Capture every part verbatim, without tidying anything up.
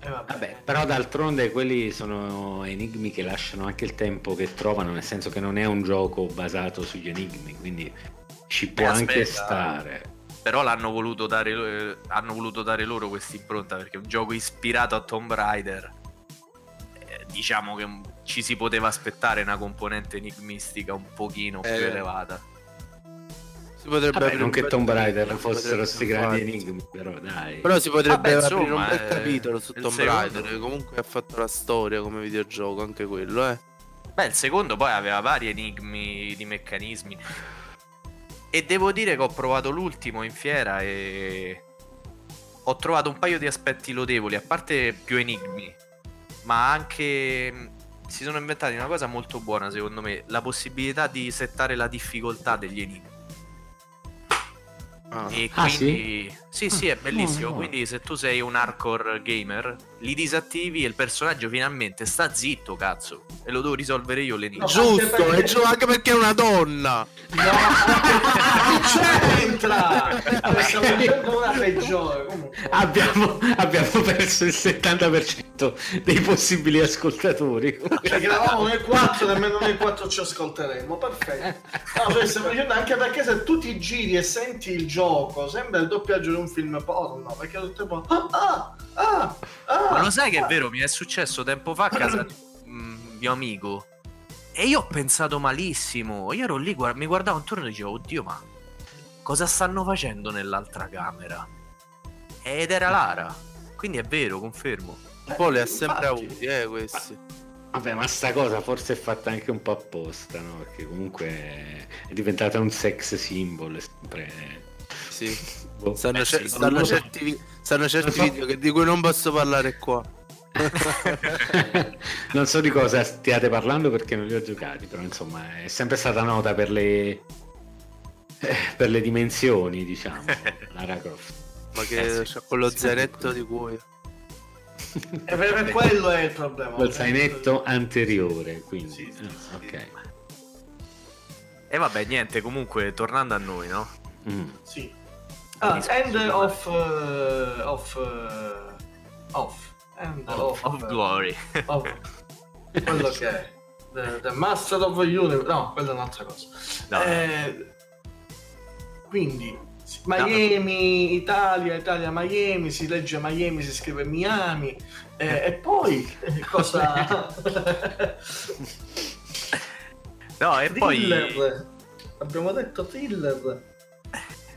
Eh, vabbè. Vabbè, però d'altronde quelli sono enigmi che lasciano anche il tempo che trovano, nel senso che non è un gioco basato sugli enigmi, quindi ci può eh, anche aspetta. stare. Però l'hanno voluto dare eh, hanno voluto dare loro quest'impronta, perché è un gioco ispirato a Tomb Raider, eh, diciamo che ci si poteva aspettare una componente enigmistica un pochino eh, più elevata. Si potrebbe Vabbè, non che Tomb Raider fossero questi grandi enigmi, però dai. Però si potrebbe Vabbè, insomma, aprire un bel eh, capitolo su Tomb Raider, che comunque ha fatto la storia come videogioco, anche quello, eh. Beh, il secondo poi aveva vari enigmi di meccanismi. E devo dire che ho provato l'ultimo in fiera e ho trovato un paio di aspetti lodevoli, a parte più enigmi, ma anche si sono inventati una cosa molto buona secondo me, la possibilità di settare la difficoltà degli enigmi. Ah. E quindi ah, sì? sì sì è bellissimo, no, no. Quindi se tu sei un hardcore gamer li disattivi e il personaggio finalmente sta zitto, cazzo, e lo devo risolvere io l'enigma. No, giusto, anche perché... anche perché è una donna. No, c'entra. Una peggiore. Abbiamo, abbiamo perso il settanta per cento dei possibili ascoltatori. Cioè, eravamo noi quattro, nemmeno noi quattro ci ascolteremo. Perfetto. No, cioè, stiamo dicendo anche perché se tu ti giri e senti il gioco, sembra il doppiaggio di un film porno, perché tutto il tempo ah, ah, ah, ah, ma lo sai ah. che è vero, mi è successo tempo fa a casa di mm, mio amico. E io ho pensato malissimo, io ero lì, guard- mi guardavo intorno e dicevo, oddio, ma cosa stanno facendo nell'altra camera? Ed era Lara, quindi è vero, confermo. Un po' le ha sempre avuti, eh, questi. Vabbè, ma sta cosa forse è fatta anche un po' apposta, no? Perché comunque è diventata un sex symbol, sempre... Sì, boh. stanno, eh, cer- sì, stanno certi, vi- stanno certi video che di cui non posso parlare qua. Non so di cosa stiate parlando perché non li ho giocati, però insomma è sempre stata nota per le per le dimensioni, diciamo, Lara Croft. Ma che eh, c'è quello zainetto di cuoio. È per quello è il problema. Il zainetto anteriore, quindi sì, sì, sì. Ok. E vabbè, niente, comunque tornando a noi, no? Mm. Sì. Ah, end of uh, of uh, off. And of, of, of Glory of, quello che è the, the Master of the Universe, no, quella è un'altra cosa, no. Eh, quindi Miami, no. Italia, Italia, Miami, si legge Miami, si scrive Miami, eh, e poi cosa no e thriller. Poi abbiamo detto thriller,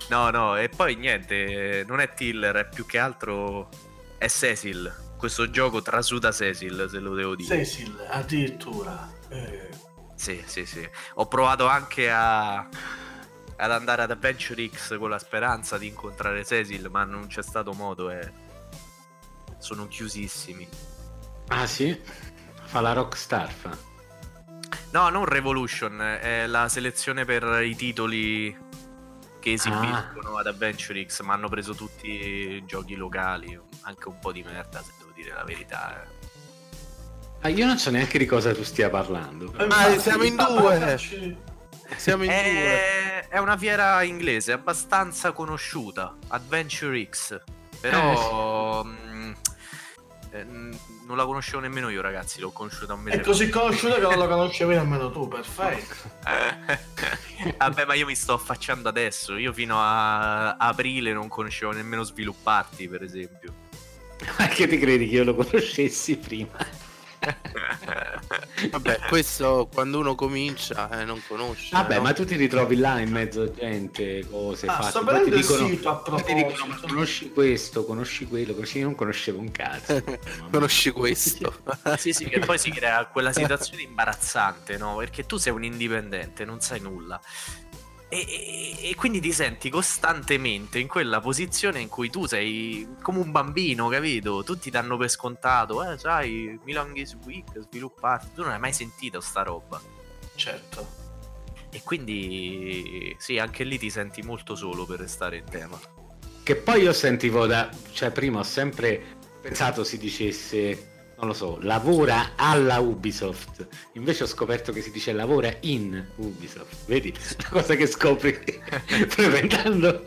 no no e poi niente, non è thriller, è più che altro è Cecil. Questo gioco trasuda Cecil, se lo devo dire. Cecil, addirittura. Eh. Sì, sì, sì. Ho provato anche a, ad andare ad Adventure X con la speranza di incontrare Cecil, ma non c'è stato modo. Eh. Sono chiusissimi. Ah sì? Fa la Rockstar, fa. No, non Revolution, è la selezione per i titoli che esibiscono ah. ad Adventure X, ma hanno preso tutti i giochi locali, anche un po' di merda, se devo dire la verità. Ah, io non so neanche di cosa tu stia parlando. Eh, ma siamo in due. Siamo in è... due. È una fiera inglese abbastanza conosciuta, Adventure X. Però eh, sì. mh, eh, non la conoscevo nemmeno io, ragazzi, l'ho conosciuta un mese. È così conosciuta che non la conoscevi nemmeno tu, perfetto. Vabbè, ma io mi sto affacciando adesso. Io fino a aprile non conoscevo nemmeno Svilupparti, per esempio. Ma che ti credi che io lo conoscessi prima? Vabbè, questo quando uno comincia eh, non conosce. Vabbè, no? Ma tu ti ritrovi là in mezzo a gente, cose ah, fatte. Sto poi ti dicono, sito, a proposito. Ti dicono, ma conosci questo, conosci quello, conosci... Io non conoscevo un cazzo. Conosci questo. Sì, sì, che poi si crea quella situazione imbarazzante, no? Perché tu sei un indipendente, non sai nulla. E, e, e quindi ti senti costantemente in quella posizione in cui tu sei come un bambino, capito? Tutti ti danno per scontato, eh, sai, Milan Games Week, Svilupparti, tu non hai mai sentito sta roba. Certo. E quindi sì, anche lì ti senti molto solo per restare in tema. Che poi io sentivo da... cioè prima ho sempre pensato si dicesse, non lo so, lavora alla Ubisoft, invece ho scoperto che si dice lavora in Ubisoft. Vedi la cosa che scopri frequentando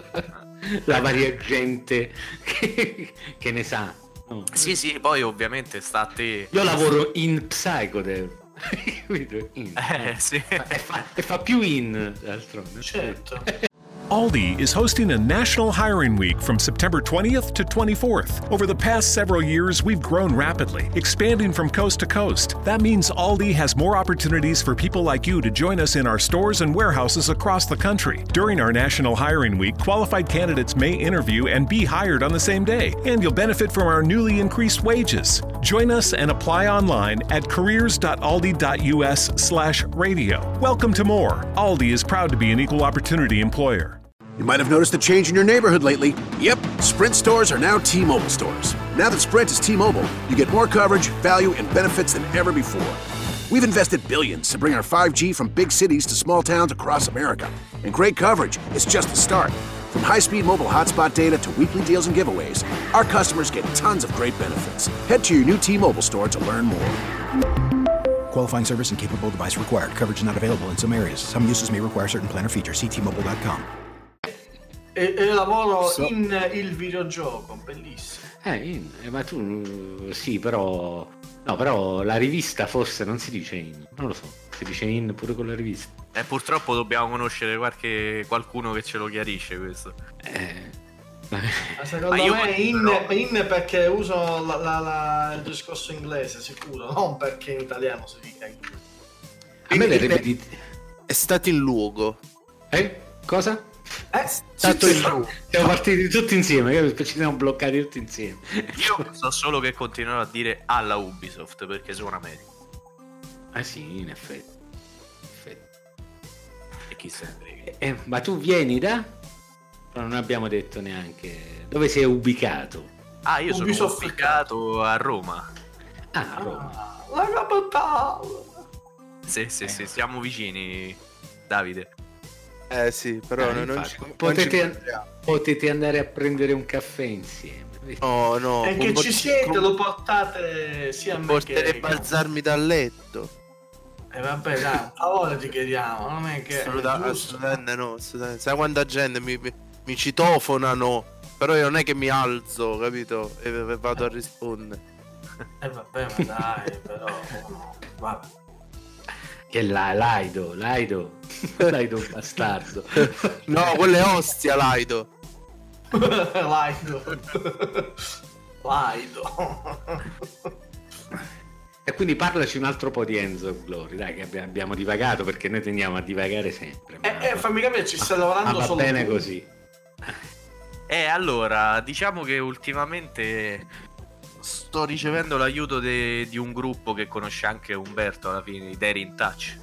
la varia gente che, che ne sa, no? Sì sì, poi ovviamente sta a te. Io lavoro in Psychodev. In. Eh, sì. e, fa, e fa più in d'altronde. Certo. Aldi is hosting a national hiring week from September twentieth to twenty-fourth. Over the past several years, we've grown rapidly, expanding from coast to coast. That means Aldi has more opportunities for people like you to join us in our stores and warehouses across the country. During our national hiring week, qualified candidates may interview and be hired on the same day, and you'll benefit from our newly increased wages. Join us and apply online at careers dot aldi dot u s slash radio. Welcome to more. Aldi is proud to be an equal opportunity employer. You might have noticed a change in your neighborhood lately. Yep, Sprint stores are now T-Mobile stores. Now that Sprint is T-Mobile, you get more coverage, value, and benefits than ever before. We've invested billions to bring our five G from big cities to small towns across America. And great coverage is just the start. From high-speed mobile hotspot data to weekly deals and giveaways, our customers get tons of great benefits. Head to your new T-Mobile store to learn more. Qualifying service and capable device required. Coverage not available in some areas. Some uses may require certain plan or features. See T Mobile dot com. E, e lavoro so. in il videogioco, bellissimo. Eh, in, ma tu sì, però no, però la rivista forse non si dice in, non lo so, si dice in pure con la rivista. Eh, purtroppo dobbiamo conoscere qualche qualcuno che ce lo chiarisce questo. Eh. Ma secondo ma me in, però... in perché uso la, la, la, il discorso inglese sicuro, non perché in italiano si dica in. A me le ripetite è stato il luogo. Eh? Cosa? È stato il siamo partiti tutti insieme, ci siamo bloccati tutti insieme. Io so solo che continuerò a dire alla Ubisoft perché sono americano. Ah sì, in effetti, in effetti. E chi se ne frega. Ma tu vieni da? Però non abbiamo detto neanche dove sei ubicato. Ah, io sono Ubisoft ubicato a Roma. Ah, a Roma. Ah, la capitale. Sì, sì, eh. sì, siamo vicini, Davide. Eh sì, però ah, non ci, potete, non ci potete andare a prendere un caffè insieme. Oh, no, e che ci siete, com... lo portate sia a me che... balzarmi dal letto. E eh, vabbè, dai, un favore ti chiediamo, non è che... Assolutamente no, assolutamente. Sai quanta gente mi, mi citofonano, però io non è che mi alzo, capito? E, e vado eh. a rispondere. E eh, vabbè, ma dai, però... No, vabbè. Che la, Laido, Laido, Laido bastardo. No, quello è Ostia, Laido. Laido. Laido. E quindi parlaci un altro po' di End of Glory, dai, che abbiamo divagato, perché noi tendiamo a divagare sempre. Ma... Eh, eh, fammi capire, ci stai lavorando ah, solo va bene tu. Così. Eh, allora, diciamo che ultimamente... sto ricevendo l'aiuto de, di un gruppo che conosce anche Umberto alla fine, i Dare in Touch,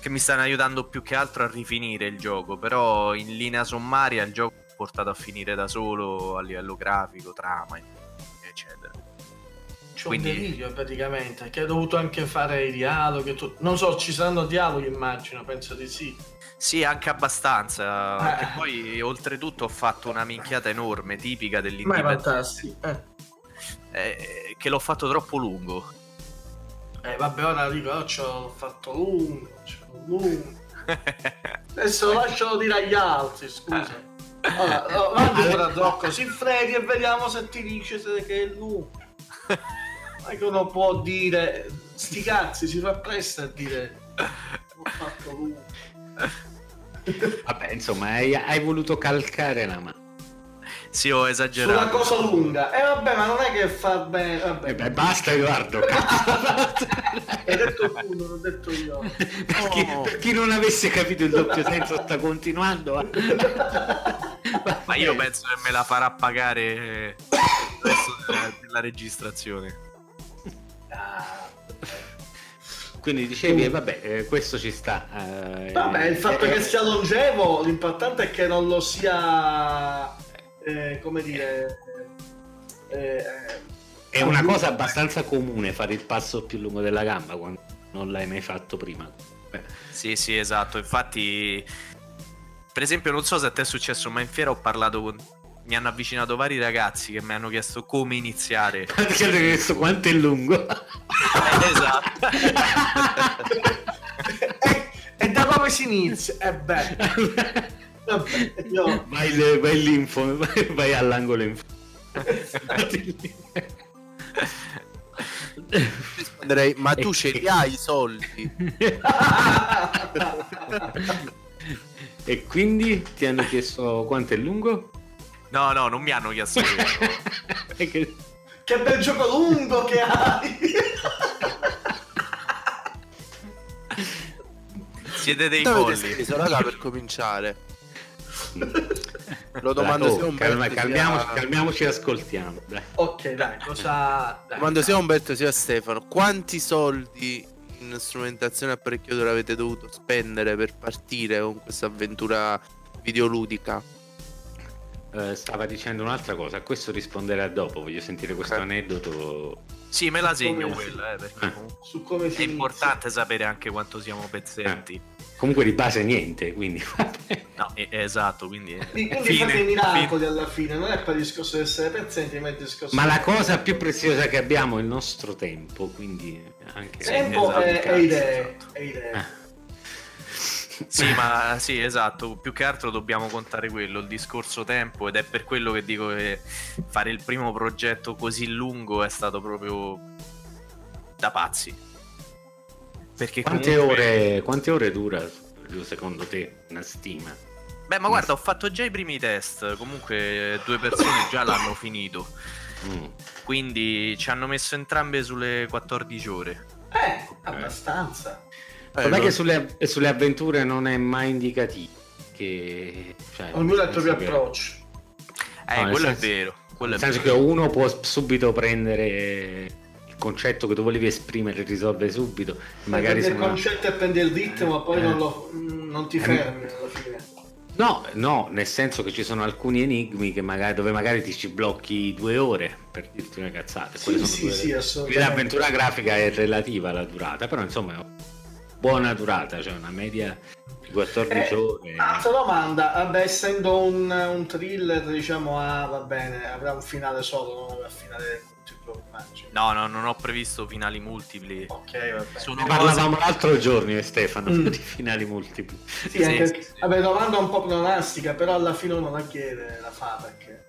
che mi stanno aiutando più che altro a rifinire il gioco, però in linea sommaria il gioco è portato a finire da solo a livello grafico, trama, eccetera. C'è quindi... un delirio praticamente, che hai dovuto anche fare i dialoghi, tu... non so, ci saranno dialoghi immagino, penso di sì. Sì, anche abbastanza, perché eh. poi oltretutto ho fatto una minchiata enorme, tipica dell'indipendenza. Eh. Eh, che l'ho fatto troppo lungo. Eh vabbè, ora dico, oh, ce l'ho fatto lungo, ce l'ho lungo. Adesso lascialo dire agli altri, scusa. Allora, allora Zocco si freghi e vediamo se ti dice se che è lungo. Ma che uno può dire, sti cazzi, si fa presto a dire l'ho fatto lungo. Vabbè, insomma, hai, hai voluto calcare la mano. Sì, ho esagerato. Sulla cosa lunga. E eh, vabbè, ma non è che fa bene. Vabbè, eh beh, basta, Edoardo. Hai detto tu, non ho detto io. Per chi, oh. per chi non avesse capito il doppio senso, sta continuando. Ma io penso che me la farà pagare della registrazione. Quindi dicevi, eh, vabbè, eh, questo ci sta. Eh, vabbè, il fatto eh, che sia longevo, l'importante è che non lo sia. Eh, come dire, eh, eh, è una cosa abbastanza comune fare il passo più lungo della gamba quando non l'hai mai fatto prima. Beh. Sì, sì, esatto. Infatti, per esempio, non so se a te è successo, ma in fiera ho parlato con mi hanno avvicinato vari ragazzi che mi hanno chiesto come iniziare. Chiesto quanto è lungo. Esatto. e, e da come si inizia? È bello. Vabbè, no. vai, le, vai l'info, vai, vai all'angolo info. Ma tu ce li hai i soldi? E quindi ti hanno chiesto quanto è lungo? No, no, non mi hanno chiesto. che... che bel gioco lungo che hai. Siete dei folli. Raga, per cominciare lo domando, oh, se Umberto calma, calmiamoci, sia... calmiamoci e ascoltiamo, dai. Ok, dai, cosa dai, domando dai. Sia Umberto sia Stefano, quanti soldi in strumentazione e apparecchiatura avete dovuto spendere per partire con questa avventura videoludica? Eh, stava dicendo un'altra cosa, a questo risponderà dopo, voglio sentire questo aneddoto. Sì, me la segno quella, eh, perché eh. Su come è importante inizia. Sapere anche quanto siamo pezzenti. Eh. Comunque di base niente, quindi no, è, è esatto, quindi è... quindi fine, fate i miracoli fine. Alla fine, non è per il discorso di essere pezzenti, ma il discorso, ma la cosa più preziosa che abbiamo è il nostro tempo, quindi anche tempo esatto, è, è idee, esatto. È idee. Ah. Sì, ma sì, esatto, più che altro dobbiamo contare quello, il discorso tempo, ed è per quello che dico che fare il primo progetto così lungo è stato proprio da pazzi. Perché quante, comunque... ore, quante ore dura, secondo te, una stima? Beh, ma guarda, ho fatto già i primi test, comunque due persone già l'hanno finito, mm. quindi ci hanno messo entrambe sulle quattordici ore. Eh, abbastanza. Eh, non è che sulle, sulle avventure non è mai indicativo, che... Cioè, ognuno ha il proprio approccio. Eh, no, quello senso, è vero. Quello nel è senso vero. Che uno può subito prendere... concetto che tu volevi esprimere e risolvere subito, magari se il concetto una... e prende il ritmo, ma poi eh, non, lo, non ti fermi eh, alla fine. No, no, nel senso che ci sono alcuni enigmi che magari dove magari ti ci blocchi due ore per dirti una cazzata. Sì, sono sì, due sì, assolutamente. L'avventura grafica è relativa alla durata, però insomma è buona durata, cioè una media di quattordici ore. Altra domanda, vabbè, essendo un, un thriller, diciamo, ah, va bene, avrà un finale solo, non avrà un finale. No, no, non ho previsto finali multipli. Ok, vabbè. Sono ne parlavamo cose... l'altro giorno, Stefano, mm. di finali multipli. Sì, sì, anche... sì, sì. Vabbè, domanda un po' pronastica, però alla fine uno la chiede, la fa perché.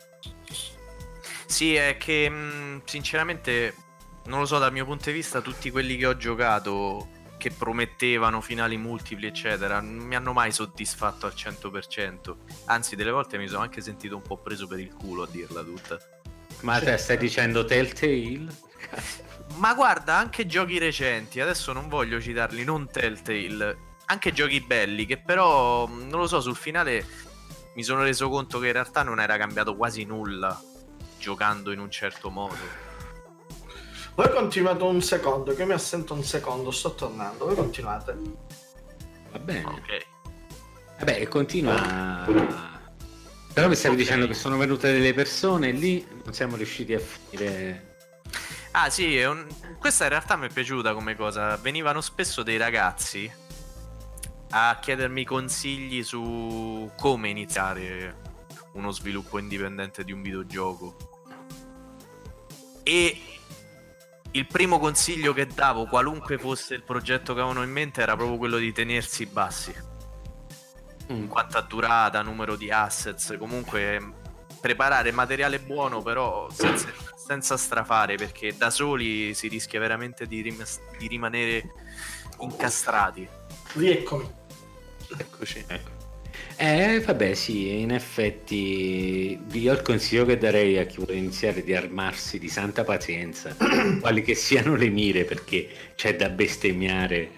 Sì, è che mh, sinceramente non lo so, dal mio punto di vista tutti quelli che ho giocato che promettevano finali multipli eccetera non mi hanno mai soddisfatto al cento per cento. Anzi, delle volte mi sono anche sentito un po' preso per il culo, a dirla tutta. Ma te stai dicendo Telltale? Ma guarda, anche giochi recenti, adesso non voglio citarli, non Telltale, anche giochi belli che però, non lo so, sul finale mi sono reso conto che in realtà non era cambiato quasi nulla giocando in un certo modo. Voi continuate un secondo, che mi assento un secondo, sto tornando, voi continuate. Va bene. Ok. Vabbè, continua... Ah. Però mi stavi okay. dicendo che sono venute delle persone lì, non siamo riusciti a finire. Ah sì, è un... questa in realtà mi è piaciuta come cosa. Venivano spesso dei ragazzi a chiedermi consigli su come iniziare uno sviluppo indipendente di un videogioco. E il primo consiglio che davo, qualunque fosse il progetto che avevano in mente, era proprio quello di tenersi bassi. Quanto a durata, numero di assets, comunque preparare materiale buono però senza, senza strafare, perché da soli si rischia veramente di, rim- di rimanere incastrati. Rieccomi. Eccoci. Ecco. Eh vabbè sì, in effetti io il consiglio che darei a chi vuole iniziare è di armarsi di santa pazienza, quali che siano le mire, perché c'è da bestemmiare.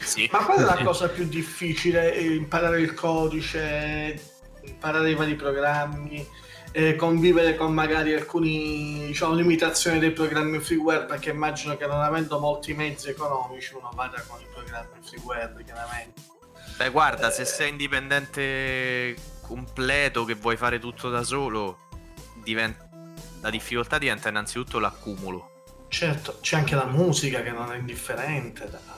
Sì. Ma qual è la cosa più difficile? Imparare il codice, imparare i vari programmi, eh, convivere con magari alcuni, diciamo, limitazioni dei programmi freeware, perché immagino che non avendo molti mezzi economici uno vada con i programmi freeware chiaramente. Beh guarda, eh... se sei indipendente completo che vuoi fare tutto da solo, diventa... la difficoltà diventa innanzitutto l'accumulo. Certo, c'è anche la musica che non è indifferente da...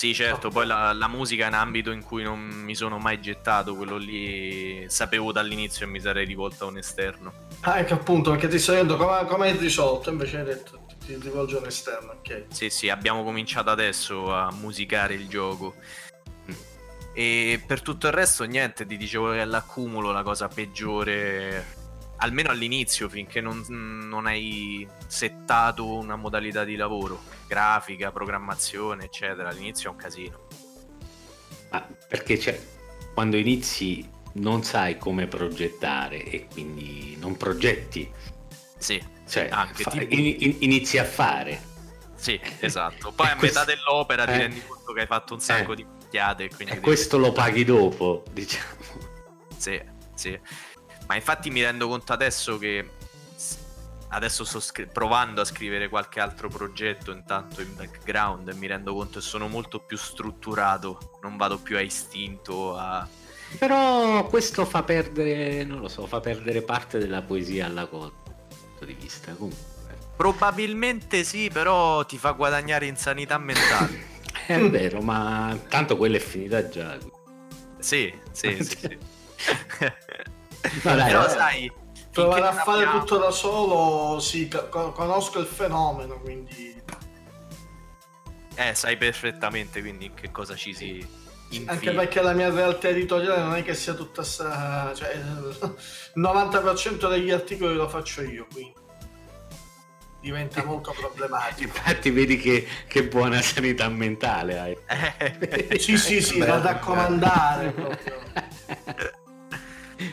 Sì, certo, poi la, la musica è un ambito in cui non mi sono mai gettato, quello lì sapevo dall'inizio e mi sarei rivolto a un esterno. Ah, ecco appunto, perché ti stai dicendo come, come hai risolto, invece hai detto ti rivolgi a un esterno, ok. Sì, sì, abbiamo cominciato adesso a musicare il gioco. E per tutto il resto niente, ti dicevo che l'accumulo la cosa peggiore, almeno all'inizio, finché non, non hai settato una modalità di lavoro, grafica, programmazione, eccetera. All'inizio è un casino. Ah, perché cioè, quando inizi non sai come progettare e quindi non progetti. Sì, cioè, anche fa- tipo... in- inizi a fare. Sì, esatto. Poi a questo... metà dell'opera eh. ti rendi conto che hai fatto un sacco eh. di... E devi... questo lo paghi dopo, diciamo. Sì, sì. Ma infatti mi rendo conto adesso che adesso sto scri- provando a scrivere qualche altro progetto intanto in background e mi rendo conto che sono molto più strutturato, non vado più a istinto a... Però questo fa perdere, non lo so, fa perdere parte della poesia alla cosa, punto di vista, comunque. Probabilmente sì, però ti fa guadagnare in sanità mentale. È vero, ma tanto quella è finita già. Sì, sì, sì, sì. No, dai, però dai, sai, provare a fare abbiamo... tutto da solo, sì, conosco il fenomeno, quindi eh, sai perfettamente quindi in che cosa ci si infila. Anche perché la mia realtà editoriale non è che sia tutta sta... cioè il novanta per cento degli articoli lo faccio io, quindi diventa molto problematico. Infatti vedi che, che buona sanità mentale hai. Sì, sì, sì, vado a comandare proprio.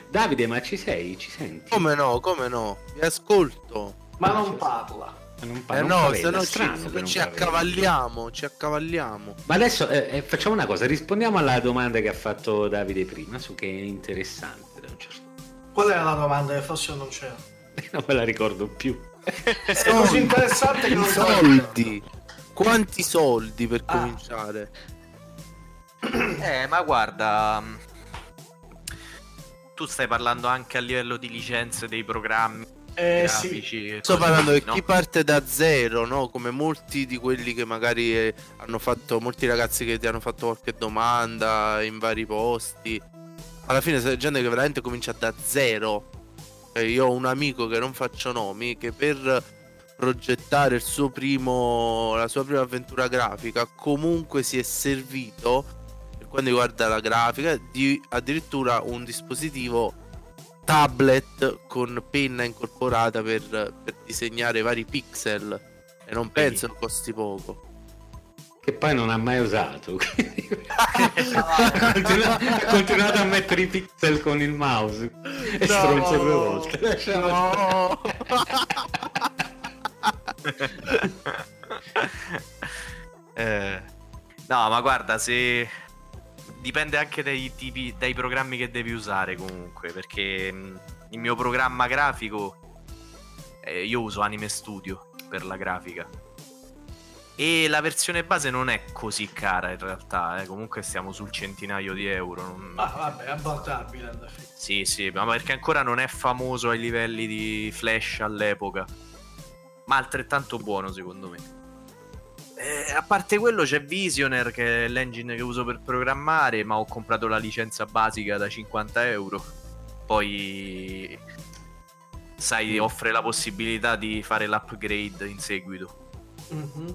Davide, ma ci sei? Ci senti? Come no, come no? Vi ascolto. Ma non parla. Non pa- eh non no, se no ci, ci accavalliamo, ci accavalliamo. Ma adesso eh, facciamo una cosa, rispondiamo alla domanda che ha fatto Davide prima, su che è interessante da un certo punto. Qual era la domanda che forse non c'era? Non me la ricordo più. È così interessante che non soldi. Quanti soldi per ah. cominciare? Eh, ma guarda, tu stai parlando anche a livello di licenze dei programmi eh, grafici. Sì. Sto parlando di no? chi parte da zero, no? Come molti di quelli che magari hanno fatto, molti ragazzi che ti hanno fatto qualche domanda in vari posti. Alla fine stai gente che veramente comincia da zero. Io ho un amico che non faccio nomi, che per progettare il suo primo, la sua prima avventura grafica comunque si è servito, per quanto riguarda la grafica, di addirittura un dispositivo tablet con penna incorporata per, per disegnare vari pixel. E non penso che costi poco. Che poi non ha mai usato. ha, continuato, ha continuato a mettere i pixel con il mouse e no, stronze due volte. No. eh, no, ma guarda, se dipende anche dai tipi, dai programmi che devi usare comunque, perché il mio programma grafico eh, io uso Anime Studio per la grafica. E la versione base non è così cara in realtà, eh? Comunque stiamo sul centinaio di euro. Non... Ah, vabbè, è abbordabile alla fine. Sì, sì, ma perché ancora non è famoso ai livelli di Flash all'epoca, ma altrettanto buono secondo me. Eh, a parte quello c'è Visioner, che è l'engine che uso per programmare, ma ho comprato la licenza basica da cinquanta euro. Poi, sai, offre la possibilità di fare l'upgrade in seguito. Mm-hmm.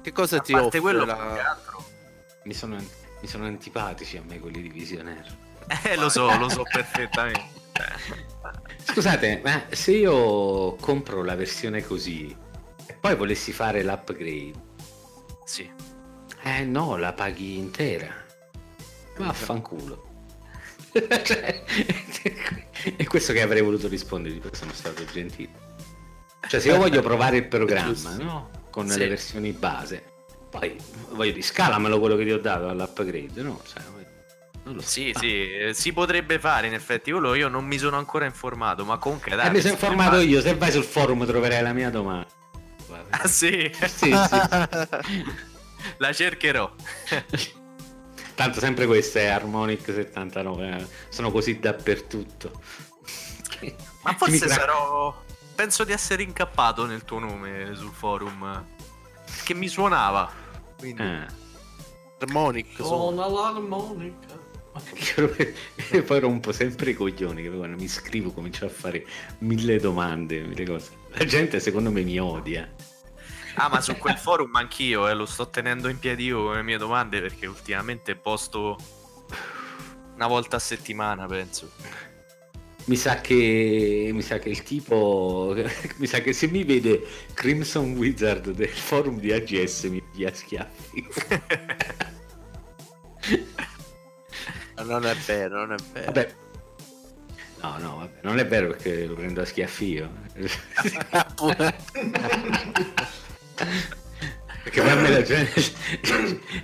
Che cosa a ti offre quello la... mi, sono, mi sono antipatici a me quelli di Visionaire. Eh lo so, lo so perfettamente. Scusate, ma se io compro la versione così e poi volessi fare l'upgrade, sì, eh no, la paghi intera. Vaffanculo. Cioè, è questo che avrei voluto rispondere, perché sono stato gentile. Cioè, se io voglio provare il programma, no? Con sì. le versioni base, poi voglio di scalamelo quello che ti ho dato all'upgrade, no? Cioè, non lo so. Sì, ah. sì, si potrebbe fare in effetti. Quello io non mi sono ancora informato, ma comunque dai. Eh, mi sono informato base. Io. Se vai sul forum troverai la mia domanda. Ah, sì, sì, sì, sì. La cercherò. Tanto sempre questa è Harmonic settantanove. Sono così dappertutto. Ma forse tra... sarò. Penso di essere incappato nel tuo nome sul forum, che mi suonava. Quindi... Eh. Harmonic sono all'armonica. E poi rompo sempre i coglioni, che quando mi scrivo comincio a fare mille domande, mille cose. La gente secondo me mi odia. Ah, ma su quel forum anch'io, eh, lo sto tenendo in piedi io con le mie domande, perché ultimamente posto una volta a settimana, penso. Mi sa che mi sa che il tipo mi sa che se mi vede Crimson Wizard del forum di A G S mi piglia schiaffi. Non è vero, non è vero. Vabbè. No, no, vabbè. Non è vero perché lo prendo a schiaffi io. Perché per me la gente...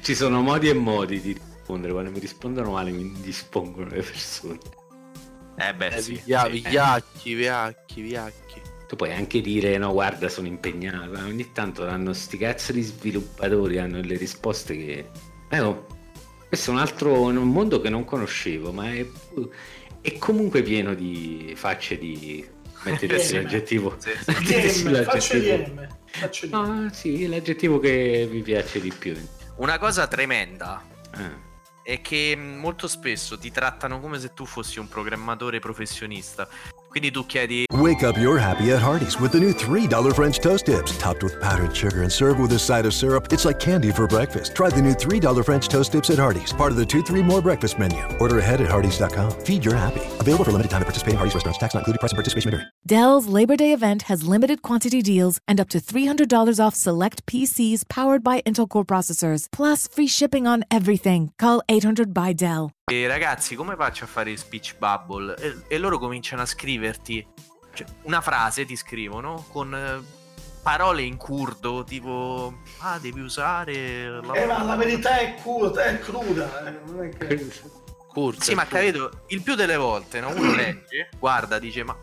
ci sono modi e modi di rispondere. Quando mi rispondono male mi indispongono le persone. Eh beh, eh, sì. Via, sì. Viacchi, viacchi, viacchi. Tu puoi anche dire, no, guarda, sono impegnato. Ogni tanto danno sti cazzo di sviluppatori, hanno le risposte che... Ecco. Questo è un altro un mondo che non conoscevo, ma è, è comunque pieno di facce di mettere sull'aggettivo. Ah, sì, l'aggettivo che vi piace di più. Una cosa tremenda ah. è che molto spesso ti trattano come se tu fossi un programmatore professionista. Quindi tu chiedi Wake up your happy at Hardee's with the new three dollar French Toast Tips. Topped with powdered sugar and served with a side of syrup. It's like candy for breakfast. Try the new three dollar French Toast Tips at Hardee's. Part of the two three More Breakfast menu. Order ahead at Hardee's dot com. Feed your happy. Available for limited time at participating Hardee's restaurants. Tax not included. Price and participation may vary. Dell's Labor Day event has limited quantity deals and up to three hundred dollars off select P Cs powered by Intel Core processors. Plus free shipping on everything. Call eight hundred by Dell. E ragazzi, come faccio a fare speech bubble? E, e loro cominciano a scriverti, cioè, una frase ti scrivono con eh, parole in curdo, tipo ah, devi usare la... Eh, ma la verità è curda, è cruda, eh. Non è che... Curta, sì, è ma capito, il più delle volte, no? Uno legge, guarda, dice ma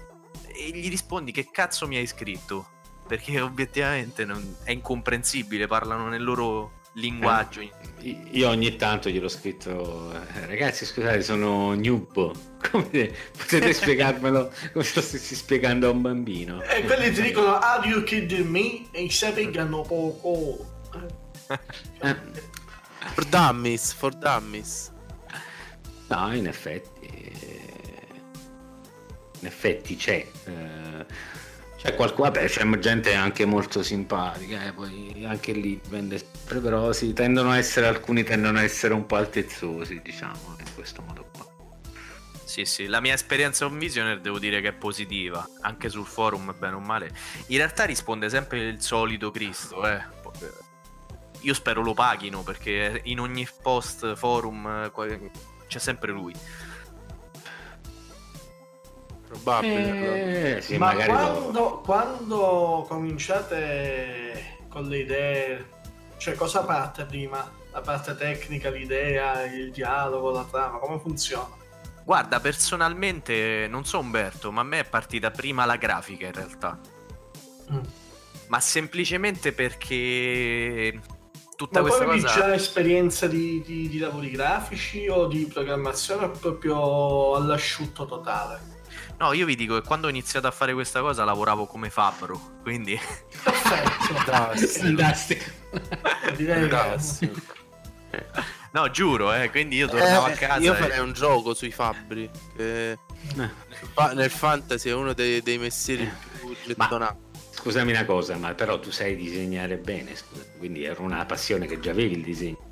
e gli rispondi che cazzo mi hai scritto, perché obiettivamente non... è incomprensibile, parlano nel loro linguaggio. Eh, io ogni tanto gliel'ho scritto, ragazzi scusate sono newbo, come potete spiegarmelo come se lo stessi spiegando a un bambino, e eh, quelli ti dicono are you kidding me e sapigano poco eh. for dummies for dummies no in effetti in effetti c'è eh, c'è qualcuno, vabbè, c'è gente anche molto simpatica, eh, poi anche lì dipende sempre, però si tendono a essere, alcuni tendono a essere un po' altezzosi, diciamo, in questo modo qua. Sì, sì, la mia esperienza con Visioner devo dire che è positiva, anche sul forum, bene o male. In realtà risponde sempre il solito Cristo, eh. Io spero lo paghino, perché in ogni post forum c'è sempre lui. Probabile, eh, sì, ma quando, lo... quando cominciate con le idee, cioè cosa parte prima? La parte tecnica, l'idea, il dialogo, la trama, come funziona? Guarda, personalmente non so Umberto, ma a me è partita prima la grafica in realtà, mm. ma semplicemente perché tutta ma questa cosa. Ma poi c'è un'esperienza di, di, di lavori grafici o di programmazione proprio all'asciutto totale? No, io vi dico che quando ho iniziato a fare questa cosa lavoravo come fabbro, quindi... Fantastico. Fantastico. No, giuro, eh, quindi io tornavo eh, a casa... Io farei e... un gioco sui fabbri, eh, nel fantasy è uno dei, dei mestieri più gettonati. Scusami una cosa, ma però tu sai disegnare bene, scusa, quindi era una passione che già avevi il disegno.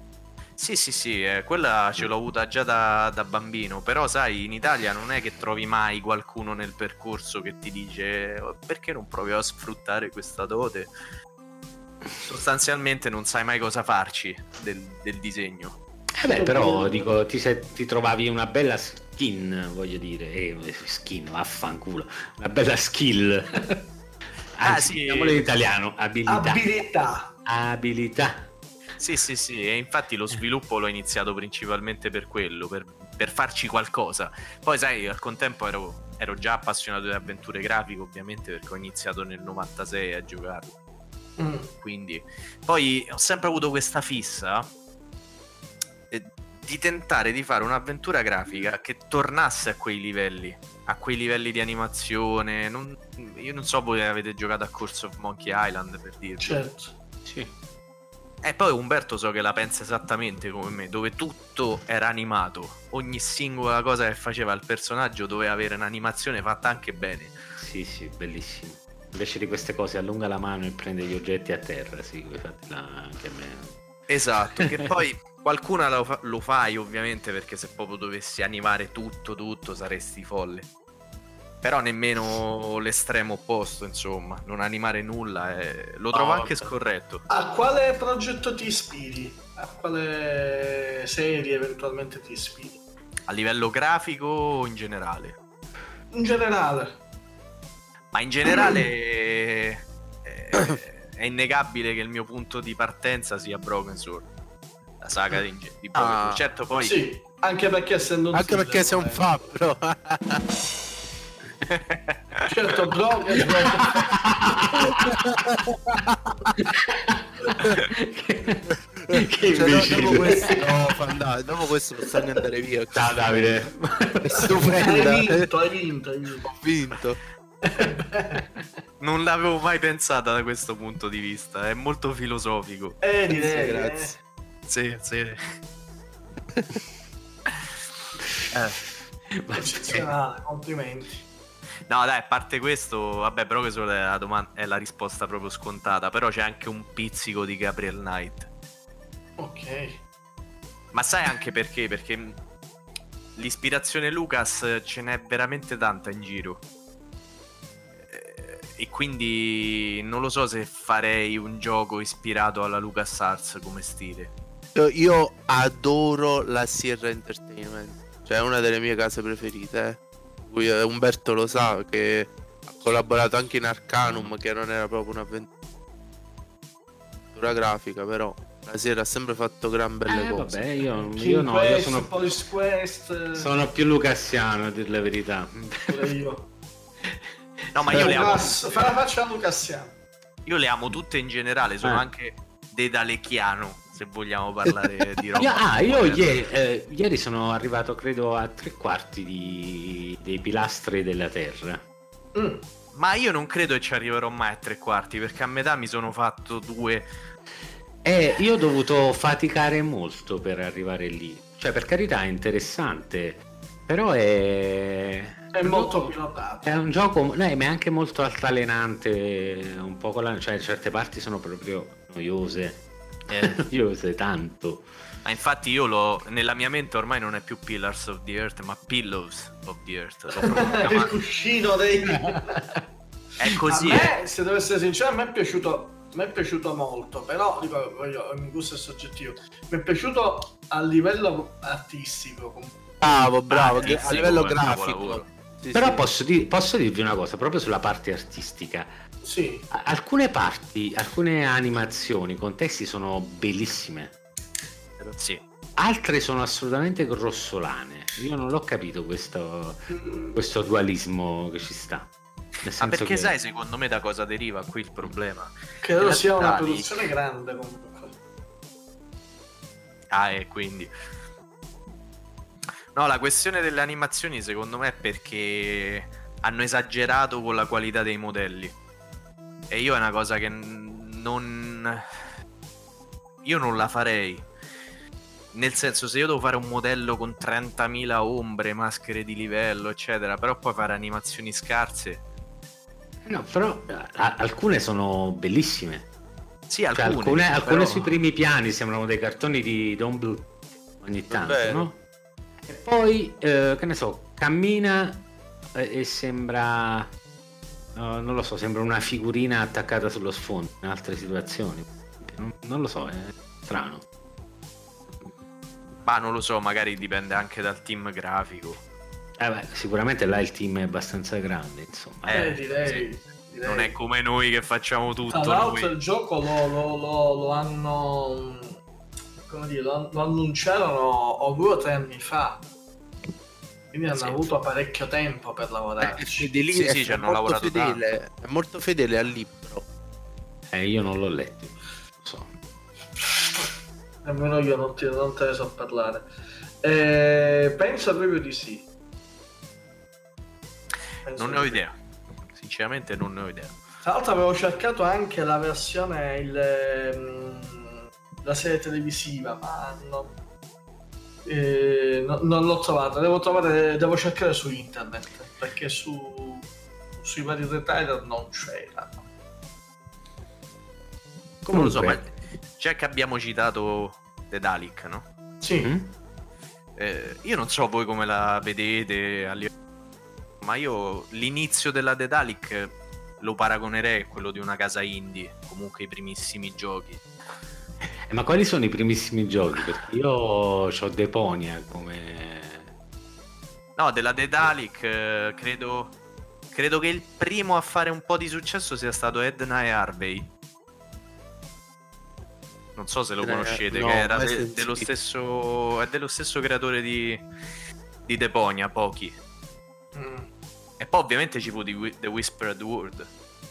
Sì, sì, sì, eh, quella ce l'ho avuta già da, da bambino, però sai, in Italia non è che trovi mai qualcuno nel percorso che ti dice perché non provi a sfruttare questa dote? Sostanzialmente non sai mai cosa farci del, del disegno. Eh beh, però dico, ti, sei, ti trovavi una bella skin, voglio dire, eh, skin, vaffanculo, una bella skill. Ah, anzi, sì. Diciamolo in italiano, abilità. Abilità. Abilità. Sì, sì, sì, e infatti lo sviluppo l'ho iniziato principalmente per quello, per, per farci qualcosa. Poi sai, al contempo ero, ero già appassionato di avventure grafiche, ovviamente, perché ho iniziato nel novantasei a giocarlo. Mm. Quindi, poi ho sempre avuto questa fissa eh, di tentare di fare un'avventura grafica che tornasse a quei livelli, a quei livelli di animazione. Non, io non so voi avete giocato a Curse of Monkey Island, per dirvi. Certo, sì. E poi Umberto so che la pensa esattamente come me, dove tutto era animato, ogni singola cosa che faceva il personaggio doveva avere un'animazione fatta anche bene. Sì, sì, bellissimo. Invece di queste cose allunga la mano e prende gli oggetti a terra, sì, come fate anche a me. Esatto, che poi qualcuna lo, fa- lo fai ovviamente, perché se proprio dovessi animare tutto, tutto saresti folle. Però nemmeno l'estremo opposto, insomma, non animare nulla, è... lo trovo oh, anche scorretto. A quale progetto ti ispiri? A quale serie eventualmente ti ispiri? A livello grafico o in generale? In generale. Ma in generale è, è innegabile che il mio punto di partenza sia Broken Sword, la saga di, di Broken Sword. Ah. Certo, poi sì, anche perché essendo un anche film, perché sei un fabbro. Certo, Broken che, che cioè, no, dopo questo no, andare, dopo questo possiamo andare via. Ciao Davide, è stupenda. Hai vinto, hai vinto, hai vinto. Ho vinto. Non l'avevo mai pensata da questo punto di vista, è molto filosofico. Eh, direi, sì, grazie. Sì, sì. eh. Eccezionale, complimenti. No dai, a parte questo, vabbè, però che solo è la, domanda, è la risposta proprio scontata, però c'è anche un pizzico di Gabriel Knight. Ok. Ma sai anche perché? Perché l'ispirazione Lucas ce n'è veramente tanta in giro. E quindi non lo so se farei un gioco ispirato alla LucasArts come stile. Io adoro la Sierra Entertainment, cioè è una delle mie case preferite, eh. Umberto lo sa che ha collaborato anche in Arcanum, che non era proprio un'avventura grafica, però la sera ha sempre fatto gran belle eh, cose. Vabbè, io, io no, Quest, io sono Police Quest. Sono più lucassiano a dire la verità. Io. No, ma io le amo. Fa la faccia lucassiana. Io le amo tutte in generale, sono eh. anche dedalechiano, se vogliamo parlare di roba. Ah, io ieri, eh, ieri sono arrivato credo a tre quarti di, dei pilastri della terra. Mm. Ma io non credo che ci arriverò mai a tre quarti, perché a metà mi sono fatto due. Eh, io ho dovuto faticare molto per arrivare lì. Cioè, per carità, è interessante, però è... È molto pilotato. È un gioco, no, ma è anche molto altalenante, un po' con la... Cioè, certe parti sono proprio noiose. Eh, io sei tanto. Ma infatti io l'ho nella mia mente ormai non è più Pillars of the Earth, ma Pillows of the Earth. Il cuscino dei è così. A me, eh. se devo essere sincero, a me è piaciuto. Mi è piaciuto molto, però dico, voglio, il mio gusto è soggettivo. Mi è piaciuto a livello artistico. Bravo, bravo. Artistico, a livello grafico. Sì, però sì. Posso, dir- posso dirvi una cosa proprio sulla parte artistica. Sì. Alcune parti, alcune animazioni, contesti sono bellissime. Sì. Altre sono assolutamente grossolane. Io non l'ho capito questo, questo dualismo che ci sta. Nel senso ah, perché che... sai, secondo me da cosa deriva qui il problema? Credo sia una produzione grande comunque. Ah, e quindi no, la questione delle animazioni secondo me è perché hanno esagerato con la qualità dei modelli. E io è una cosa che non... Io non la farei. Nel senso, se io devo fare un modello con trentamila ombre, maschere di livello, eccetera, però poi fare animazioni scarse... No, però a- alcune sono bellissime. Sì, alcune. Cioè, alcune, però... alcune sui primi piani sembrano dei cartoni di Don Bluth ogni tanto, vabbè, no? E poi, eh, che ne so, cammina e, e sembra... Uh, non lo so, sembra una figurina attaccata sullo sfondo in altre situazioni. Non, non lo so, è strano. Ma non lo so, magari dipende anche dal team grafico. Eh beh, sicuramente là il team è abbastanza grande, insomma. Eh, eh direi, sì. direi. Non è come noi che facciamo tutto. Tra l'altro noi. Il gioco lo, lo, lo, lo hanno, come dire, lo, lo annunciarono due o tre anni fa. Quindi hanno sì, avuto parecchio tempo per lavorare. Sì, sì, ci hanno lavorato fedele, tanto. È molto fedele al libro. Eh, io non l'ho letto. Non so. Nemmeno io non, ti, non te ne so parlare. Eh, penso proprio di sì. Penso non ne ho di... idea. Sinceramente non ne ho idea. Tra l'altro avevo cercato anche la versione, il, la serie televisiva, ma non, eh, no, non l'ho trovata. Devo trovare, devo cercare su internet, perché su, sui vari retailer non c'era. Comunque, so, ma già che abbiamo citato Daedalic, no? Sì. Mm-hmm. Eh, io non so voi come la vedete a livello, ma io l'inizio della Daedalic lo paragonerei a quello di una casa indie, comunque i primissimi giochi. Eh, ma quali sono i primissimi giochi? Perché io ho Deponia come... No, della Daedalic eh, credo credo che il primo a fare un po' di successo sia stato Edna e Harvey. Non so se lo conoscete, eh, che no, era de- dello stesso è dello stesso creatore di, di Deponia, Pochi. Mm. E poi ovviamente ci fu di The Whispered World.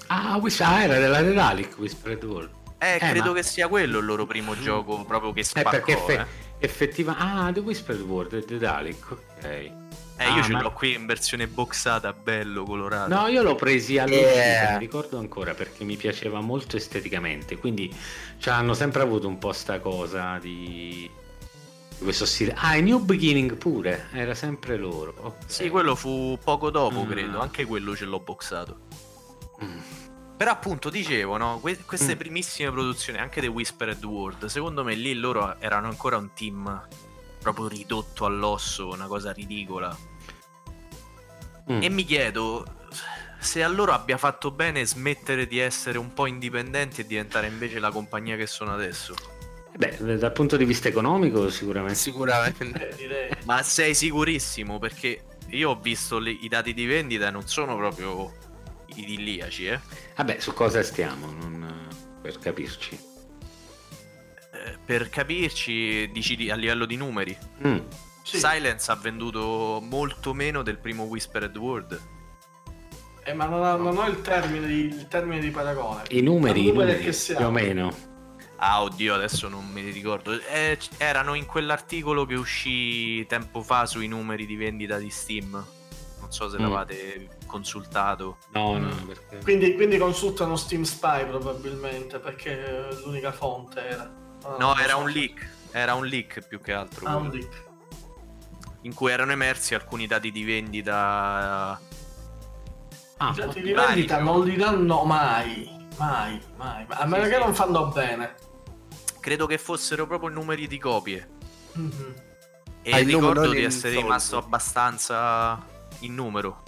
Ah, ah era della Daedalic Whispered World. Eh, eh credo ma... che sia quello il loro primo mm. gioco proprio che spaccò. Eh, perché effe- eh. effettiva Ah, The Whispered World e Daedalic, ok. Eh, ah, io ce ma... l'ho qui in versione boxata, bello colorato. No, io l'ho presi all'uscita, yeah. mi ricordo ancora, perché mi piaceva molto esteticamente, quindi cioè, hanno sempre avuto un po' sta cosa di... questo stile. Ah, e New Beginning pure era sempre loro, okay. Sì, quello fu poco dopo, mm. credo. Anche quello ce l'ho boxato. mm. Però appunto dicevo, no, que- queste mm. primissime produzioni, anche The Whispered World, secondo me lì loro erano ancora un team proprio ridotto all'osso, una cosa ridicola. mm. E mi chiedo se a loro abbia fatto bene smettere di essere un po' indipendenti e diventare invece la compagnia che sono adesso. Beh, dal punto di vista economico sicuramente. Sicuramente. Ma sei sicurissimo? Perché io ho visto le, i dati di vendita, non sono proprio idilliaci, eh. Vabbè, su cosa stiamo? Non... Per capirci. Eh, per capirci, dici a livello di numeri. Mm. Sì. Silence ha venduto molto meno del primo Whispered World. Eh, ma non ho, non ho il termine di, il termine di paragone. I numeri, i numeri che siamo. Più o meno. Ah, oddio, adesso non me li ricordo. Eh, erano in quell'articolo che uscì tempo fa sui numeri di vendita di Steam. Non so se mm. l'avete consultato. No, no. Perché... Quindi, quindi consultano Steam Spy probabilmente, perché l'unica fonte era... Ah, no, era so. un leak. Era un leak più che altro. Ah, un leak. In cui erano emersi alcuni dati di vendita... Ah, I dati di vendita vari, non li danno mai. Mai, mai. A meno sì, che sì. non fanno bene. Credo che fossero proprio numeri di copie. mm-hmm. E ah, ricordo di essere solito. rimasto abbastanza in numero.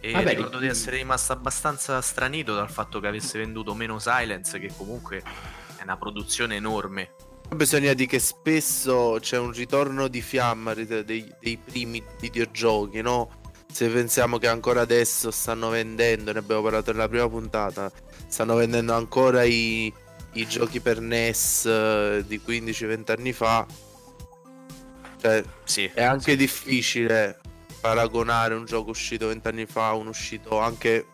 E Vabbè, ricordo di essere rimasto abbastanza stranito dal fatto che avesse venduto meno Silence, che comunque è una produzione enorme. Bisogna dire che spesso c'è un ritorno di fiamma dei, dei primi videogiochi, no? Se pensiamo che ancora adesso stanno vendendo, ne abbiamo parlato nella prima puntata, stanno vendendo ancora i, i giochi per N E S di quindici venti anni fa, cioè, sì, è anche sì. difficile paragonare un gioco uscito venti anni fa a un uscito anche,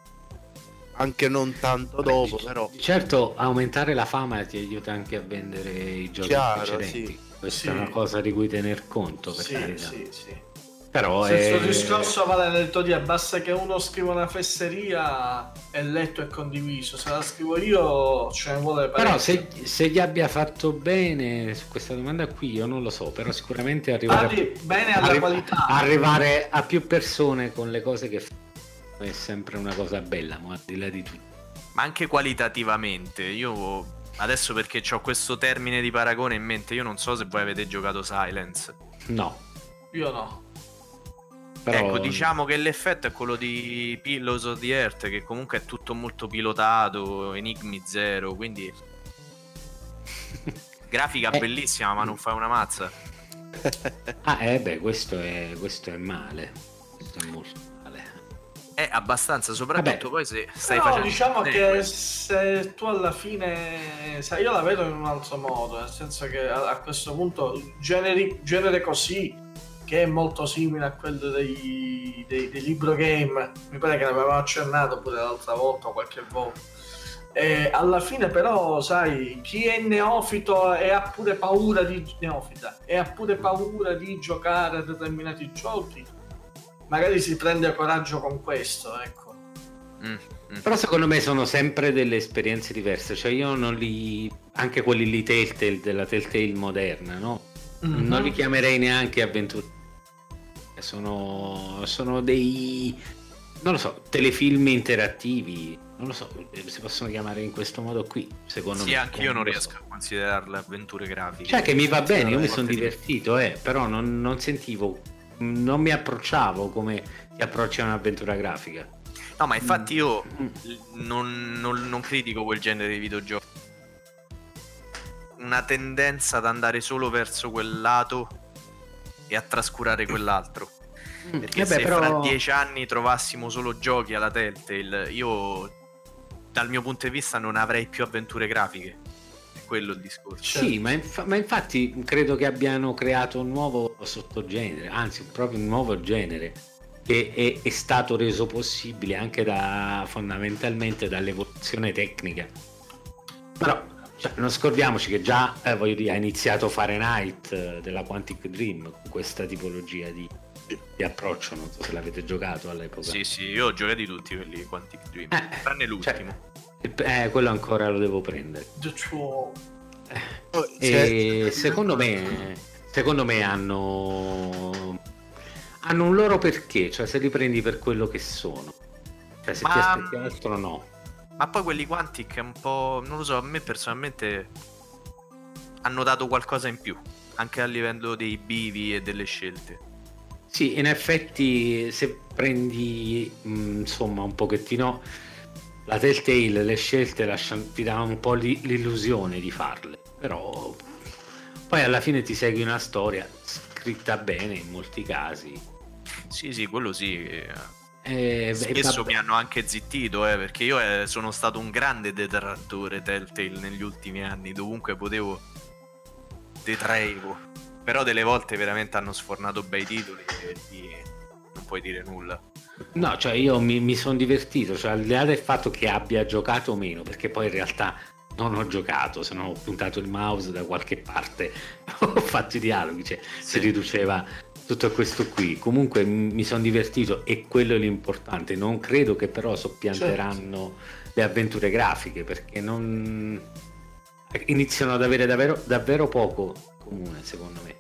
anche non tanto dopo. Beh, però certo, aumentare la fama ti aiuta anche a vendere i giochi Chiaro, precedenti sì. questa sì. è una cosa di cui tener conto, per sì, carità. sì, sì. Però se è... il discorso vale nell'editoria, basta che uno scriva una fesseria e letto e condiviso. Se la scrivo io ce ne vuole parecchio. Però se, se gli abbia fatto bene su questa domanda qui io non lo so, però sicuramente arrivare Parli a, bene alla arri- qualità, arrivare a più persone con le cose che fanno è sempre una cosa bella, ma al di là di tutto. Ma anche qualitativamente, io adesso, perché c'ho questo termine di paragone in mente, io non so se voi avete giocato Silence. No, io no. Però... Ecco, diciamo che l'effetto è quello di Pillars of the Earth, che comunque è tutto molto pilotato, enigmi zero, quindi grafica eh. bellissima, ma non fa una mazza. Ah, eh beh, questo è, questo è male, questo è molto male. È abbastanza, soprattutto Vabbè. poi se stai Però facendo... diciamo eh, che questo. se tu alla fine... sai, io la vedo in un altro modo, nel senso che a, a questo punto generi, genere così... che è molto simile a quello dei, dei, dei libro game, mi pare che ne avevamo accennato pure l'altra volta o qualche volta, e alla fine però sai, chi è neofito e ha pure paura di neofita e ha pure paura di giocare a determinati giochi, magari si prende coraggio con questo, ecco. mm, mm. Però secondo me sono sempre delle esperienze diverse, cioè io non li anche quelli lì Telltale, della Telltale moderna, no? Mm-hmm. Non li chiamerei neanche avventure, sono, sono dei, non lo so, telefilm interattivi, non lo so, si possono chiamare in questo modo qui, secondo sì, me. Sì, anche io non riesco so. a considerarle avventure grafiche. Cioè che mi va bene, io mi sono divertito, eh, però non, non sentivo, non mi approcciavo come ti approcci a un'avventura grafica. No, ma infatti io non, non, non critico quel genere di videogiochi. Una tendenza ad andare solo verso quel lato e a trascurare quell'altro. Perché Vabbè, se però... fra dieci anni trovassimo solo giochi alla Telltale, io dal mio punto di vista non avrei più avventure grafiche. È quello il discorso. Sì, ma, inf- ma infatti credo che abbiano creato un nuovo sottogenere, anzi proprio un nuovo genere, che è, è stato reso possibile anche da, fondamentalmente dall'evoluzione tecnica. Però cioè, non scordiamoci che già eh, voglio dire, ha iniziato Fahrenheit eh, della Quantic Dream con questa tipologia di, di approccio. Non so se l'avete giocato all'epoca. Sì, sì, io ho giocato tutti quelli Quantic Dream, eh, tranne l'ultimo. Cioè, eh, quello ancora lo devo prendere. E secondo me, secondo me hanno hanno un loro perché, cioè se li prendi per quello che sono, cioè se Ma... ti aspetti altro no. Ma poi quelli Quantic è un po', non lo so, a me personalmente hanno dato qualcosa in più, anche a livello dei bivi e delle scelte. Sì, in effetti se prendi mh, insomma un pochettino la Telltale, le scelte lasciano, ti dà un po' l'illusione di farle, però poi alla fine ti segui una storia scritta bene in molti casi. Sì, sì, quello sì. Eh, spesso mi hanno anche zittito eh, perché io eh, sono stato un grande detrattore Telltale negli ultimi anni, dovunque potevo detraevo, però delle volte veramente hanno sfornato bei titoli e non puoi dire nulla. No, cioè io mi, mi sono divertito, cioè al di là del fatto che abbia giocato o meno, perché poi in realtà non ho giocato, se non ho puntato il mouse da qualche parte ho fatto i dialoghi, cioè sì. si riduceva tutto questo qui. Comunque mi sono divertito e quello è l'importante. Non credo che però soppianteranno certo. le avventure grafiche, perché non iniziano ad avere davvero, davvero poco comune, secondo me.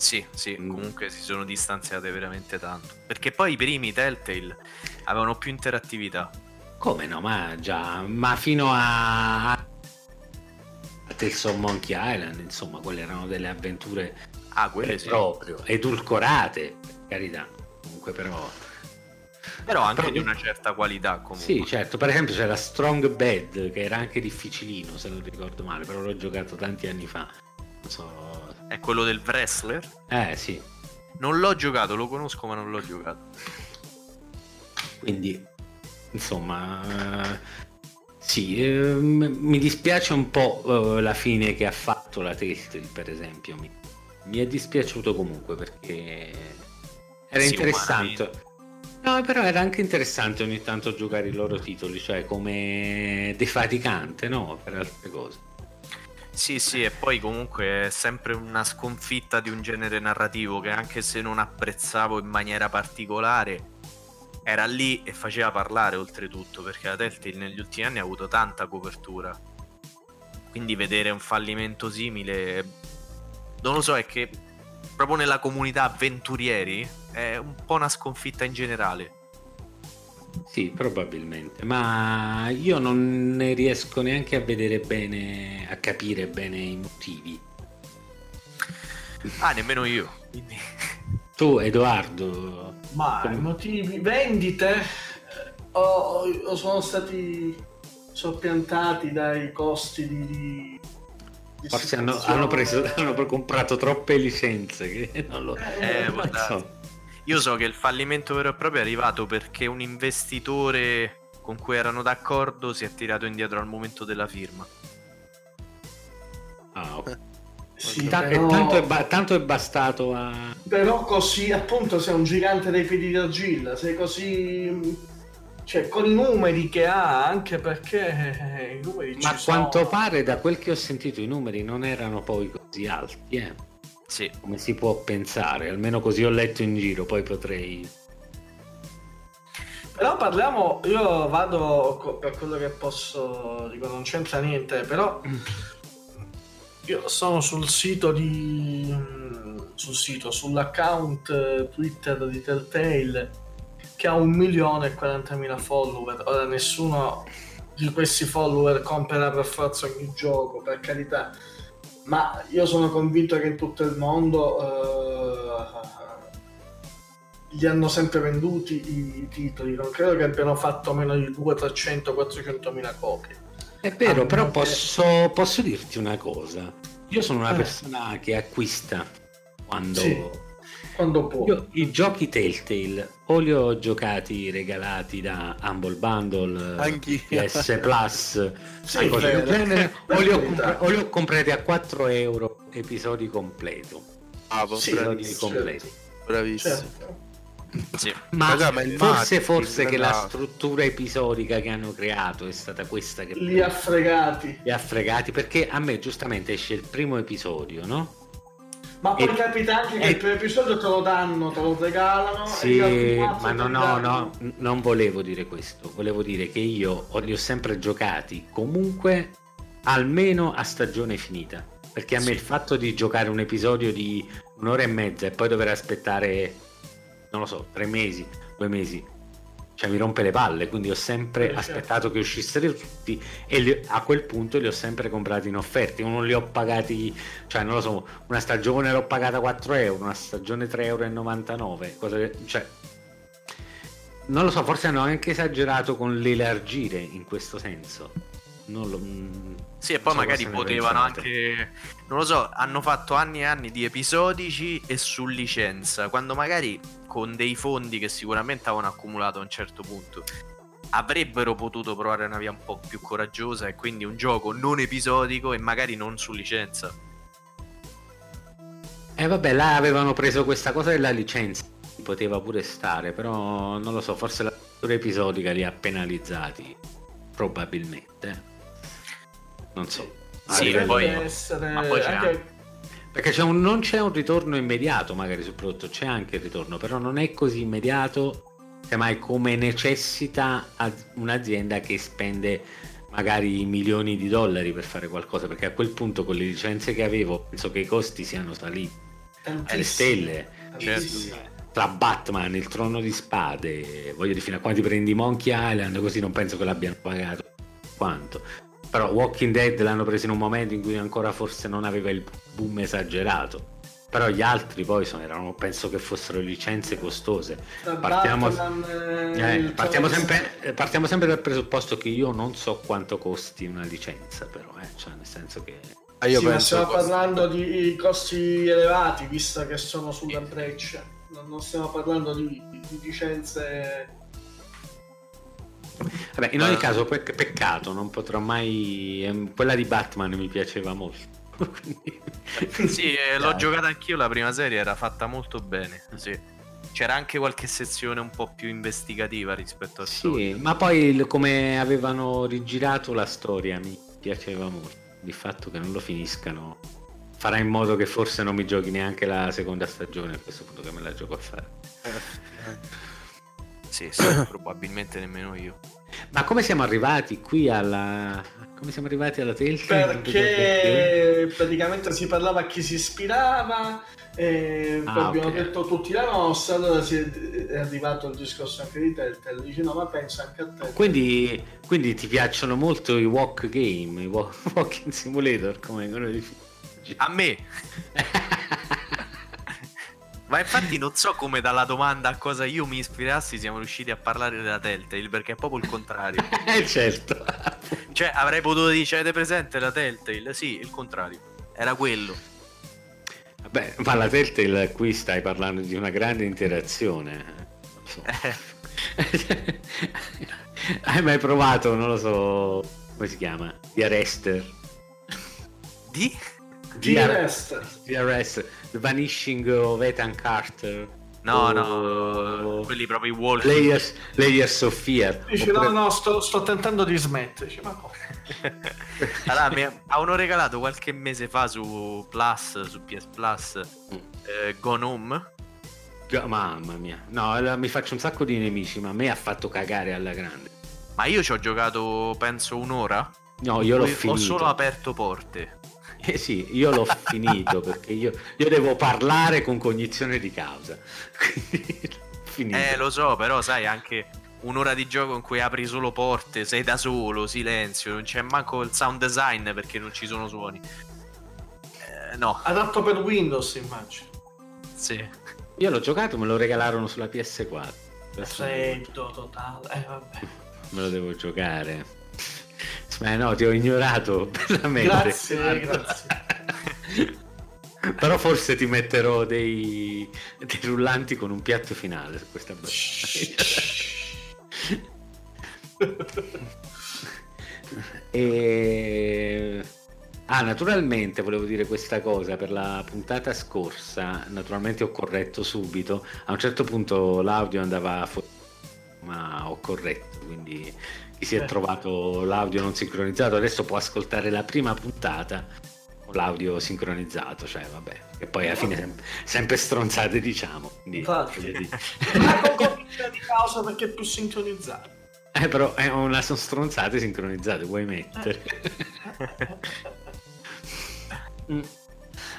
Sì, sì, mm. comunque si sono distanziate veramente tanto, perché poi i primi Telltale avevano più interattività. Come no, ma già, ma fino a, a Tales of Monkey Island, insomma, quelle erano delle avventure Ah, quelle sì. proprio edulcorate, per carità, comunque però però anche però... di una certa qualità comunque. Sì, certo, per esempio c'era Strong Bad, che era anche difficilino se non ricordo male, però l'ho giocato tanti anni fa. Non so... È quello del wrestler? Eh, sì. Non l'ho giocato, lo conosco ma non l'ho giocato. Quindi insomma sì, eh, mi dispiace un po' la fine che ha fatto la Telltale, per esempio. Mi Mi è dispiaciuto comunque, perché era sì, interessante. No, però era anche interessante ogni tanto giocare i loro titoli, cioè come defaticante, no? Per altre cose. Sì, sì, e poi comunque è sempre una sconfitta di un genere narrativo che, anche se non apprezzavo in maniera particolare, era lì e faceva parlare oltretutto, perché la Telltale negli ultimi anni ha avuto tanta copertura. Quindi vedere un fallimento simile... Non lo so, è che proprio nella comunità avventurieri è un po' una sconfitta in generale. Sì, probabilmente, ma io non ne riesco neanche a vedere bene, a capire bene i motivi. Ah, nemmeno io. Quindi... Tu, Edoardo. Ma come... i motivi vendite o, o sono stati soppiantati dai costi di... Forse hanno, hanno preso hanno comprato troppe licenze che non lo eh, non so. Io so che il fallimento vero e proprio è arrivato perché un investitore con cui erano d'accordo si è tirato indietro al momento della firma. Ah, ok. Sì, Tant- però... tanto, è ba- tanto è bastato a... Però così appunto sei un gigante dei piedi d'argilla, sei così... Cioè, con i numeri che ha, anche perché i numeri ma ci quanto sono... pare, da quel che ho sentito, i numeri non erano poi così alti, eh? Sì. Come si può pensare, almeno così ho letto in giro, poi potrei... Però parliamo, io vado co- per quello che posso, dico, non c'entra niente, però io sono sul sito di sul sito, sull'account Twitter di Telltale che ha un milione e quarantamila follower. Ora nessuno di questi follower comprerà per forza ogni gioco, per carità, ma io sono convinto che in tutto il mondo eh, li hanno sempre venduti i titoli, non credo che abbiano fatto meno di duecento, trecento, quattrocentomila copie. È vero, ah, però perché... posso, posso dirti una cosa, io sono una eh. persona che acquista quando, sì, quando può. Io, i giochi Telltale o li ho giocati regalati da Humble Bundle, anch'io, P S Plus, sì, cose del genere, o li ho, compr- o li ho comprati a quattro euro episodi completo. Ah, sì, episodi completi. Certo. Bravissimo. Certo. Sì. Ma, Raga, ma forse matti, forse che la struttura episodica che hanno creato è stata questa che li ha fregati li ha fregati perché a me giustamente esce il primo episodio, no? Ma e... poi capita anche che e... il primo episodio te lo danno, te lo regalano, sì, e ma no no no non volevo dire questo, volevo dire che io li ho sempre giocati comunque almeno a stagione finita, perché a sì. me il fatto di giocare un episodio di un'ora e mezza e poi dover aspettare non lo so, tre mesi, due mesi, cioè mi rompe le palle, quindi ho sempre eh, aspettato certo. che uscissero tutti e li, a quel punto li ho sempre comprati in offerti, non li ho pagati, cioè non lo so, una stagione l'ho pagata quattro euro, una stagione tre e novantanove euro, cose, cioè non lo so, forse hanno anche esagerato con l'elargire in questo senso. Non lo, sì, e poi magari potevano pensate. anche, non lo so, hanno fatto anni e anni di episodici e su licenza, quando magari con dei fondi che sicuramente avevano accumulato a un certo punto avrebbero potuto provare una via un po' più coraggiosa e quindi un gioco non episodico e magari non su licenza. E eh vabbè, là avevano preso questa cosa della licenza, poteva pure stare, però non lo so, forse la struttura episodica li ha penalizzati, probabilmente. Non so, sì, poi, essere... ma poi c'è anche... anche... perché c'è un, non c'è un ritorno immediato magari sul prodotto, c'è anche il ritorno, però non è così immediato, semmai come necessita un'azienda che spende magari milioni di dollari per fare qualcosa, perché a quel punto con le licenze che avevo penso che i costi siano saliti alle stelle, certo. Tra Batman, il Trono di Spade, voglio dire, fino a quanti prendi Monkey Island, così non penso che l'abbiano pagato quanto. Però Walking Dead l'hanno preso in un momento in cui ancora forse non aveva il boom esagerato, però gli altri poi sono, erano, penso che fossero licenze costose. Partiamo, eh, partiamo, sempre, partiamo sempre dal presupposto che io non so quanto costi una licenza, però eh, cioè nel senso che ah, io sì, penso ma stiamo costi... parlando di costi elevati, visto che sono sulla breccia, non stiamo parlando di, di licenze. Vabbè, in ogni caso peccato, non potrò mai, quella di Batman mi piaceva molto. Quindi... sì, eh, l'ho giocata anch'io, la prima serie era fatta molto bene, sì. C'era anche qualche sezione un po' più investigativa rispetto a sì, ma poi come avevano rigirato la storia mi piaceva molto, il fatto che non lo finiscano farà in modo che forse non mi giochi neanche la seconda stagione a questo punto, che me la gioco a fare. Sì, sì, probabilmente nemmeno io. Ma come siamo arrivati qui alla come siamo arrivati alla Telltale? Perché praticamente si parlava a chi si ispirava e ah, poi abbiamo okay. detto tutti la nostra, allora si è arrivato il discorso anche di Telltale, dice no ma pensa anche a te. Quindi, quindi ti piacciono molto i walk game, i walk, walking simulator come quello di a me. Ma infatti non so come dalla domanda a cosa io mi ispirassi siamo riusciti a parlare della Telltale, perché è proprio il contrario. Eh certo. Cioè avrei potuto dire, avete presente la Telltale? Sì, il contrario. Era quello. Vabbè, ma la Telltale qui stai parlando di una grande interazione. Non so. eh. Hai mai provato, non lo so, come si chiama? The Arrester. Di? The Arrester. The Arrester. The Vanishing of Ethan Carter. No, no, quelli proprio i Wall Layers, Layers of Fear. Dice oppure... no, no, sto, sto tentando di smetterci, ma come? Allora, mi hanno regalato qualche mese fa su Plus, su P S Plus, mm. eh, Gone Home, Mamma mia, no, mi faccio un sacco di nemici, ma a me ha fatto cagare alla grande. Ma io ci ho giocato penso un'ora. No, io l'ho finito. Ho solo aperto porte. Eh sì, io l'ho finito perché io, io devo parlare con cognizione di causa. Finito. Eh, lo so, però sai, anche un'ora di gioco in cui apri solo porte, sei da solo, silenzio, non c'è manco il sound design perché non ci sono suoni. Eh, no. Adatto per Windows, immagino. Sì. Io l'ho giocato, me lo regalarono sulla P S quattro. Freddo totale, eh, vabbè. Me lo devo giocare. Ma no, ti ho ignorato bellamente. Grazie, grazie. Però forse ti metterò dei, dei rullanti con un piatto finale su questa battaglia. E... Ah, naturalmente volevo dire questa cosa per la puntata scorsa. Naturalmente ho corretto subito. A un certo punto l'audio andava fuori, ma ho corretto, quindi chi si è trovato l'audio non sincronizzato adesso può ascoltare la prima puntata con l'audio sincronizzato, cioè vabbè, e poi alla fine sem- sempre stronzate, diciamo, quindi ma con cognizione di causa perché è più sincronizzato, eh, però è una, sono stronzate sincronizzate, vuoi mettere.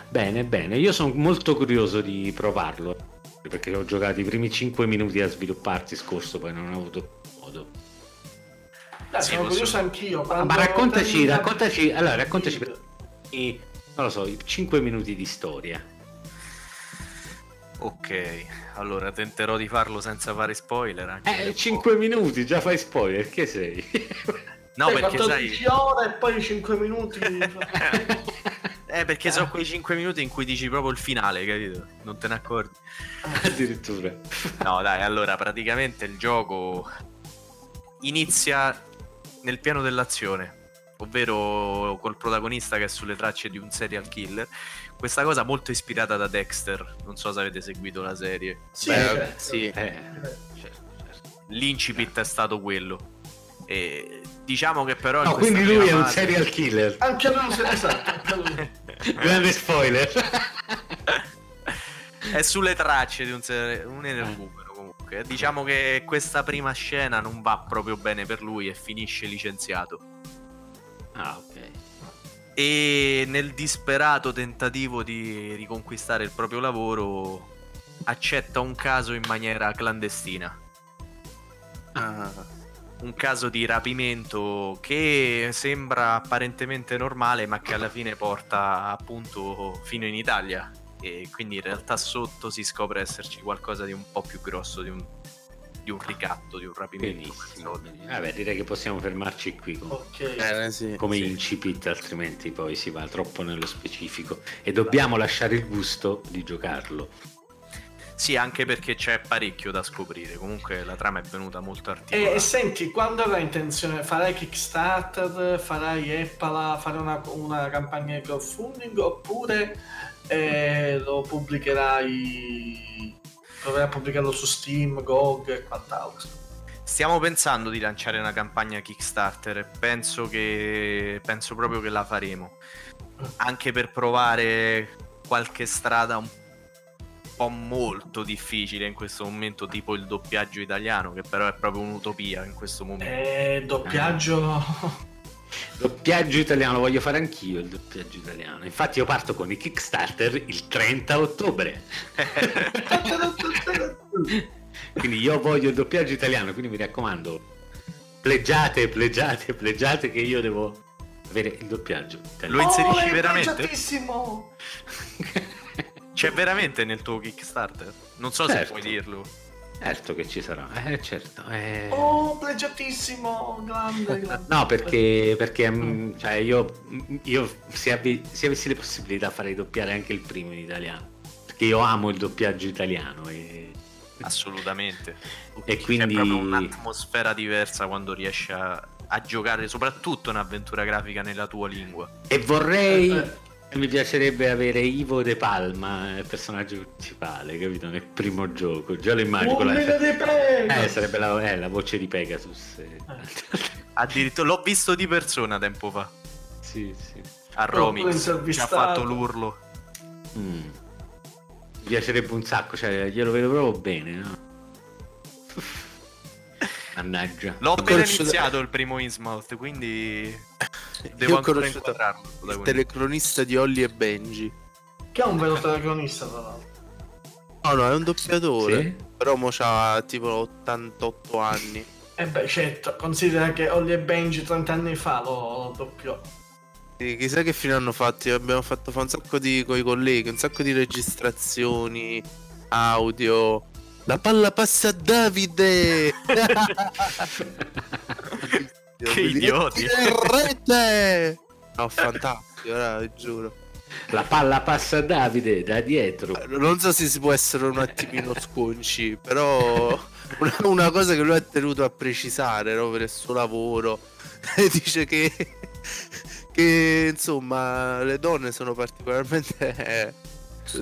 Bene, bene, io sono molto curioso di provarlo perché ho giocato i primi cinque minuti a Svilupparti scorso, poi non ho avuto modo. Dai, sono curioso anch'io. Ma raccontaci, raccontaci, allora raccontaci per i, non lo so, i cinque minuti di storia. Ok, allora tenterò di farlo senza fare spoiler. Anche eh, cinque minuti, già fai spoiler, che sei? No, sei perché quattordici sai... ore e poi cinque minuti. Eh, perché eh. sono quei cinque minuti in cui dici proprio il finale, capito? Non te ne accorgi. Addirittura. No, dai, allora, praticamente il gioco inizia nel piano dell'azione, ovvero col protagonista che è sulle tracce di un serial killer. Questa cosa molto ispirata da Dexter, non so se avete seguito la serie. Sì, beh, certo. Sì. Eh, certo, certo. L'incipit è stato quello. E diciamo che però no, quindi lui è un fase... serial killer, anche lui non se ne sa. Grande spoiler. È sulle tracce di un, ser... un energumeno comunque. Diciamo che questa prima scena non va proprio bene per lui e finisce licenziato. Ah, ok. E nel disperato tentativo di riconquistare il proprio lavoro accetta un caso in maniera clandestina. Ah. Un caso di rapimento che sembra apparentemente normale, ma che alla fine porta appunto fino in Italia, e quindi in realtà sotto si scopre esserci qualcosa di un po' più grosso di un, di un ricatto, di un rapimento. Vabbè, direi che possiamo fermarci qui con... okay. eh, sì, come sì. incipit, altrimenti poi si va troppo nello specifico e dobbiamo lasciare il gusto di giocarlo. Sì, anche perché c'è parecchio da scoprire. Comunque la trama è venuta molto articolata. E senti, quando avrai intenzione? Farai Kickstarter? Farai Epala? Farai una, una campagna di crowdfunding? Oppure eh, lo pubblicherai? Proverai a pubblicarlo su Steam, G O G e quant'altro? Stiamo pensando di lanciare una campagna Kickstarter e penso che penso proprio che la faremo. Anche per provare qualche strada un po' molto difficile in questo momento, tipo il doppiaggio italiano, che però è proprio un'utopia in questo momento. Eh, doppiaggio doppiaggio italiano lo voglio fare anch'io, il doppiaggio italiano. Infatti io parto con i Kickstarter il trenta ottobre. Quindi io voglio il doppiaggio italiano, quindi mi raccomando, pleggiate, pleggiate, pleggiate che io devo avere il doppiaggio italiano. Lo inserisci oh, veramente? C'è veramente nel tuo Kickstarter? Non so, certo. Se puoi dirlo. Certo che ci sarà, eh, certo. Eh... Oh, pregiatissimo, grande, grande. No, perché, perché cioè io, io se, avvi, se avessi le possibilità farei doppiare anche il primo in italiano, perché io amo il doppiaggio italiano. E... Assolutamente. E quindi... C'è proprio un'atmosfera diversa quando riesci a, a giocare, soprattutto un'avventura grafica nella tua lingua. E vorrei... Mi piacerebbe avere Ivo De Palma, il personaggio principale, capito? Nel primo gioco, già lo immagino. Oh, la... eh, sarebbe la, eh, la voce di Pegasus. Eh. Addirittura l'ho visto di persona tempo fa. Sì, sì. A Romy ci ha fatto l'urlo. Mm. piacerebbe un sacco, cioè glielo vedo proprio bene, no? Mannaggia. L'ho appena iniziato il primo Innsmouth, quindi devo ancora incontrarlo. Il telecronista di Ollie e Benji, che è un vero telecronista tra l'altro. No, no, è un doppiatore, sì? Però mo c'ha tipo ottantotto anni. E beh, certo, considera che Ollie e Benji trenta anni fa lo, lo doppiò. Sì, chissà che fine hanno fatto. Abbiamo fatto un sacco di coi colleghi, un sacco di registrazioni audio. La palla passa a Davide. Che idioti. Rete! No, fantastico, ora, giuro. La palla passa a Davide da dietro. Non so se si può essere un attimino sconci, però una, una cosa che lui ha tenuto a precisare, no, per il suo lavoro, dice che, che insomma le donne sono particolarmente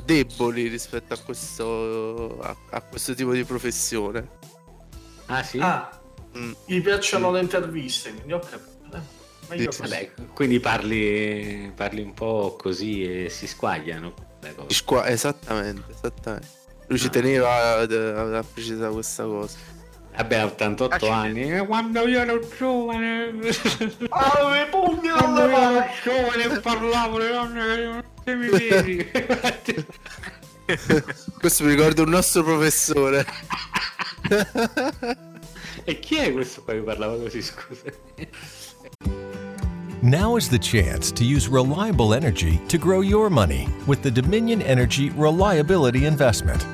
deboli rispetto a questo a, a questo tipo di professione. Ah sì? Ah, mm. Gli piacciono, sì, le interviste, quindi ho capito. Vabbè, quindi parli parli un po' così e si squagliano. Squa- esattamente, esattamente. Lui ah. ci teneva a, a, a precisare questa cosa. Vabbè, ottantotto ah, anni. Eh, quando io ero giovane, ah, le pugna quando io ero giovane parlavo le donne che mi vedi. Questo mi ricorda un nostro professore. E chi è questo qua che parlava così? Scusa. Now is the chance to use reliable energy to grow your money with the Dominion Energy Reliability Investment.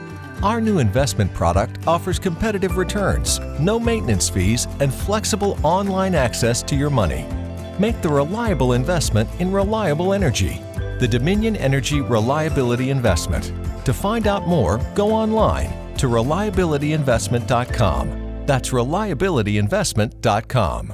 Our new investment product offers competitive returns, no maintenance fees, and flexible online access to your money. Make the reliable investment in reliable energy. The Dominion Energy Reliability Investment. To find out more, go online to reliability investment dot com. That's reliability investment dot com.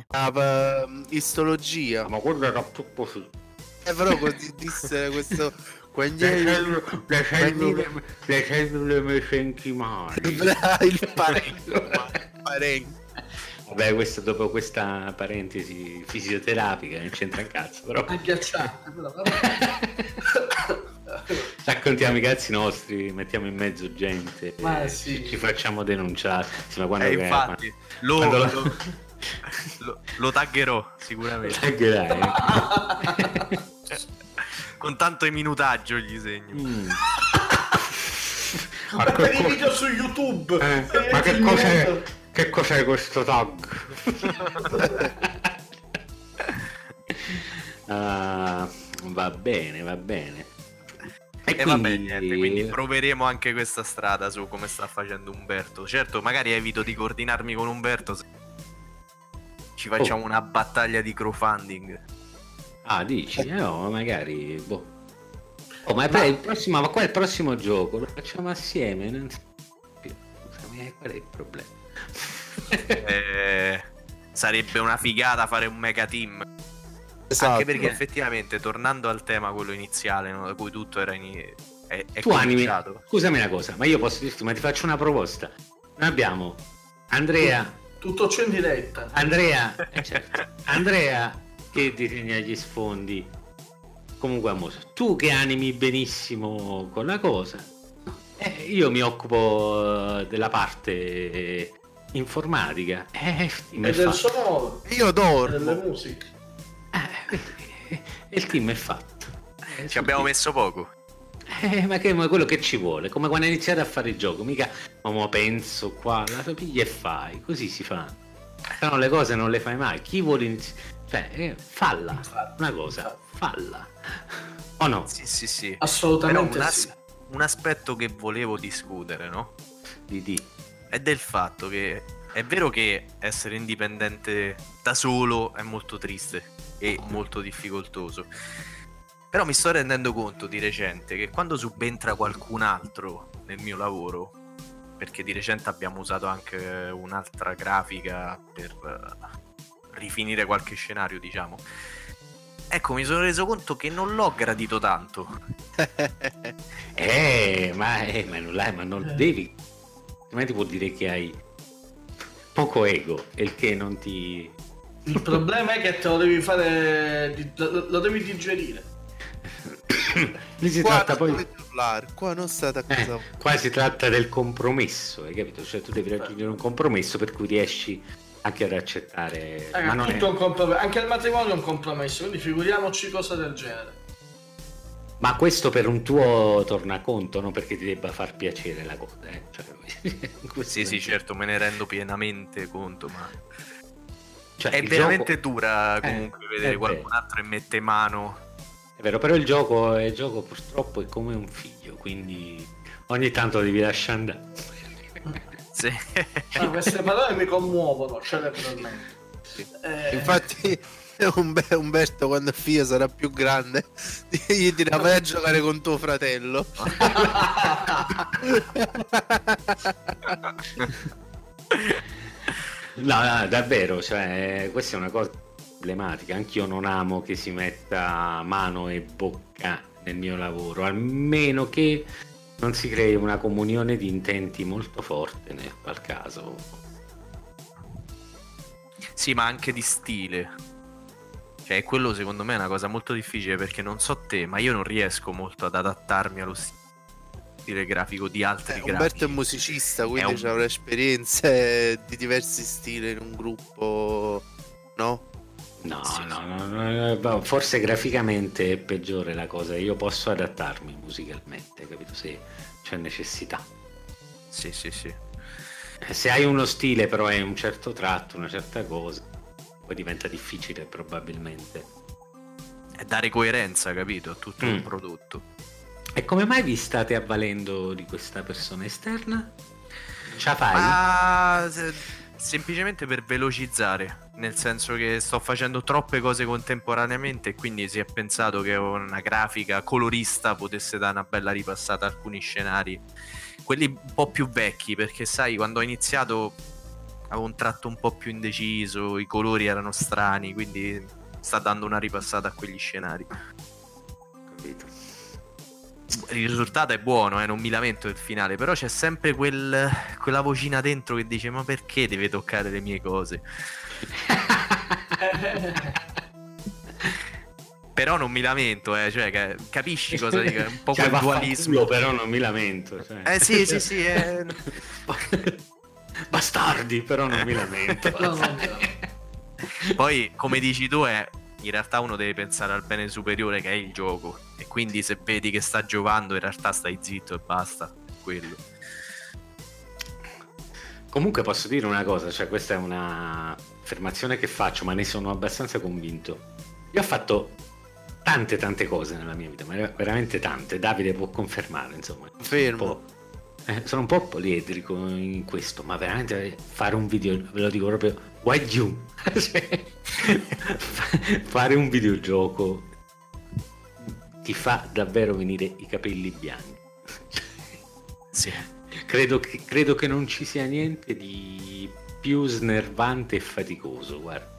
Ah, istologia. Ma quello era tutto così. E però così disse questo. Quindi le cellule, le cellule mesenchimali. Il parenco. Parenco. Vabbè, questo dopo questa parentesi fisioterapica non c'entra un cazzo, però. Agghiacciato, però. Raccontiamo i cazzi nostri, mettiamo in mezzo gente, ma eh, sì, ci facciamo denunciare. Sì, ma eh, infatti è, ma... lo, lo... Lo... lo, lo taggerò sicuramente. Taggerai. Con tanto di minutaggio gli segno. Mm. Ma per co... i video su YouTube. Eh, eh, ma che cos'è, che cos'è questo tag? uh, va bene, va bene. E, e quindi... va bene, niente, quindi proveremo anche questa strada su come sta facendo Umberto. Certo, magari evito di coordinarmi con Umberto. Se... ci facciamo oh. una battaglia di crowdfunding. Ah, dici? Eh no, magari. Boh. Oh, ma, è ma... Poi il prossimo, ma qua è il prossimo gioco. Lo facciamo assieme. Non so più. Scusami, qual è il problema? eh, sarebbe una figata fare un mega team. Esatto. Anche perché effettivamente, tornando al tema quello iniziale, no, da cui tutto era in... è, è cominciato. Anime, scusami una cosa, ma io posso dirti, ma ti faccio una proposta. Noi abbiamo Andrea. Tutto c'è in diretta. Andrea, eh certo. Andrea che disegna gli sfondi. Comunque amoso. Tu che animi benissimo con la cosa. Eh, io mi occupo della parte informatica. Eh, e del sonoro. Io dormo. E delle musiche. Eh, il team è fatto. Eh, ci abbiamo messo poco. Eh, ma che ma quello che ci vuole, come quando iniziate a fare il gioco, mica ma, ma penso qua, la piglia e fai, così si fa. Però le cose non le fai mai. Chi vuole iniziare? Cioè, eh, falla una cosa, falla. O no? Sì, sì, sì. Assolutamente. Però un, as- sì. un aspetto che volevo discutere, no? Di di. È del fatto che è vero che essere indipendente da solo è molto triste e molto difficoltoso. Però mi sto rendendo conto di recente che quando subentra qualcun altro nel mio lavoro, perché di recente abbiamo usato anche un'altra grafica per rifinire qualche scenario, diciamo, ecco, mi sono reso conto che non l'ho gradito tanto. eh, ma, eh, ma non l'hai, ma non lo devi, altrimenti vuol dire che hai poco ego, il che non ti... Il problema è che te lo devi fare, lo, lo devi digerire. Lì si qua tratta poi parlare, qua non sta da cosa... eh, qua si tratta del compromesso, hai capito? Cioè tu devi raggiungere un compromesso per cui riesci anche ad accettare, eh, ma non è... un comprom- anche il matrimonio è un compromesso, quindi figuriamoci cose del genere. Ma questo per un tuo tornaconto, non perché ti debba far piacere la cosa, eh? Cioè, sì sì certo, me ne rendo pienamente conto, ma cioè, è veramente gioco... dura comunque eh, vedere qualcun altro e mette mano. È vero, però il gioco, il gioco purtroppo è come un figlio, quindi ogni tanto devi lasciare andare. Sì. No, queste parole mi commuovono cerebralmente. Sì. Eh... Infatti Umber- Umberto quando il figlio sarà più grande gli dirà vai a giocare con tuo fratello. No, no, davvero, cioè, questa è una cosa problematica. Anch'io non amo che si metta mano e bocca nel mio lavoro, almeno che non si crei una comunione di intenti molto forte nel qual caso. Sì, ma anche di stile. Cioè, quello secondo me è una cosa molto difficile, perché non so te, ma io non riesco molto ad adattarmi allo stile grafico di altri eh, grafici. Umberto è musicista, quindi c'è un... avrà esperienze di diversi stili in un gruppo, no? No, sì, no, no, no, no, forse graficamente è peggiore la cosa. Io posso adattarmi musicalmente, capito? Se c'è necessità. Sì, sì, sì. Se hai uno stile, però hai un certo tratto, una certa cosa, poi diventa difficile probabilmente. È dare coerenza, capito? A tutto mm. il prodotto. E come mai vi state avvalendo di questa persona esterna? Ce fai? Ah, se, semplicemente per velocizzare, nel senso che sto facendo troppe cose contemporaneamente e quindi si è pensato che una grafica colorista potesse dare una bella ripassata a alcuni scenari, quelli un po' più vecchi, perché sai, quando ho iniziato avevo un tratto un po' più indeciso, i colori erano strani, quindi sta dando una ripassata a quegli scenari. Capito? Il risultato è buono, eh, non mi lamento del finale, però c'è sempre quel, quella vocina dentro che dice ma perché deve toccare le mie cose? Però non mi lamento, eh, cioè, capisci cosa dico? Un po' cioè, quel dualismo culo, però non mi lamento, cioè. Eh sì sì sì eh... Bastardi, però non mi lamento. No, no, no. Poi come dici tu è eh, in realtà uno deve pensare al bene superiore che è il gioco, e quindi se vedi che sta giocando in realtà stai zitto e basta, quello. Comunque posso dire una cosa, cioè questa è una affermazione che faccio, ma ne sono abbastanza convinto. Io ho fatto tante tante cose nella mia vita, ma veramente tante, Davide può confermare, insomma. Fermo. Eh, sono un po' poliedrico in questo, ma veramente fare un video, ve lo dico proprio, why you? Cioè, fare un videogioco ti fa davvero venire i capelli bianchi. Sì. Credo che, credo che non ci sia niente di più snervante e faticoso, guarda.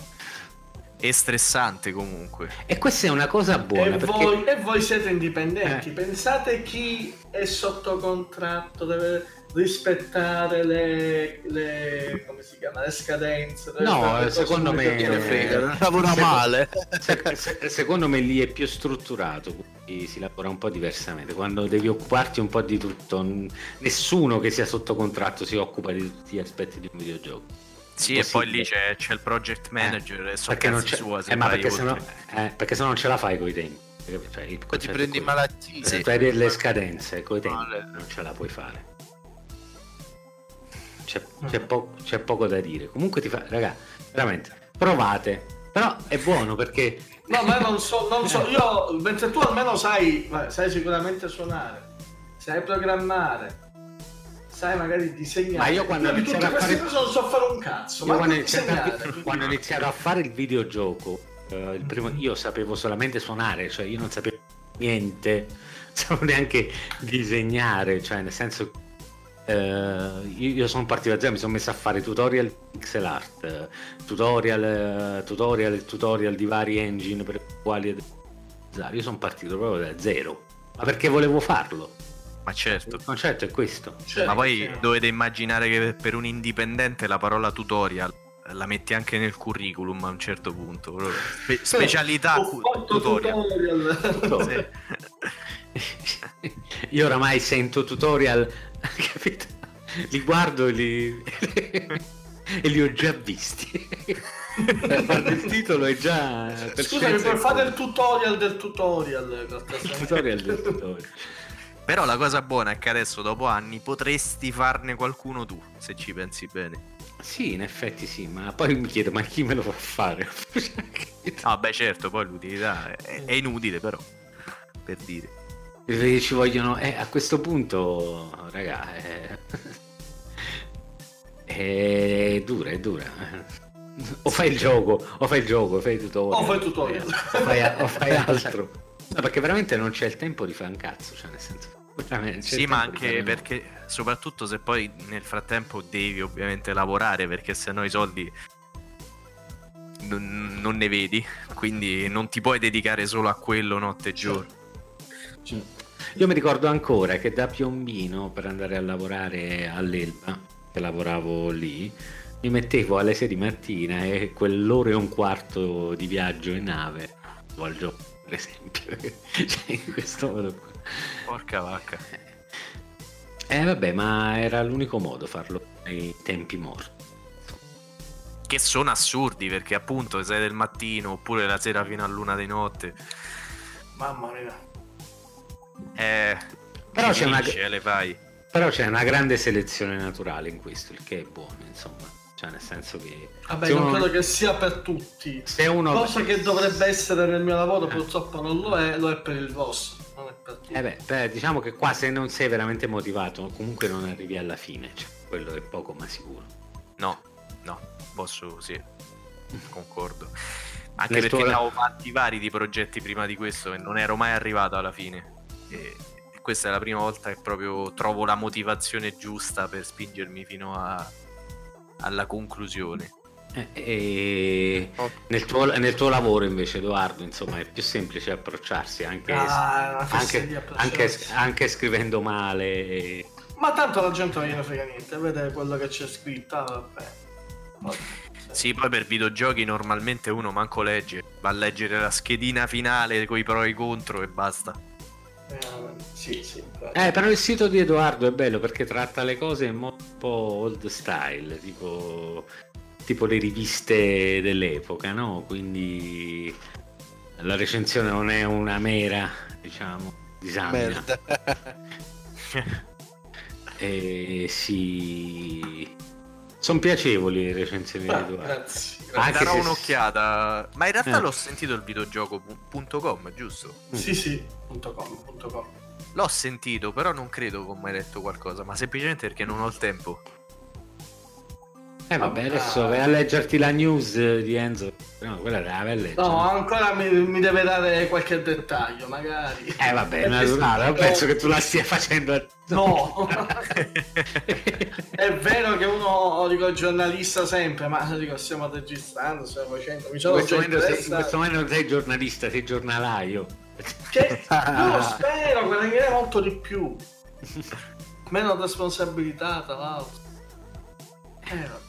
E stressante comunque. E questa è una cosa buona. E, perché... voi, e voi siete indipendenti. Eh. Pensate chi è sotto contratto, deve rispettare le, le come si chiama, le scadenze. No, secondo me eh, lavora male. Se, se, secondo me lì è più strutturato, quindi si lavora un po' diversamente. Quando devi occuparti un po' di tutto, nessuno che sia sotto contratto si occupa di tutti gli aspetti di un videogioco. Sì, possibile. E poi lì c'è, c'è il project manager eh, e perché non c'è, sua, eh, ma perché sennò, eh, perché sennò non ce la fai coi tempi, cioè, il, poi ti prendi coi, malattie, sì, fai delle scadenze coi tempi, vale. Non ce la puoi fare, c'è, c'è, po- c'è poco da dire. Comunque ti fa, raga, veramente provate, però è buono perché no, ma non so, non so io, mentre tu almeno sai, sai sicuramente suonare, sai programmare, sai magari disegnare. Ma io quando ho iniziato a fare non so fare un cazzo, ma quando ho iniziato, iniziato a fare il videogioco eh, il primo, io sapevo solamente suonare, cioè io non sapevo niente, sapevo neanche disegnare, cioè nel senso eh, io, io sono partito da zero, mi sono messo a fare tutorial pixel art, tutorial tutorial tutorial di vari engine per quali utilizzare. Io sono partito proprio da zero, ma perché volevo farlo. Ma certo, il concetto è questo, certo. Ma poi dovete immaginare che per un indipendente la parola tutorial la metti anche nel curriculum a un certo punto. Spe- specialità cu- tutorial, tutorial. tutorial. Sì. Io oramai sento tutorial, capito? Li guardo e li, e li ho già visti. Il titolo è già per scusami per fare il tutorial del tutorial il tutorial del tutorial. Però la cosa buona è che adesso, dopo anni, potresti farne qualcuno tu, se ci pensi bene. Sì, in effetti sì, ma poi mi chiedo, ma chi me lo fa fare? Ah beh certo, poi l'utilità è, è inutile però, per dire. Perché ci vogliono... Eh, a questo punto, raga, è... è dura, è dura. O fai il gioco, o fai il gioco, fai il tutorial. O fai il tutorial. O fai, o fai altro. No, perché veramente non c'è il tempo di fare un cazzo, cioè nel senso sì, ma anche perché un... soprattutto se poi nel frattempo devi ovviamente lavorare, perché sennò i soldi n- non ne vedi, quindi non ti puoi dedicare solo a quello notte e giorno. Certo. Io mi ricordo ancora che da Piombino, per andare a lavorare all'Elba, che lavoravo lì, mi mettevo alle sei di mattina e quell'ora e un quarto di viaggio in nave al giorno, per esempio, cioè in questo modo qua. Porca vacca. Eh vabbè, ma era l'unico modo farlo nei tempi morti, che sono assurdi, perché appunto sei del mattino oppure la sera fino all'una di notte. Mamma mia. Eh, però c'è una le vai. Però c'è una grande selezione naturale in questo, il che è buono, insomma. Cioè nel senso che vabbè, non uno... credo che sia per tutti, se uno... cosa che dovrebbe essere nel mio lavoro, purtroppo non lo è, lo è per il vostro, non è per tutti. Eh beh, beh, diciamo che qua se non sei veramente motivato comunque non arrivi alla fine, cioè, quello è poco ma sicuro. No, no, posso sì, concordo. Anche nel perché tuo... avevo fatti vari di progetti prima di questo e non ero mai arrivato alla fine, e questa è la prima volta che proprio trovo la motivazione giusta per spingermi fino a alla conclusione. Eh, eh, oh. nel, tuo, nel tuo lavoro invece, Edoardo, insomma è più semplice approcciarsi anche, ah, anche, anche, anche scrivendo male, ma tanto la gente non gliene frega niente, vede quello che c'è scritto. Ah, vabbè. Vabbè, sì, poi per videogiochi normalmente uno manco legge, va a leggere la schedina finale coi pro e i contro e basta. Eh, sì, sì, eh, però il sito di Edoardo è bello perché tratta le cose in modo un po' old style, tipo, tipo le riviste dell'epoca, no? Quindi la recensione non è una mera, diciamo, disamina. E sì, sono piacevoli le recensioni ah, di Edoardo. Grazie. Darò se... un'occhiata. Ma in realtà eh. l'ho sentito il videogioco punto com, giusto? Sì, sì, punto com, punto com. L'ho sentito, però non credo che ho mai letto qualcosa, ma semplicemente perché non ho il tempo. Eh vabbè, adesso vai a leggerti la news di Enzo. No, quella era bella legge. No, ancora mi, mi deve dare qualche dettaglio, magari. Eh vabbè, naturale, non penso che tu la stia facendo. No. È vero che uno, dico, giornalista sempre, ma dico, stiamo registrando, stiamo facendo. Mi sono in, questo sei, in questo momento non sei giornalista, sei giornalaio. Che io spero guadagnerei molto di più. Meno responsabilità, tra l'altro. Eh vabbè.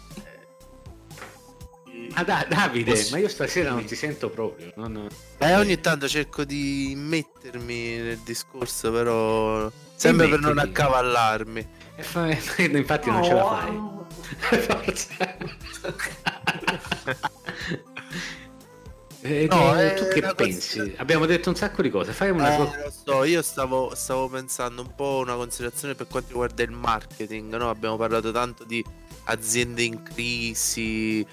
Ah, da- Davide, posso... ma io stasera non ti sento proprio. No, no. Eh, ogni tanto cerco di mettermi nel discorso, però sempre per non accavallarmi. Eh, infatti non oh, ce la fai. Oh. eh, no, eh, tu che pensi? Considera... Abbiamo detto un sacco di cose. Fai una eh, co- lo so, io stavo, stavo pensando un po' una considerazione per quanto riguarda il marketing, no? Abbiamo parlato tanto di aziende in crisi.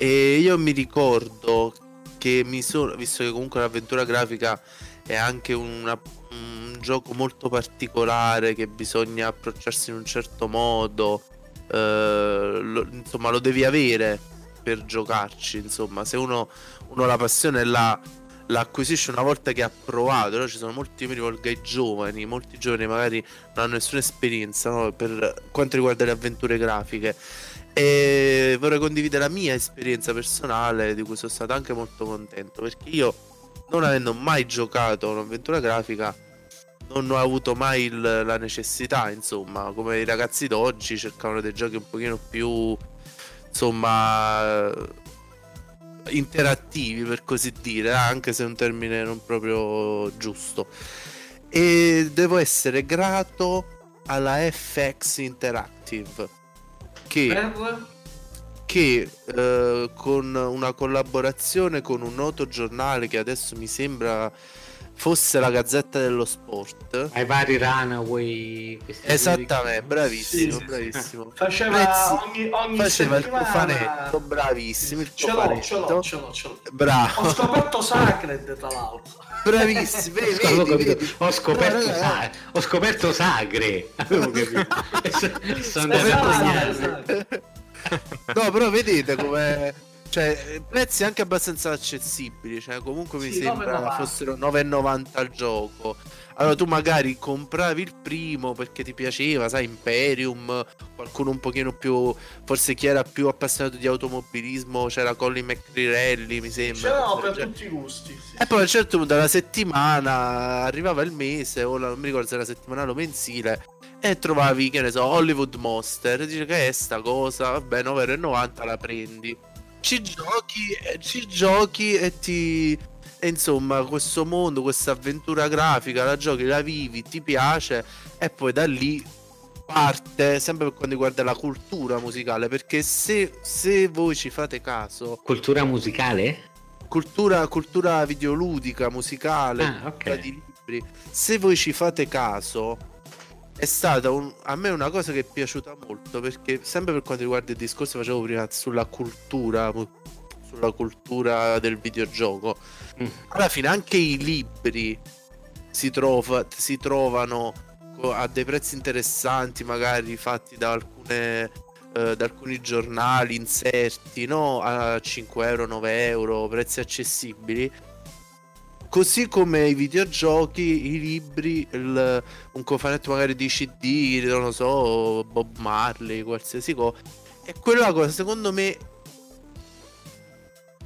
E io mi ricordo che mi sono, visto che comunque l'avventura grafica è anche una, un gioco molto particolare che bisogna approcciarsi in un certo modo, eh, lo, insomma lo devi avere per giocarci, insomma se uno, uno la passione la, l'acquisition una volta che ha provato, no? Ci sono molti rivolgai giovani, molti giovani magari non hanno nessuna esperienza, no? Per quanto riguarda le avventure grafiche. E vorrei condividere la mia esperienza personale, di cui sono stato anche molto contento, perché io, non avendo mai giocato un'avventura grafica, non ho avuto mai il, la necessità, insomma, come i ragazzi d'oggi cercavano dei giochi un pochino più, insomma, interattivi, per così dire, anche se è un termine non proprio giusto. E devo essere grato alla F X Interactive, che, che eh, con una collaborazione con un noto giornale che adesso mi sembra fosse la Gazzetta dello Sport, ai vari Runaway, esattamente, bravissimo, sì, sì, bravissimo. Faceva Prezzi, ogni, ogni faceva il cofanetto, bravissimo, il ce l'ho, ce l'ho, ce l'ho, ce l'ho. Bravo. Ho scoperto Sacred, tra l'altro, bravissimo. Vedi, vedi, vedi. Ho scoperto Bra- sa- ho scoperto Sagre. Avevo capito. Sono esatto, no, però vedete come, cioè, prezzi anche abbastanza accessibili, cioè comunque mi sì, sembra nove e novanta fossero nove e novanta al gioco. Allora tu magari compravi il primo perché ti piaceva, sai, Imperium, qualcuno un pochino più, forse chi era più appassionato di automobilismo, c'era Colin McRirelli, mi sembra. C'era, no, per cioè, tutti i gusti. Sì, e sì. Poi a un certo punto dalla settimana arrivava il mese, o la, non mi ricordo se era settimanale o mensile, e trovavi, che ne so, Hollywood Monster, dice che è sta cosa, vabbè, nove e novanta la prendi. Ci giochi, ci giochi e ti... E insomma, questo mondo, questa avventura grafica, la giochi, la vivi, ti piace, e poi da lì parte, sempre per quanto riguarda la cultura musicale, perché se, se voi ci fate caso... Cultura musicale? Cultura, cultura videoludica, musicale, ah, okay. Di libri. Se voi ci fate caso... È stata un, a me una cosa che è piaciuta molto, perché sempre per quanto riguarda il discorso che facevo prima sulla cultura, sulla cultura del videogioco, mm. alla fine anche i libri si, trova, si trovano a dei prezzi interessanti, magari fatti da alcune eh, da alcuni giornali, inserti, no? A cinque euro, nove euro, prezzi accessibili. Così come i videogiochi, i libri, il, un cofanetto magari di C D, non lo so, Bob Marley, qualsiasi cosa. E quella cosa secondo me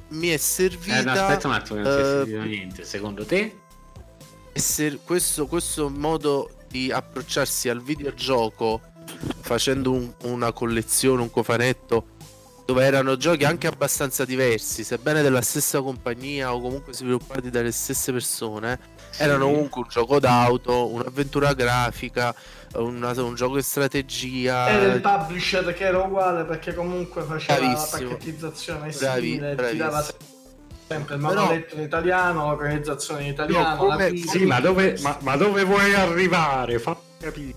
mi è servita. Eh, no, aspetta un attimo, che non uh, ti è servito niente, secondo te? Ser- questo, questo modo di approcciarsi al videogioco facendo un, una collezione, un cofanetto, dove erano giochi anche abbastanza diversi, sebbene della stessa compagnia o comunque sviluppati dalle stesse persone, sì. Erano comunque un gioco d'auto, un'avventura grafica, una, un gioco di strategia. Era il publisher che era uguale, perché comunque faceva bravissimo. La pacchettizzazione simile, ti dava sempre il manualetto in italiano, l'organizzazione in italiano. No, come... Sì, ma dove, ma, ma dove vuoi arrivare? Fa capire.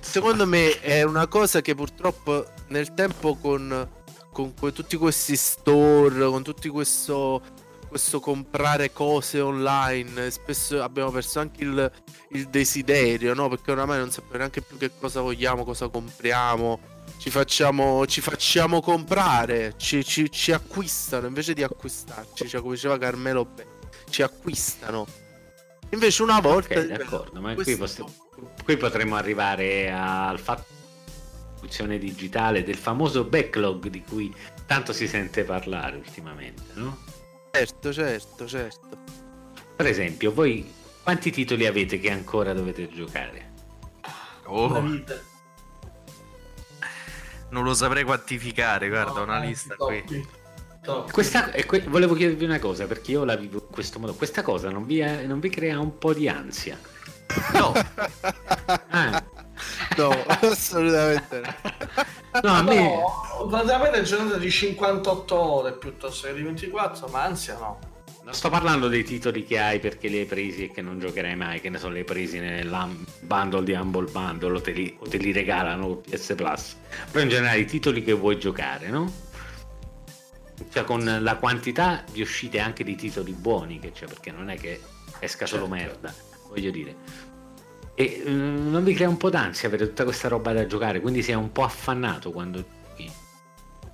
Secondo me è una cosa che purtroppo nel tempo con... Con que- tutti questi store, con tutti questo, questo comprare cose online, spesso abbiamo perso anche il, il desiderio, no? Perché oramai non sappiamo neanche più che cosa vogliamo, cosa compriamo. Ci facciamo, ci facciamo comprare, ci, ci, ci acquistano invece di acquistarci, cioè come diceva Carmelo Be- ci acquistano. Invece una volta... Okay, d'accordo, ma qui, posso... qui potremmo arrivare al fatto digitale, del famoso backlog di cui tanto si sente parlare ultimamente, no? Certo, certo, certo. Per esempio, voi quanti titoli avete che ancora dovete giocare? Oh. Non lo saprei quantificare, guarda, no, una lista toppi. Qui. Toppi. Questa, e que- volevo chiedervi una cosa, perché io la vivo in questo modo. Questa cosa non vi, è, non vi crea un po' di ansia? No. Ah. No, assolutamente no. No, a me... no, praticamente giornata di cinquantotto ore piuttosto che di ventiquattro, ma ansia no. Non sto parlando dei titoli che hai perché li hai presi e che non giocherai mai, che ne sono, li hai presi nel bundle di Humble Bundle o te li, o te li regalano con P S Plus, però in generale i titoli che vuoi giocare, no? Cioè con la quantità vi uscite anche di titoli buoni che c'è, perché non è che esca solo certo. merda, voglio dire. E non vi crea un po' d'ansia per tutta questa roba da giocare, quindi sei un po' affannato quando giochi?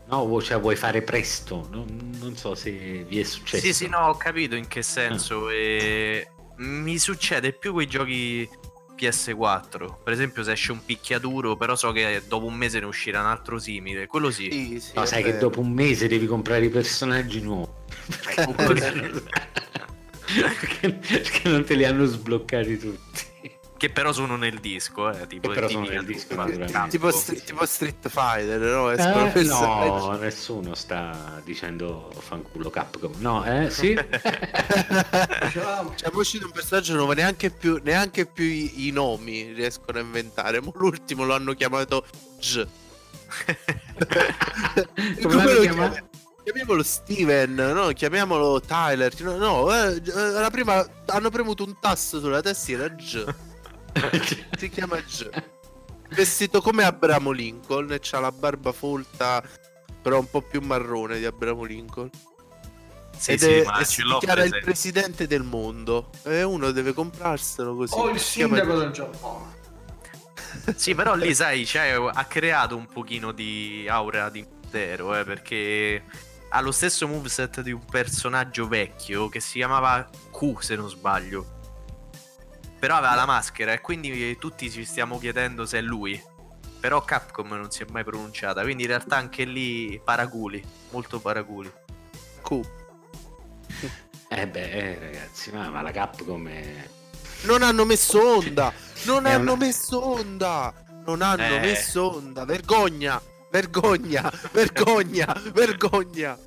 No, cioè vuoi fare presto, non, non so se vi è successo. Sì, sì, no, ho capito in che senso. Ah. E mi succede più quei giochi P S quattro, per esempio, se esce un picchiaduro, però so che dopo un mese ne uscirà un altro simile, quello sì. Sì, sì, no, sai vero. Che dopo un mese devi comprare i personaggi nuovi perché, perché non te li hanno sbloccati tutti. Che però sono nel disco, eh, tipo, però sono nel disco, tipo, stri- tipo Street Fighter, no? Eh, no, nessuno sta dicendo fanculo Capcom, no, eh, sì. C'è uscito un personaggio, non va neanche più, neanche più i, i nomi riescono a inventare. Ma l'ultimo lo hanno chiamato G. Come l'hanno chiamato? Chiamiamolo Steven, no? Chiamiamolo Tyler, no, no, eh, la prima hanno premuto un tasto sulla tastiera, G. Si chiama G, vestito come Abramo Lincoln e c'ha la barba folta, però un po' più marrone di Abramo Lincoln. Sì, ed sì, è, ma si dichiara il presidente del mondo e uno deve comprarselo così. O oh, il sindaco del Giappone. Sì, però lì sai, cioè, ha creato un pochino di aura di mistero, eh, perché ha lo stesso moveset di un personaggio vecchio che si chiamava Q, se non sbaglio. Però aveva la maschera e quindi tutti ci stiamo chiedendo se è lui. Però Capcom non si è mai pronunciata, quindi in realtà anche lì paraculi, molto paraculi. Q. Eh beh, eh, ragazzi, ma, ma la Capcom è... Non hanno messo onda! Non è hanno una... messo onda! Non hanno eh. messo onda! Vergogna! Vergogna! Vergogna! Vergogna!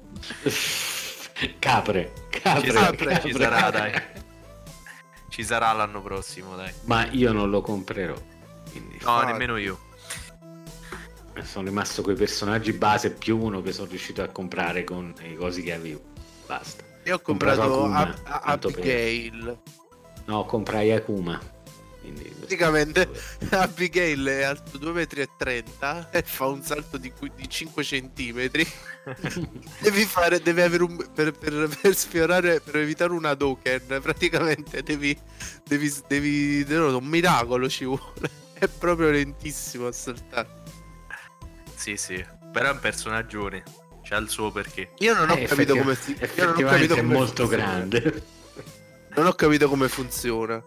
Capre! Capre! Ci sarà, capre. Ci sarà, dai! Ci sarà l'anno prossimo, dai. Ma io non lo comprerò. Quindi... No, ah, nemmeno io. Sono rimasto coi personaggi base più uno che sono riuscito a comprare con i cosi che avevo. Basta. Io ho comprato, comprato Akuma, Ab- Abigail. Per... No, comprai Akuma. Quindi... Praticamente Abigail è alto due metri e trenta e fa un salto di, di cinque centimetri. Devi fare, devi avere un per, per, per sfiorare, per evitare una doken, praticamente devi devi devi no, un miracolo ci vuole. È proprio lentissimo a saltare. Sì, sì, però è un personaggione, c'ha il suo perché. Io non ho eh, capito come si io non ho capito come è molto funziona. Grande. Non ho capito come funziona.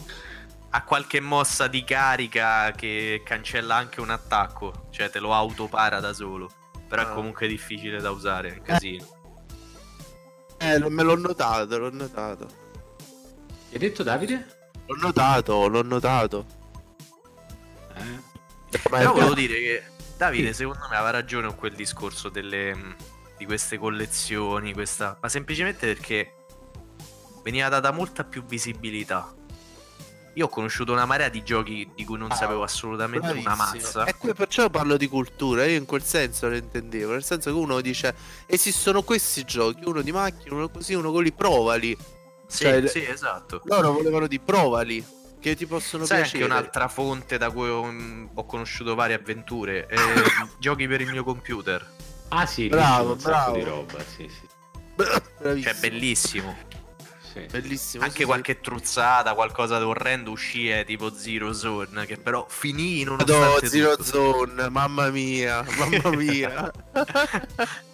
Ha qualche mossa di carica che cancella anche un attacco, cioè te lo autopara da solo. Però è comunque difficile da usare, è un casino. Eh, me l'ho notato, l'ho notato. Hai detto, Davide? L'ho notato, l'ho notato. Eh. Però volevo dire che Davide, sì, secondo me, aveva ragione con quel discorso delle, di queste collezioni, questa... ma semplicemente perché veniva data molta più visibilità. Io ho conosciuto una marea di giochi di cui non ah, sapevo assolutamente bravissimo. Una mazza. E qui perciò parlo di cultura, io in quel senso lo intendevo. Nel senso che uno dice, esistono questi giochi, uno di macchina, uno così, uno con li provali. Sì, cioè, sì, esatto. Loro volevano di provali, che ti possono sai piacere. Sai anche un'altra fonte da cui ho, ho conosciuto varie avventure, eh, giochi per il mio computer. Ah sì, bravo, bravo. Di roba, sì, sì. Bravissimo. Cioè, bellissimo. Sì. Bellissimo, anche sì, qualche sì. truzzata, qualcosa di orrendo uscì, eh, tipo Zero Zone, che però finì in uno stato Zero tutto. Zone, mamma mia, mamma mia.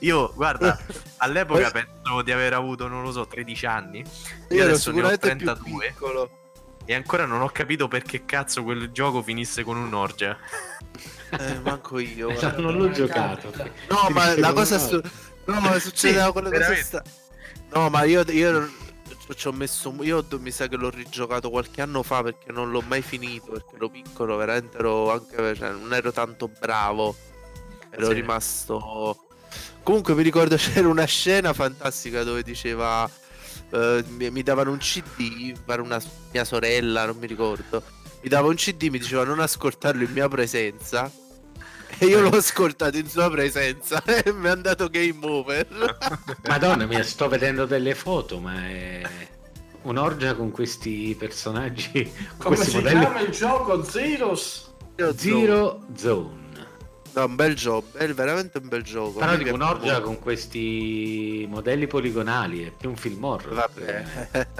Io guarda, all'epoca penso di aver avuto, non lo so, tredici anni. Io, io adesso ne ho trentadue e ancora non ho capito perché cazzo quel gioco finisse con un'orgia. Eh, manco io. Non l'ho giocato. No, ma la cosa stu- No, ma succedeva sì, quella veramente. Cosa sta- No, ma io io ci ho messo, io mi sa che l'ho rigiocato qualche anno fa perché non l'ho mai finito, perché ero piccolo, veramente ero anche, cioè, non ero tanto bravo, ero sì. rimasto. Comunque mi ricordo c'era una scena fantastica dove diceva eh, mi, mi davano un C D, per una mia sorella, non mi ricordo, mi dava un C D, mi diceva non ascoltarlo in mia presenza e io l'ho ascoltato in sua presenza e mi è andato game over. Madonna mia, sto vedendo delle foto, ma è un'orgia con questi personaggi, con come questi si modelli. Chiama il gioco? Zeros? Zero, Zero Zone, Zone. No, un bel gioco, è veramente un bel gioco. Però dico un'orgia molto. Con questi modelli poligonali è più un film horror. Vabbè.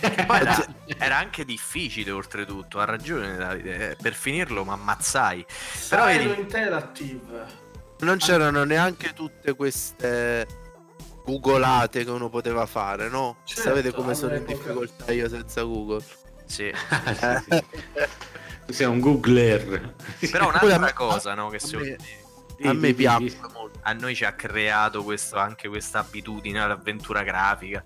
Era, era anche difficile, oltretutto, ha ragione Davide, per finirlo mi ammazzai. Però ero interattive. non c'erano neanche tutte queste googolate che uno poteva fare, no? Certo, sapete come sono in difficoltà io senza Google? Sì, sì, sì. Sei un googler. Però un'altra cosa, no, che si a me piace molto. A noi ci ha creato questo, anche questa abitudine all'avventura grafica,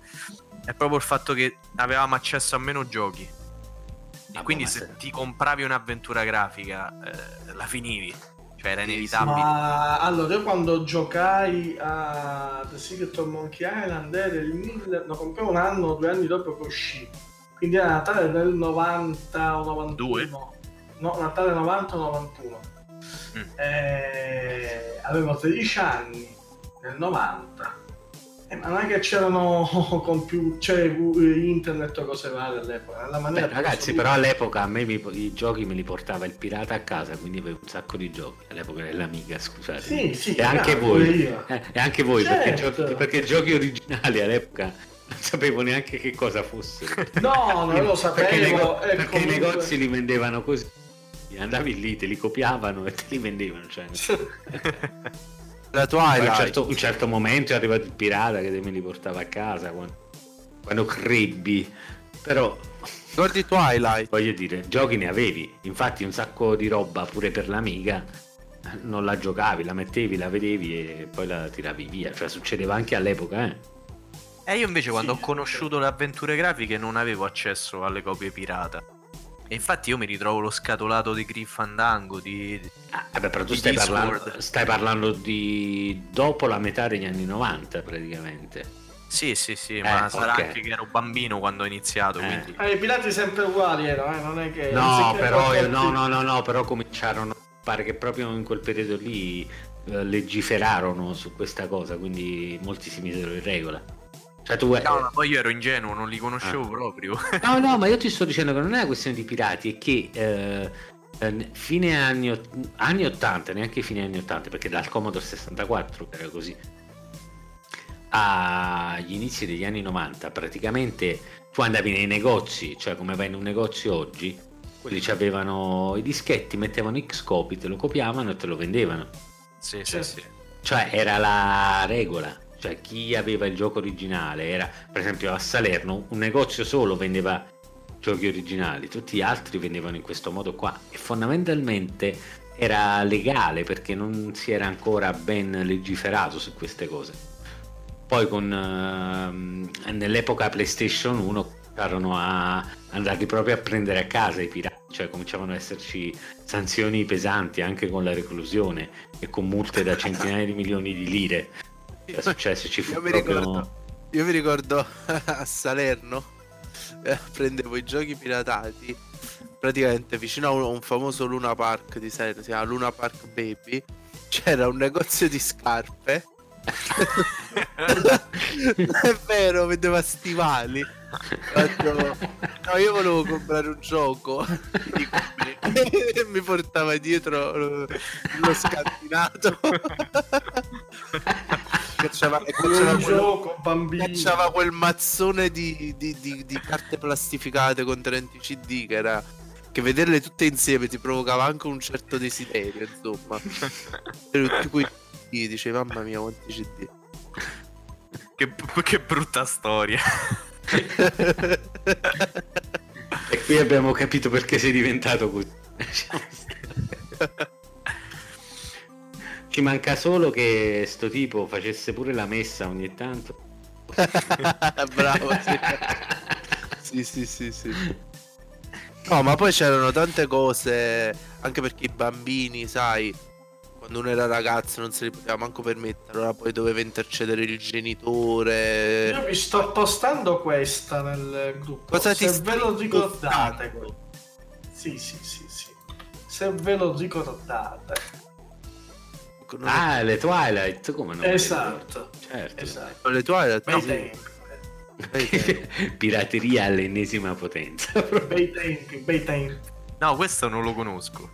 è proprio il fatto che avevamo accesso a meno giochi. E ah, quindi se sì. ti compravi un'avventura grafica eh, la finivi, cioè era inevitabile. Ma allora io quando giocai a The Secret of Monkey Island era il mille... lo comprai un anno o due anni dopo che uscì, quindi era Natale del novanta o novantuno. No, Natale novanta o novantuno. Mm. Eh, avevo tredici anni nel novanta, eh, ma non è che c'erano computer, cioè, internet o cose varie all'epoca. La Beh, ragazzi, però all'epoca a me mi, i giochi me li portava il pirata a casa, quindi avevo un sacco di giochi all'epoca dell'Amiga, scusate. Sì, sì, e, anche voi, eh, e anche voi, certo. perché, giochi, perché giochi originali all'epoca non sapevo neanche che cosa fossero. No, non lo sapevo. Perché, nego- perché comunque... i negozi li vendevano così, andavi lì, te li copiavano e te li vendevano, cioè. La tua a un, certo, un certo momento è arrivato il pirata che me li portava a casa quando, quando crebbi. Però ricordi Twilight? Voglio dire, giochi ne avevi, infatti un sacco di roba pure per l'Amiga non la giocavi, la mettevi, la vedevi e poi la tiravi via, cioè succedeva anche all'epoca, eh. E io invece quando sì, ho conosciuto le avventure grafiche non avevo accesso alle copie pirata. E infatti io mi ritrovo lo scatolato di Grim Fandango, di... Ah, vabbè, però tu stai parlando, stai parlando di dopo la metà degli anni novanta praticamente. Sì, sì, sì, eh, ma sarà okay. anche che ero bambino quando ho iniziato, eh. quindi... Eh, i pirati sempre uguali erano, eh, non è che... No, però io, no, no, no, no, però cominciarono, pare che proprio in quel periodo lì eh, legiferarono su questa cosa, quindi molti si misero in regola. Cioè, tu... No, ma poi io ero ingenuo, non li conoscevo ah. proprio. No, no, ma io ti sto dicendo che non è una questione di pirati, è che eh, fine anni, anni ottanta, neanche fine anni ottanta, perché dal Commodore sessantaquattro era così, agli inizi degli anni novanta praticamente tu andavi nei negozi, cioè come vai in un negozio oggi, quelli c'avevano i dischetti, mettevano Xcopy, te lo copiavano e te lo vendevano. Sì, cioè, sì, sì. Cioè era la regola. Cioè chi aveva il gioco originale era, per esempio a Salerno un negozio solo vendeva giochi originali, tutti gli altri vendevano in questo modo qua, e fondamentalmente era legale perché non si era ancora ben legiferato su queste cose. Poi con uh, nell'epoca PlayStation uno cominciarono a andarli proprio a prendere a casa i pirati, cioè cominciavano ad esserci sanzioni pesanti anche con la reclusione e con multe da centinaia di milioni di lire. È successo, ci fu io, mi proprio... ricordo, io mi ricordo a Salerno eh, prendevo i giochi piratati praticamente vicino a un, un famoso Luna Park di Salerno, si chiama Luna Park Baby, c'era un negozio di scarpe. È vero, vedeva stivali. No, io volevo comprare un gioco e mi portava dietro lo, lo scantinato. Cacciava, cacciava, quel, gioco, cacciava quel mazzone di, di, di, di carte plastificate contenenti C D che era, che vederle tutte insieme ti provocava anche un certo desiderio, insomma. Tutti quei C D, dice mamma mia quanti C D, che, che brutta storia. E qui abbiamo capito perché sei diventato così. Ci manca solo che sto tipo facesse pure la messa ogni tanto. Bravo, sì. Sì, sì, sì, sì. No, ma poi c'erano tante cose, anche perché i bambini, sai, quando uno era ragazzo non se li poteva manco permettere, allora poi doveva intercedere il genitore. Io vi sto postando questa nel gruppo. Cosa se ti ve st- lo ricordate? Sì, sì, sì, sì. Se ve lo ricordate. Ah, le Twilight, come no? Esatto. Certo. Esatto. Le Twilight. No, sì. Pirateria all'ennesima potenza. Bei tempi, bei tempi. No, questo non lo conosco.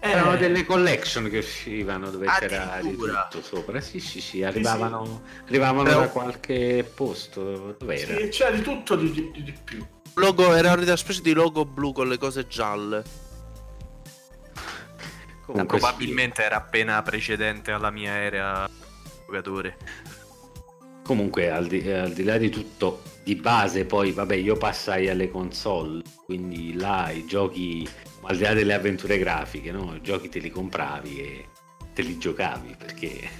Erano eh. delle collection che uscivano dove c'era di tutto sopra. Sì, sì, sì, arrivavano, sì, sì. arrivavano Però... da qualche posto. Dov'era? Sì, c'era di tutto di, di, di più. Logo, era una specie di logo blu con le cose gialle. Comunque probabilmente sì, era appena precedente alla mia era giocatore. Comunque al di, al di là di tutto, di base poi vabbè io passai alle console, quindi là i giochi, al di là delle avventure grafiche, no, i giochi te li compravi e te li giocavi, perché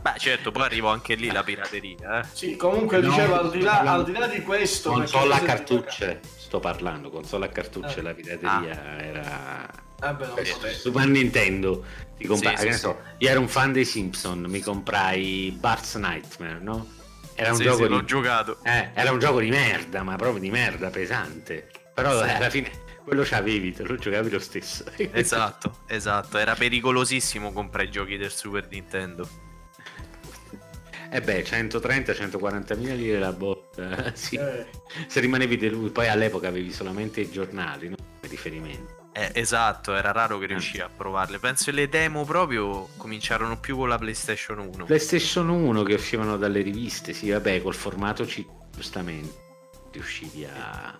beh certo poi arrivo anche lì la pirateria, eh. Sì, comunque no, dicevo al di là, al di là di questo console a cartucce sto parlando, console a cartucce eh. La pirateria ah. era eh beh, non Super Nintendo ti compra... sì, sì, so, sì. Io ero un fan dei Simpson, mi comprai Bart's Nightmare, no? Era un, sì, gioco sì, di... l'ho giocato. Eh, era un gioco di merda, ma proprio di merda pesante, però sì, alla fine quello c'avevi, te lo giocavi lo stesso. Esatto, esatto, era pericolosissimo comprare i giochi del Super Nintendo. E eh beh, centotrenta centoquarantamila lire la botta, sì. eh. Se rimanevi deluso, poi all'epoca avevi solamente i giornali, no? Come riferimento. Eh, esatto, era raro che riuscii a provarle. Penso le demo proprio cominciarono più con la PlayStation uno. PlayStation uno che uscivano dalle riviste, sì, vabbè, col formato C, giustamente, riuscivi a...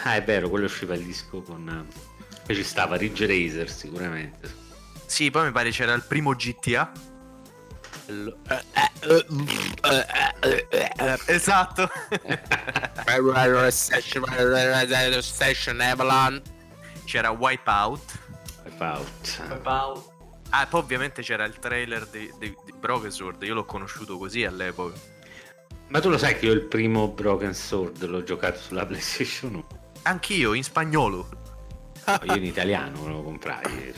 Ah, è vero, quello usciva il disco con... Poi ci stava Ridge Racer, sicuramente. Sì, poi mi pare c'era il primo G T A. Esatto. Station Evelyn. C'era Wipeout. Wipeout. Wipeout. Ah, poi ovviamente c'era il trailer di, di, di Broken Sword. Io l'ho conosciuto così all'epoca. Ma tu lo sai che io il primo Broken Sword l'ho giocato sulla PlayStation uno. Anch'io in spagnolo. No, io in italiano lo comprai.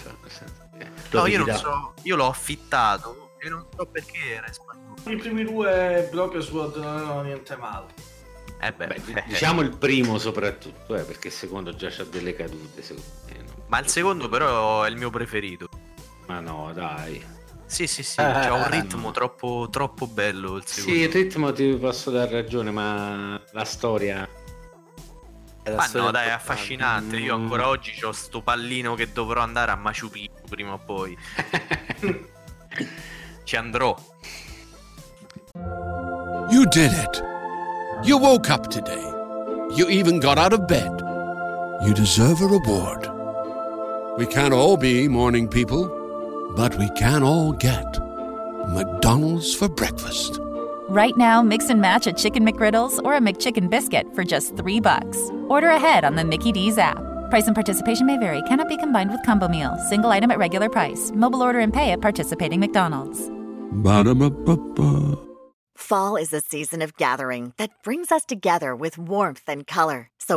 No, io non so, io l'ho affittato. E non so perché era in spagnolo. I primi due Broken Sword non erano niente male. Eh beh, beh, diciamo il primo soprattutto, eh, perché il secondo già c'ha delle cadute. Secondo me, no. Ma il secondo però è il mio preferito. Ma no, dai. Sì, sì, sì, ah, c'ha un ritmo no. troppo troppo bello il secondo. Sì, il ritmo ti posso dar ragione, ma la storia... La ma storia no, dai, è affascinante. Mm. Io ancora oggi c'ho sto pallino che dovrò andare a Machu Picchu prima o poi. Andrew. You did it. You woke up today. You even got out of bed. You deserve a reward. We can't all be morning people, but we can all get McDonald's for breakfast. Right now, mix and match a Chicken McGriddles or a McChicken biscuit for just three bucks. Order ahead on the Mickey D's app. Price and participation may vary. Cannot be combined with combo meal. Single item at regular price. Mobile order and pay at participating McDonald's. Ba-da-ba-ba-ba. Fall is a season of gathering that brings us together with warmth and color. So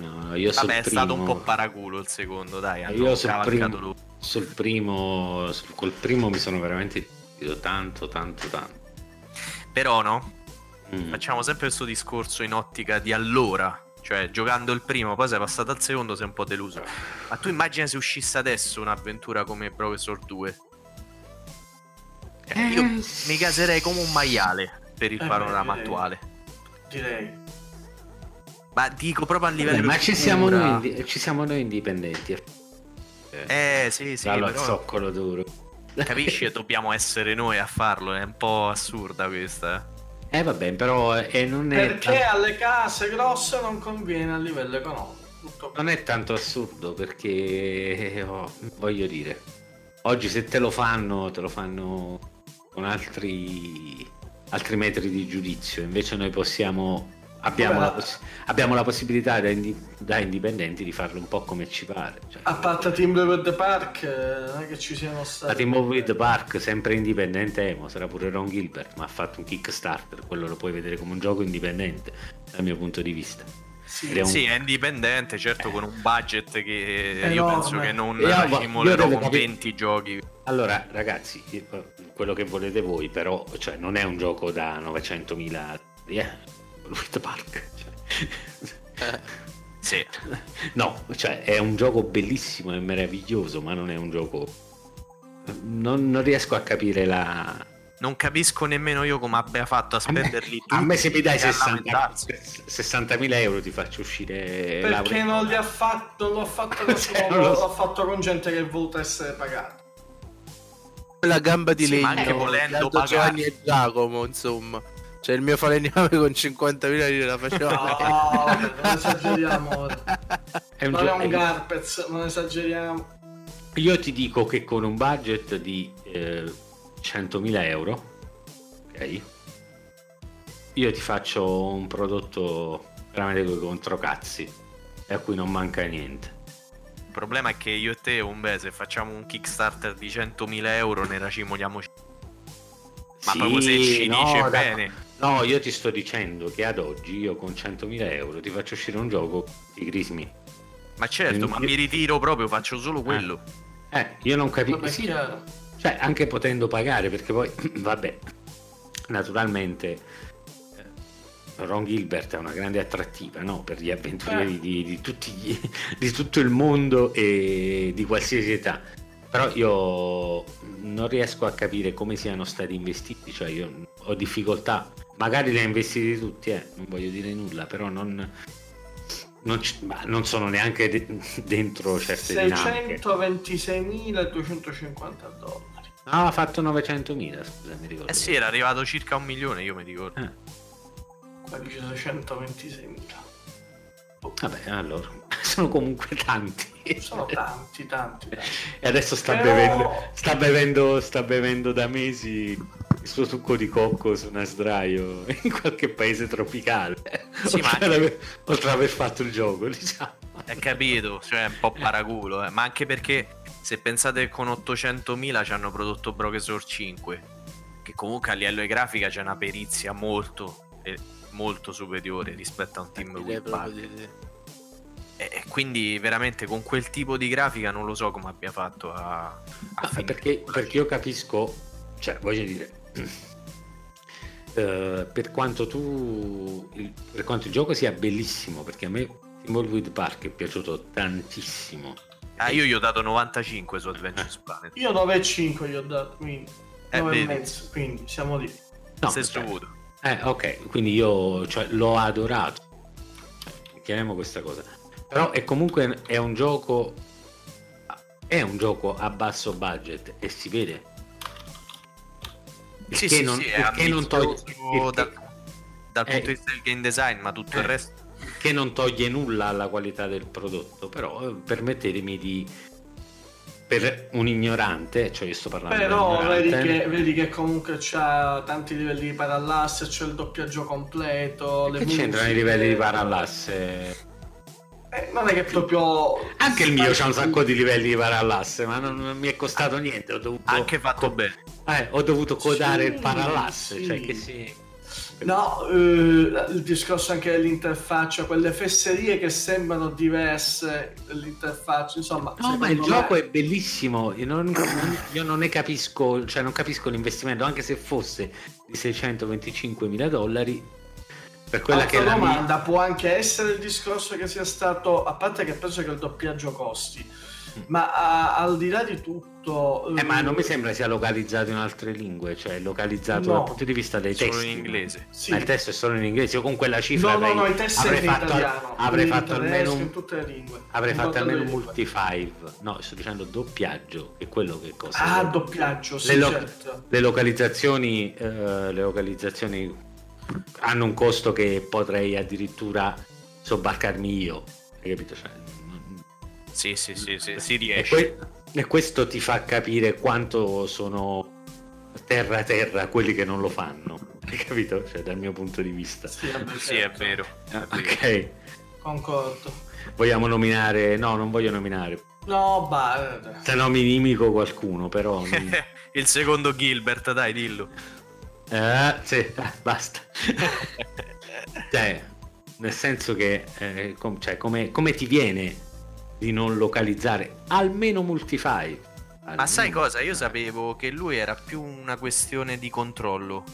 No, io Vabbè, è primo... stato un po' paraculo il secondo, dai. Hanno io sul primo, sul primo sul, col primo mi sono veramente tanto, tanto, tanto. Però no, mm. facciamo sempre questo discorso in ottica di allora. Cioè, giocando il primo, poi sei passato al secondo, sei un po' deluso. Ma tu immagina se uscisse adesso un'avventura come Professor due. Eh, eh, io mi caserei come un maiale per il eh, panorama direi, attuale. Direi. Ma dico proprio a livello eh, ma ci siamo, noi, ci siamo noi indipendenti. Eh, eh sì, sì, però... zoccolo duro. Capisci? Dobbiamo essere noi a farlo, è un po' assurda questa. Eh vabbè, però eh, non è... Perché tanto... alle case grosse non conviene a livello economico. Tutto... Non è tanto assurdo, perché... Oh, voglio dire, oggi se te lo fanno, te lo fanno con altri, altri metri di giudizio. Invece noi possiamo... Abbiamo la, poss- abbiamo la possibilità da, indi- da indipendenti di farlo un po' come ci pare, cioè, a parte Team Over the Park non è che ci siano stati. La Team Over the Park sempre indipendente emo, sarà pure Ron Gilbert, ma ha fatto un Kickstarter, quello lo puoi vedere come un gioco indipendente dal mio punto di vista. Sì, è, un... sì, è indipendente, certo, eh. con un budget che eh io no, penso ma... che non stimolerò con venti giochi. Allora ragazzi, quello che volete voi, però cioè, non è un gioco da novecentomila yeah. Park, cioè. Sì. No, cioè è un gioco bellissimo e meraviglioso, ma non è un gioco... Non, non riesco a capire la... Non capisco nemmeno io come abbia fatto a spenderli. A me, a me se mi dai sessantamila euro ti faccio uscire. Perché non li ha fatto, l'ho fatto con cioè, lo... l'ho fatto con gente che è voluta essere pagata. La gamba di sì, legno, anche volendo pagare. Giovanni e Giacomo, insomma. Cioè il mio falegname con cinquantamila lire la faceva. No, non esageriamo. Non è un, un Garpez, non esageriamo. Io ti dico che con un budget di eh... centomila euro, ok, io ti faccio un prodotto veramente coi controcazzi e a cui non manca niente. Il problema è che io e te, Umbe, se facciamo un Kickstarter di centomila euro ne racimoliamo. Ma sì, proprio se ci no, dice da... bene. No, io ti sto dicendo che ad oggi io con centomila euro ti faccio uscire un gioco di Grismi. Ma certo, quindi... ma mi ritiro proprio, faccio solo quello. Eh, eh io non capisco. Sì, chiaro. Cioè, anche potendo pagare, perché poi, vabbè, naturalmente eh, Ron Gilbert è una grande attrattiva, no? Per gli avventurieri eh. di, di, tutti gli, di tutto il mondo e di qualsiasi età. Però io non riesco a capire come siano stati investiti, cioè io ho difficoltà. Magari li ha investiti tutti, eh, non voglio dire nulla, però non... Non, c- ma non sono neanche de- dentro certe dinamiche. seicentoventiseimiladuecentocinquanta dollari. Ah, ha fatto novecentomila, scusa, mi ricordo. Eh sì, era arrivato circa un milione, io mi ricordo. Eh. Qua dice seicentoventiseimila. Oh. Vabbè, allora, sono comunque tanti. Sono tanti, tanti, tanti. E adesso sta Però... bevendo, sta bevendo, sta bevendo da mesi il suo succo di cocco su una sdraio in qualche paese tropicale, sì, oltre, ma... aver, oltre ad aver fatto il gioco, diciamo. È capito, cioè è un po' paraculo, eh. Ma anche perché se pensate che con ottocentomila ci hanno prodotto Broke Sword cinque, che comunque a livello di grafica c'è una perizia molto molto superiore rispetto a un team Whip, di... e quindi veramente con quel tipo di grafica non lo so come abbia fatto a, a ah, perché, perché io capisco, cioè voglio dire, Uh, per quanto tu il, per quanto il gioco sia bellissimo, perché a me Thimbleweed Park è piaciuto tantissimo. Ah, io gli ho dato novantacinque su Adventure Planet. Io nove e cinque gli ho dato, quindi eh, nove e mezzo, quindi siamo lì. No, sesto voto. Eh, ok, quindi io, cioè, l'ho adorato. Chiariamo questa cosa. Però è comunque è un gioco è un gioco a basso budget e si vede. Il sì, che sì, non, sì, il che non toglie il da, che, dal punto di eh, vista del game design, ma tutto eh, il resto che non toglie nulla alla qualità del prodotto. Però permettetemi di, per un ignorante, cioè io sto parlando, però vedi che, vedi che comunque c'ha tanti livelli di parallasse, c'è il doppiaggio completo, le che musiche, c'entrano i livelli di parallasse? Eh, non è che proprio anche il mio c'ha un sacco di livelli di parallasse, ma non, non mi è costato niente, ho dovuto anche fatto bene, eh, ho dovuto codare sì, il parallasse sì. Cioè che sì, no, eh, il discorso anche dell'interfaccia, quelle fesserie che sembrano diverse dell'interfaccia, insomma, no, ma il me... gioco è bellissimo, io non, io non ne capisco, cioè non capisco l'investimento, anche se fosse di seicentoventicinquemila dollari. Per quella altra che la domanda mia... può anche essere il discorso che sia stato, a parte che penso che il doppiaggio costi, mm. ma a, al di là di tutto eh, eh, ma non mi sembra sia localizzato in altre lingue, cioè è localizzato no. dal punto di vista dei solo testi, solo in inglese, sì. Ma il testo è solo in inglese, io con quella cifra no, avrei, no, no, avrei fatto, italiano, avrei fatto almeno un, avrei fatto almeno un multi-five. No, sto dicendo doppiaggio, che è quello che cosa ah lo... doppiaggio sì, le, lo... certo. le localizzazioni eh, le localizzazioni hanno un costo che potrei addirittura sobbarcarmi io, hai capito? Cioè, non... sì, sì, sì, sì, si riesce. E, que- e questo ti fa capire quanto sono terra terra quelli che non lo fanno, hai capito? Cioè, dal mio punto di vista. Sì, certo. Sì, è vero. È vero. Ok. Concordo. Vogliamo nominare? No, non voglio nominare. No, bah. Se no mi inimico qualcuno, però. Non... Il secondo Gilbert, dai, dillo. Eh, sì, basta. Cioè, nel senso che eh, com- cioè, come, come ti viene di non localizzare almeno Multify? Almeno. Ma sai cosa? Io sapevo che lui era più una questione di controllo.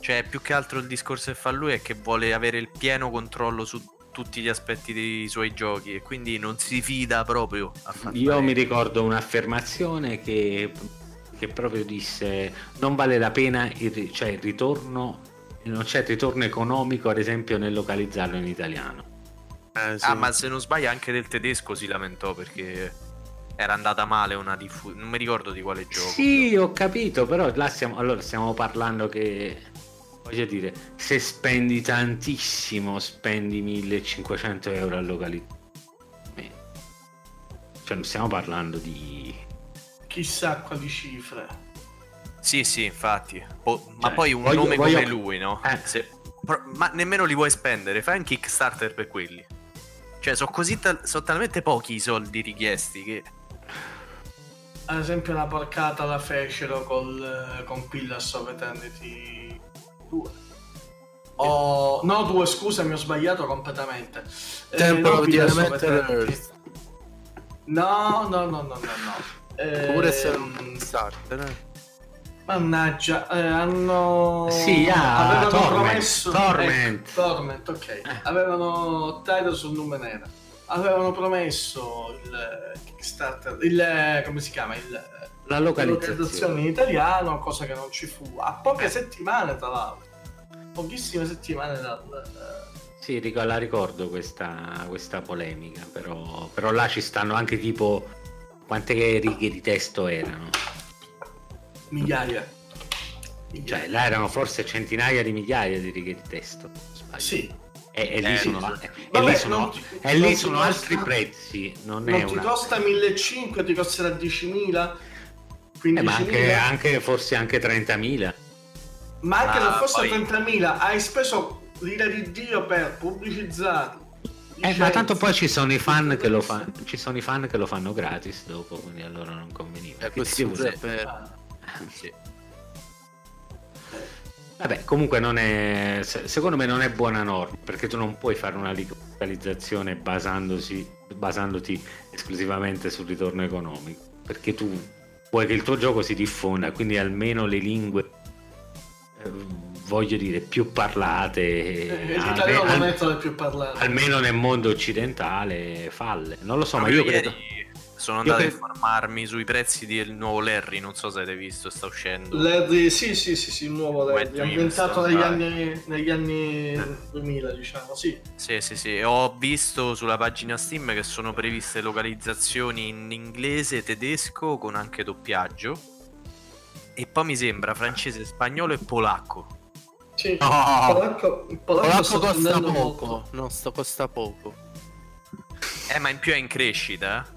Cioè, più che altro il discorso che fa lui è che vuole avere il pieno controllo su tutti gli aspetti dei suoi giochi e quindi non si fida proprio a fare. Io mi ricordo un'affermazione che, che proprio disse: non vale la pena il, cioè il ritorno, non c'è ritorno economico ad esempio nel localizzarlo in italiano. Eh, sì. Ah, ma se non sbaglio anche del tedesco si lamentò perché era andata male una diffusione, non mi ricordo di quale gioco. Sì, ho capito, però là stiamo, allora stiamo parlando che, voglio dire, se spendi tantissimo, spendi millecinquecento euro a localizzare. Cioè non stiamo parlando di chissà quali cifre. Sì, sì, infatti. Po- cioè, ma poi un voglio, nome voglio... come lui, no? Eh. Se... Ma nemmeno li vuoi spendere, fai un Kickstarter per quelli. Cioè sono così tal- sono talmente pochi i soldi richiesti che... Ad esempio una porcata la fecero col, con Pillars of Eternity due. Oh, no, due, scusa, mi ho sbagliato completamente. Tempo eh, di mettere... No, no, no, no, no, no. Eh, Pure se un starter. Mannaggia, eh, hanno... Sì, ah, avevano Torment, promesso... Torment. Eh, Torment, ok. Eh. Avevano tagliato sul nome nero. Avevano promesso il Kickstarter, il come si chiama il la localizzazione, la localizzazione in italiano, cosa che non ci fu a poche settimane tra l'altro, pochissime settimane dal... Sì, la ricordo questa, questa polemica, però, però là ci stanno anche tipo quante righe di testo erano? Migliaia, migliaia. Cioè là erano forse centinaia di migliaia di righe di testo. Sbaglio. Sì. E, e, lì eh, sono, vabbè, e lì sono, non ti, e lì non sono costa, altri prezzi. Non, non è ti una... costa millecinquecento, ti costerà diecimila, quindicimila. Eh, ma anche, anche forse anche trentamila. Ma anche ah, se fosse poi... trentamila, hai speso l'ira di Dio per pubblicizzarlo. Eh, ma tanto poi ci sono i fan che lo fanno, ci sono i fan che lo fanno gratis dopo, quindi allora non conveniva. È possibile per... ah. Sì. Vabbè, comunque non è, secondo me non è buona norma, perché tu non puoi fare una localizzazione basandosi, basandoti esclusivamente sul ritorno economico, perché tu vuoi che il tuo gioco si diffonda, quindi almeno le lingue eh, voglio dire più parlate, eh, l'italiano al, non è tra le più parlate, almeno nel mondo occidentale falle, non lo so, no, ma io credo... Sono andato a informarmi sui prezzi del nuovo Larry, non so se avete visto, sta uscendo. Larry, sì, sì, sì, sì, il nuovo Larry, ambientato negli anni, negli anni duemila, diciamo, sì. Sì, sì, sì, ho visto sulla pagina Steam che sono previste localizzazioni in inglese, tedesco, con anche doppiaggio. E poi mi sembra francese, spagnolo e polacco. Sì, no. il polacco, il polacco, polacco costa poco, poco. No, sto costa poco. Eh, ma in più è in crescita, eh?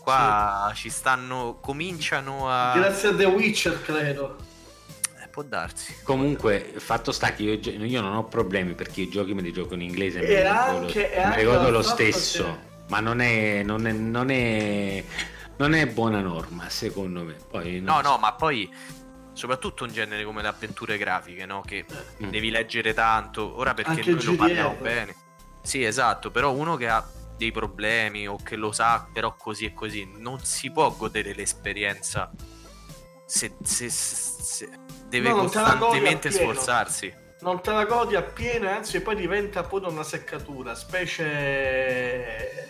Qua sì. Ci stanno, cominciano a... Grazie a The Witcher, credo. Eh, può darsi. Comunque, fatto sta che io, io non ho problemi perché i giochi me li gioco in inglese. E anche... Mi ricordo lo stesso, che... ma non è, non è, non è, non è buona norma, secondo me. Poi no, so. No, ma poi, soprattutto un genere come le avventure grafiche, no? Che mm. devi leggere tanto, ora perché anche noi lo parliamo bene. Sì, esatto, però uno che ha dei problemi o che lo sa però così e così non si può godere l'esperienza se, se, se, se deve no, costantemente sforzarsi, non te la godi appieno, anzi poi diventa appunto una seccatura, specie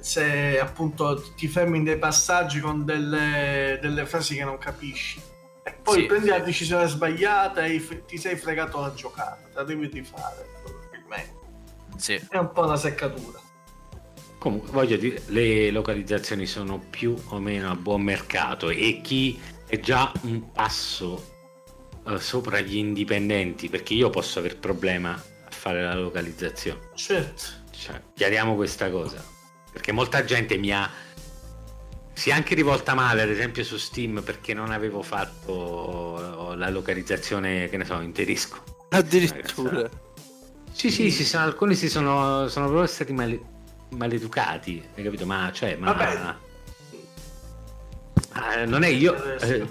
se appunto ti fermi dei passaggi con delle, delle frasi che non capisci e poi sì, prendi sì. la decisione sbagliata e ti sei fregato la giocata, te la devi rifare probabilmente. Sì. È un po' una seccatura. Comunque, voglio dire, le localizzazioni sono più o meno a buon mercato e chi è già un passo uh, sopra gli indipendenti, perché io posso aver problema a fare la localizzazione. Certo. Cioè, chiariamo questa cosa, perché molta gente mi ha si è anche rivolta male, ad esempio su Steam, perché non avevo fatto la localizzazione, che ne so, in tedesco. Addirittura. Sì, sì, sì, sono, alcuni si sono, sono proprio stati male... maleducati, hai capito? Ma cioè, ma, ma non è io, eh,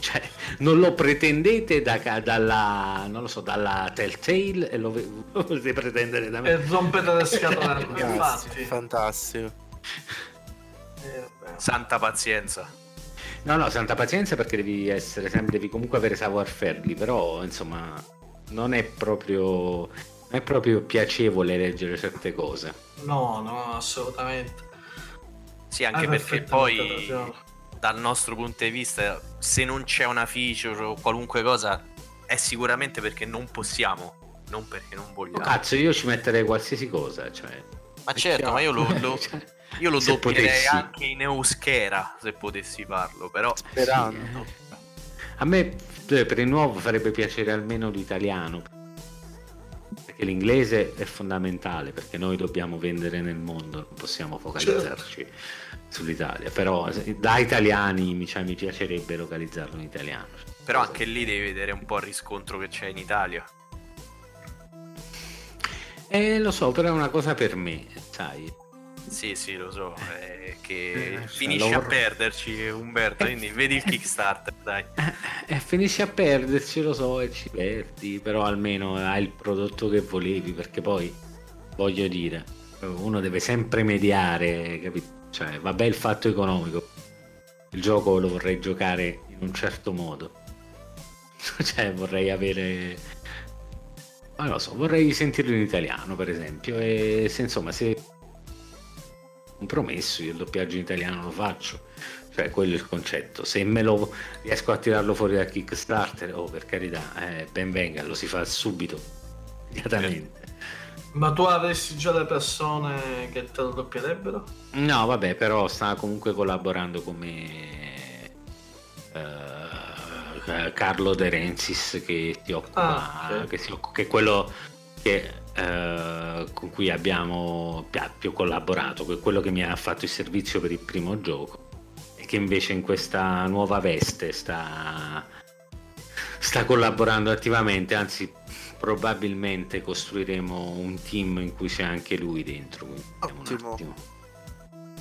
cioè, non lo pretendete da, dalla, non lo so, dalla Telltale e lo, lo potete pretendere da me. E rompete le scatole, infatti. Fantastico. Santa pazienza. No, no, santa pazienza perché devi essere sempre, devi comunque avere savoir faire lì, però insomma, non è proprio è proprio piacevole leggere certe cose. No, no, assolutamente. Sì, anche ah, perché poi dal nostro punto di vista, se non c'è una feature o qualunque cosa, è sicuramente perché non possiamo, non perché non vogliamo. Oh, cazzo, io ci metterei qualsiasi cosa, cioè. Ma certo, chiaro. Ma io lo, lo, io lo doppierei anche in euskera, se potessi farlo, però sperando. Sì. A me per il nuovo farebbe piacere almeno l'italiano, perché l'inglese è fondamentale, perché noi dobbiamo vendere nel mondo, non possiamo focalizzarci certo. sull'Italia, però da italiani, cioè, mi piacerebbe localizzarlo in italiano. Però anche lì devi vedere un po' il riscontro che c'è in Italia. Eh, lo so, però è una cosa per me, sai. Sì, sì, lo so, eh, che eh, finisce allora... a perderci, Umberto, quindi vedi il Kickstarter, dai. Eh, finisce a perderci, lo so, e ci perdi, però almeno hai il prodotto che volevi, perché poi, voglio dire, uno deve sempre mediare, capito? Cioè, vabbè il fatto economico, il gioco lo vorrei giocare in un certo modo, cioè vorrei avere... Ma non lo so, vorrei sentirlo in italiano, per esempio, e se, insomma, se un promesso io il doppiaggio in italiano lo faccio, cioè quello è il concetto. Se me lo riesco a tirarlo fuori da Kickstarter, oh, per carità, eh, ben venga, lo si fa subito, immediatamente. Ma tu avresti già le persone che te lo doppierebbero? No, vabbè, però sta comunque collaborando con me eh, Carlo De Renzis, che si occupa ah, sì. che, si, che è quello che Uh, con cui abbiamo più, più collaborato, quello che mi ha fatto il servizio per il primo gioco e che invece in questa nuova veste sta, sta collaborando attivamente, anzi probabilmente costruiremo un team in cui c'è anche lui dentro, quindi ottimo. Un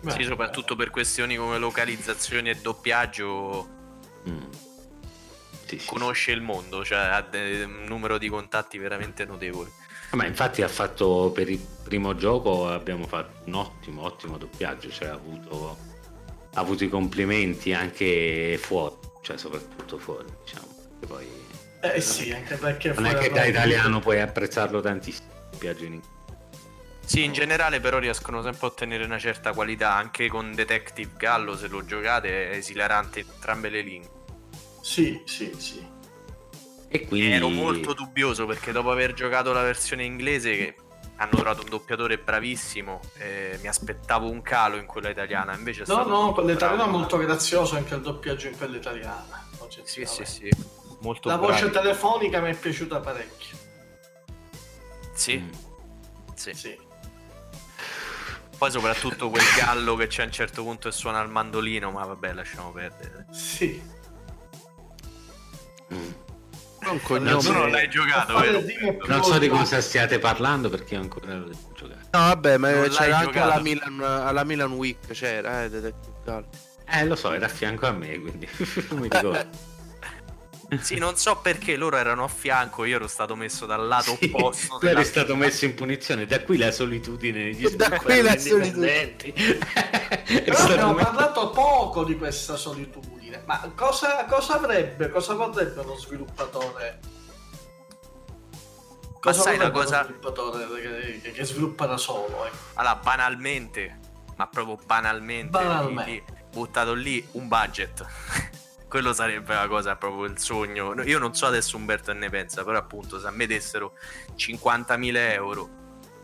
Beh, sì, soprattutto per questioni come localizzazione e doppiaggio mm. sì, conosce sì. il mondo, cioè ha de- un numero di contatti veramente notevole. Ma infatti ha fatto per il primo gioco, abbiamo fatto un ottimo ottimo doppiaggio, cioè ha avuto, ha avuto i complimenti anche fuori, cioè soprattutto fuori, diciamo, perché poi eh sì, anche perché non è che da italiano puoi apprezzarlo tantissimo il doppiaggio in... Sì, in generale però riescono sempre a ottenere una certa qualità, anche con Detective Gallo, se lo giocate è esilarante entrambe le lingue. Sì, sì, sì. E quindi... Ero molto dubbioso perché dopo aver giocato la versione inglese, che hanno trovato un doppiatore bravissimo, eh, mi aspettavo un calo in quella italiana. Invece è no, stato no, quella italiana è molto graziosa, anche il doppiaggio in quella italiana. Sì, sì, sì, molto la bravi. Voce telefonica mi è piaciuta parecchio. Sì, mm. sì. sì. Poi soprattutto quel gallo che c'è a un certo punto e suona il mandolino, ma vabbè, lasciamo perdere. Sì. Mm. Non, non, so, non l'hai giocato, vero? Non so di cosa stiate parlando perché ancora l'ho giocato. No, vabbè, ma non c'era anche alla Milan, alla Milan Week, c'era, eh, Detective Call. Eh, lo so, era a fianco a me, quindi non mi ricordo. Sì, non so perché loro erano a fianco, io ero stato messo dal lato sì, opposto. Tu eri stato messo in punizione, da qui la solitudine degli indipendenti. Però abbiamo parlato poco di questa solitudine. Ma cosa, cosa avrebbe, cosa potrebbe uno sviluppatore? Cosa sai la cosa... uno sviluppatore che, che sviluppa da solo? Eh? Allora, banalmente, ma proprio banalmente, banalmente. buttato lì un budget. Quello sarebbe la cosa, proprio il sogno. Io non so adesso Umberto ne pensa, però appunto se a me dessero cinquantamila euro,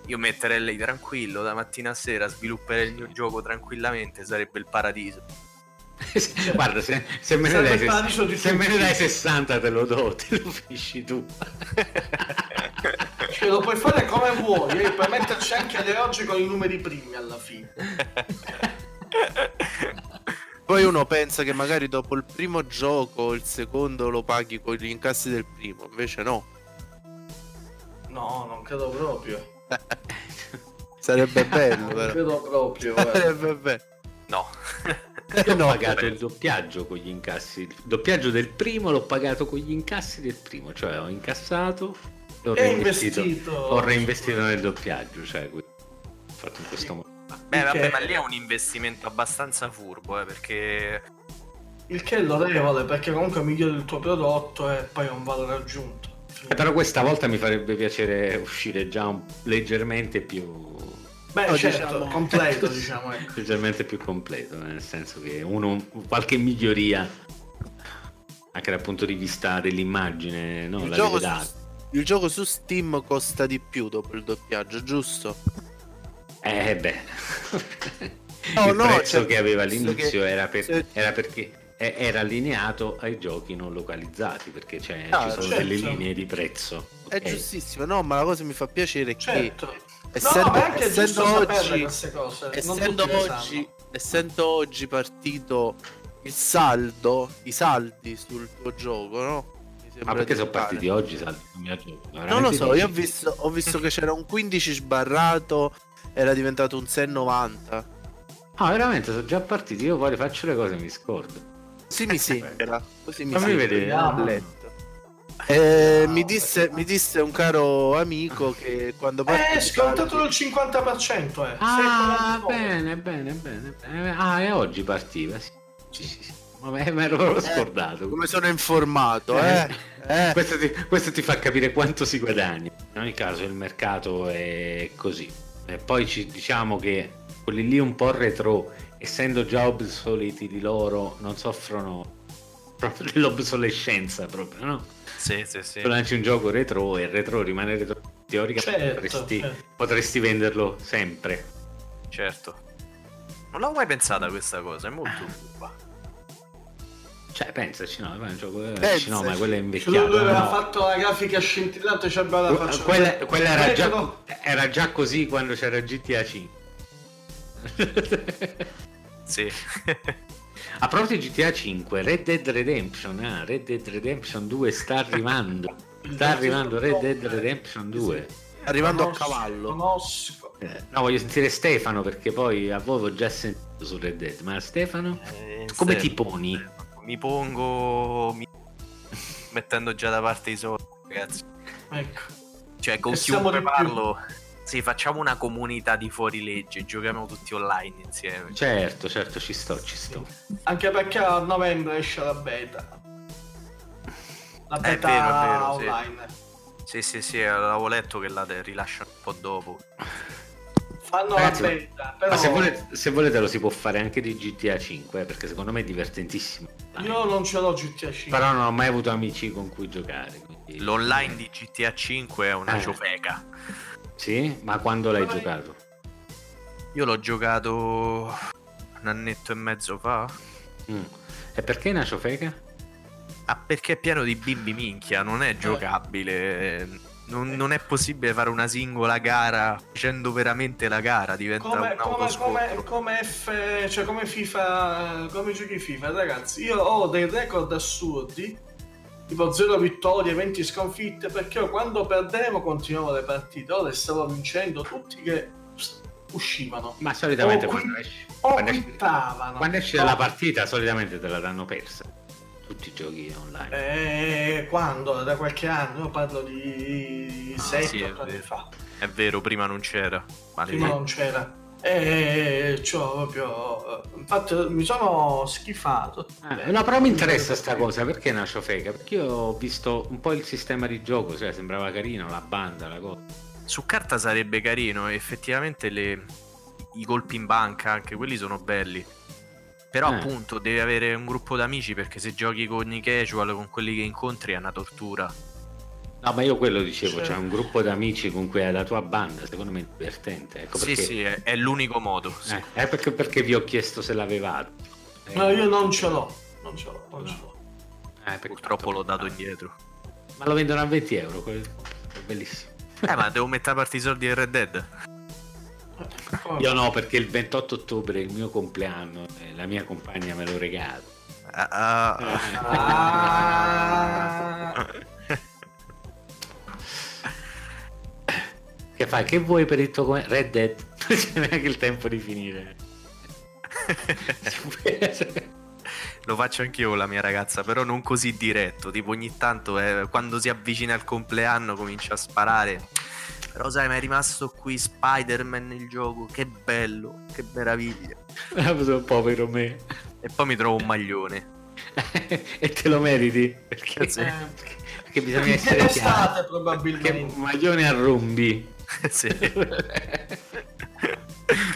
io metterei lì tranquillo da mattina a sera, svilupperei il mio gioco tranquillamente, sarebbe il paradiso. Guarda, se, se me ne dai, se, se me ne dai sessanta te lo do, te lo finisci tu. Cioè, lo puoi fare come vuoi, eh? Puoi metterci anche alle oggi con i numeri primi alla fine. Poi uno pensa che magari dopo il primo gioco il secondo lo paghi con gli incassi del primo, invece no. No, non credo proprio. Sarebbe bello, però. Non credo proprio. Sarebbe bello. No. Io no, ho pagato il doppiaggio con gli incassi. Il doppiaggio del primo l'ho pagato con gli incassi del primo, cioè ho incassato e ho reinvestito, investito. Ho reinvestito nel doppiaggio, cioè ho fatto in questo modo. Beh, vabbè, ma lì è un investimento abbastanza furbo, eh, perché il che è lodevole, perché comunque migliori il tuo prodotto e poi è un valore aggiunto. Eh, però questa volta mi farebbe piacere uscire già un... leggermente più Beh, no, certo, diciamo, completo, diciamo, ecco. Leggermente più completo, nel senso che uno qualche miglioria anche dal punto di vista dell'immagine, no? Il, la gioco su, il gioco su Steam costa di più dopo il doppiaggio, giusto? Eh beh, no, il no, prezzo cioè, che aveva all'inizio che... era, per, se... era perché era allineato ai giochi non localizzati, perché cioè, ah, ci sono certo. delle linee di prezzo. Okay. È giustissimo, no, ma la cosa mi fa piacere è che certo. essendo, no, no, è essendo oggi cose, essendo oggi essendo oggi partito il saldo, i saldi sul tuo gioco, no? Ma ah, perché sono partiti oggi i saldi? Non, non lo so, difficile. Io ho visto, ho visto che c'era un quindici sbarrato, era diventato un sei e novanta. Ah, veramente, sono già partiti, io poi faccio le cose e mi scordo. Sì, mi sembra. Così mi Fammi vedere. Ah. Eh, no, mi, disse, no. mi disse un caro amico che quando parte eh, scontato il cinquanta per cento eh. Ah, bene, bene, bene, bene. Ah, e oggi partiva, sì. Sì, sì, sì. Vabbè, mi ero proprio scordato. Eh, come sono informato, eh? eh. eh. Questo, ti, questo ti fa capire quanto si guadagna. In ogni caso il mercato è così. E poi ci diciamo che quelli lì un po' retro, essendo già obsoleti di loro, non soffrono proprio dell'obsolescenza proprio, no? Sì, sì, sì. Se lanci un gioco retro e il retro rimane retro, teoricamente certo, potresti, certo. potresti venderlo sempre. Certo. Non l'avevo mai pensata questa cosa, è molto cupa. Cioè, pensaci, no, è un gioco pensaci. No, ma quello è invecchiato. Lui aveva no. fatto la grafica scintillante, ci aveva la faccia. Quella, quella era, già, no. era già così quando c'era G T A cinque. Sì. A proposito di G T A cinque, Red Dead Redemption, ah, Red Dead Redemption due sta arrivando. Sta arrivando Red Dead Redemption due. Arrivando conosco, a cavallo. Conosco. Eh, no, voglio sentire Stefano perché poi a voi avevo già sentito su Red Dead, ma Stefano eh, come ti poni? Mi pongo mi... mettendo già da parte i soldi, ragazzi. Ecco. Cioè, con e chiunque parlo. Sì, facciamo una comunità di fuorilegge, giochiamo tutti online insieme. Certo, certo, ci sto, ci sto. Anche perché a novembre esce la beta. La beta è vero, è vero, online. Sì, sì, sì, sì, avevo letto che la rilasciano un po' dopo. Fanno Ragazzi, la beta, però... Ma se volete, se volete lo si può fare anche di G T A cinque, eh, perché secondo me è divertentissimo. Io non ce l'ho G T A cinque. Però non ho mai avuto amici con cui giocare. Quindi... L'online di G T A cinque è una eh. ciofeca. Sì, ma quando l'hai Vai. giocato? Io l'ho giocato un annetto e mezzo fa. Mm. E perché Nacio Feca? Ah, perché è pieno di bimbi minchia, non è giocabile. Non, eh. non è possibile fare una singola gara facendo veramente la gara, diventa come, un autoscontro. Come, come, F, cioè come FIFA, come giochi FIFA, ragazzi. Io ho dei record assurdi, tipo zero vittorie, venti sconfitte, perché io quando perdevo continuavo le partite, ora le stavo vincendo tutti che uscivano. Ma solitamente o quando qui, esci quando esci, quando esci dalla partita solitamente te la danno persa, tutti i giochi online. Eh, quando? Da qualche anno, io parlo di ah, sei otto sì, anni fa. È vero, prima non c'era. Prima non c'era. E cioè, proprio infatti mi sono schifato. Eh, no, però mi interessa sta cosa, perché Nacio Feca? Perché io ho visto un po' il sistema di gioco, cioè sembrava carino, la banda, la cosa. Su carta sarebbe carino, effettivamente le... i colpi in banca, anche quelli sono belli. Però eh. appunto devi avere un gruppo d'amici, perché se giochi con i casual, con quelli che incontri, è una tortura. No, ma io quello dicevo, c'è cioè un gruppo d'amici con cui hai la tua banda, secondo me è divertente. Ecco perché... Sì, sì, è, è l'unico modo. Sì. Eh, è perché, perché vi ho chiesto se l'avevate. Eh, no, io non ce l'ho, non ce l'ho, non no. ce l'ho. Eh, Purtroppo l'ho dato indietro. Ma lo vendono a venti euro, quello... è bellissimo. Eh, ma devo mettere a parte i soldi del Red Dead? Io no, perché il ventotto ottobre è il mio compleanno, eh, la mia compagna me lo regala. Ah... ah. Che fai? Che vuoi per il tuo com- Red Dead? Non c'è neanche il tempo di finire. Lo faccio anch'io con la mia ragazza, però non così diretto. Tipo ogni tanto eh, quando si avvicina il compleanno comincia a sparare. Però sai, mi è rimasto qui Spider-Man nel gioco. Che bello, che meraviglia. Povero me. E poi mi trovo un maglione. E te lo meriti? Perché... Eh, perché... Perché bisogna essere chiari, probabilmente. Perché maglione a rombi. Sì.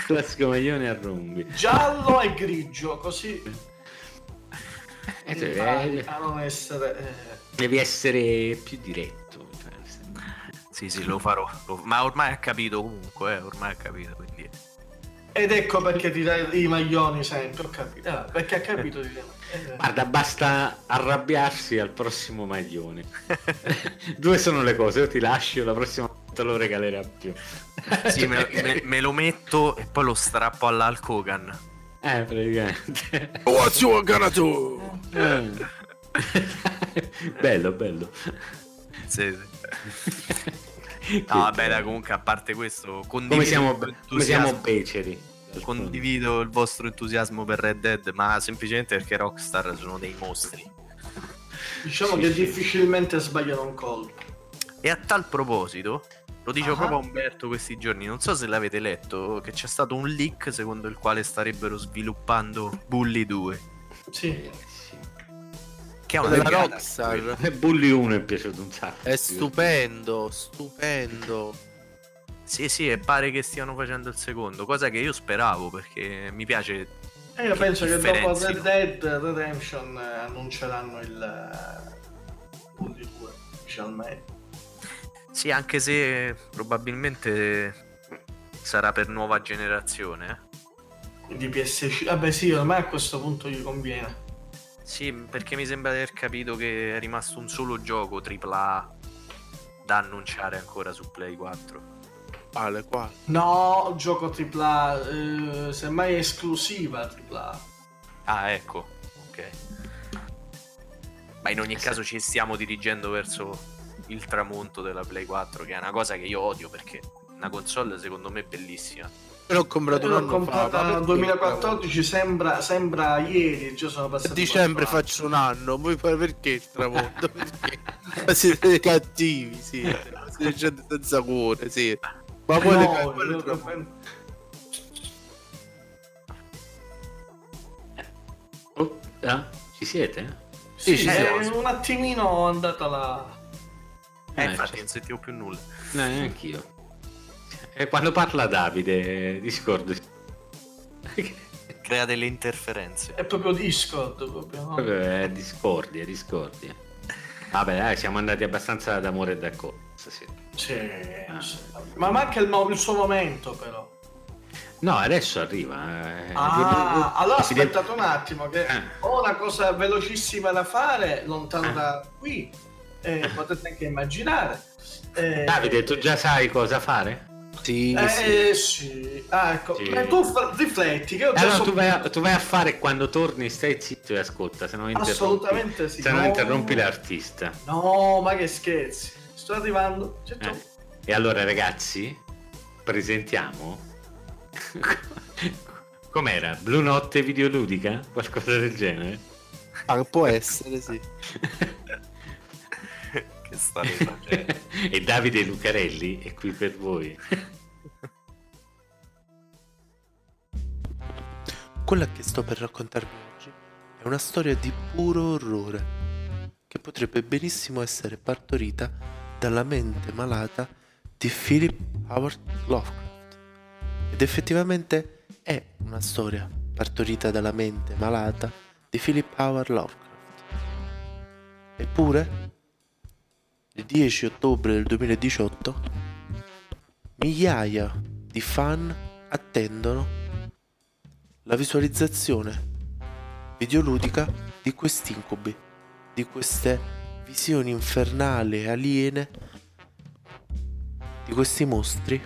Classico maglione a rombi. Giallo e grigio, così. Eh, cioè, eh, a non essere, eh. Devi essere più diretto. Cioè. Sì, sì, lo farò. Lo... Ma ormai ha capito comunque, eh, ormai ha capito, quindi. Ed ecco perché ti dai i maglioni sempre, ho capito. Ah, perché ha capito di eh. Guarda, basta arrabbiarsi al prossimo maglione. Due sono le cose, io ti lascio, la prossima volta lo regalerà più. Sì, me, me, me lo metto e poi lo strappo all'Alcogan. Eh, praticamente. What's your gonna do? Eh. Bello, bello. Sì, sì. No, vabbè, da, comunque a parte questo, come siamo, come siamo beceri, condivido il vostro entusiasmo per Red Dead, ma semplicemente perché Rockstar sono dei mostri, diciamo, sì, che sì, difficilmente sbagliano un colpo. E a tal proposito lo dice ah, proprio Umberto questi giorni, non so se l'avete letto, che c'è stato un leak secondo il quale starebbero sviluppando Bully due. Sì, che è una della Rockstar. E Bully uno è piaciuto un sacco. È stupendo, stupendo. Sì, sì, e pare che stiano facendo il secondo, cosa che io speravo perché mi piace. E io che penso che dopo Red Dead Redemption annunceranno il Bully due ufficialmente. Sì, anche se probabilmente sarà per nuova generazione. Quindi P S cinque. Vabbè, sì, ormai a questo punto gli conviene. Sì, perché mi sembra di aver capito che è rimasto un solo gioco tripla A da annunciare ancora su Play quattro. Ah, le quattro. No, gioco tripla A, eh, semmai esclusiva tripla A. Ah, ecco, ok. Ma in ogni eh, caso sì, ci stiamo dirigendo verso il tramonto della Play quattro, che è una cosa che io odio perché una console secondo me è bellissima. L'ho comprato nel duemilaquattordici, sembra, sembra ieri, già sono passato. A dicembre faccio un anno, poi perché il tramonto? Perché siete cattivi, siete, siete gente senza cuore, sì. Ma poi no, le cal- oh, ah, ci siete? Sì, sì, ci siamo. Eh, un attimino ho andata la... Eh, eh infatti c'è. Non sentivo più nulla. No, neanche io. E quando parla Davide, Discord crea delle interferenze. È proprio Discord, proprio, no? È discordia, discordia. Vabbè, dai, siamo andati abbastanza d'amore e d'accordo stasera. Sì, ah, ma manca il, mo- il suo momento, però. No, adesso arriva. Eh. Ah, allora aspettate un attimo, che eh. ho una cosa velocissima da fare, lontana eh. da qui. Eh, potete anche immaginare. Eh, Davide, tu già sai cosa fare? Sì, eh, sì. sì. Ah, ecco. Sì. Eh, tu f- rifletti che ho già eh, no, tu, vai a, tu vai a fare, quando torni stai zitto e ascolta, se no interrompi. Assolutamente sì. Se no, no interrompi l'artista. No, ma che scherzi. Sto arrivando. Eh. E allora ragazzi, presentiamo com'era? Blu Notte videoludica? Qualcosa del genere? Ah, può essere, sì. Che staremo, cioè. E Davide Lucarelli è qui per voi. Quella che sto per raccontarvi oggi è una storia di puro orrore che potrebbe benissimo essere partorita dalla mente malata di Philip Howard Lovecraft, ed effettivamente è una storia partorita dalla mente malata di Philip Howard Lovecraft. Eppure il dieci ottobre del duemiladiciotto migliaia di fan attendono la visualizzazione videoludica di questi incubi, di queste visioni infernali aliene, di questi mostri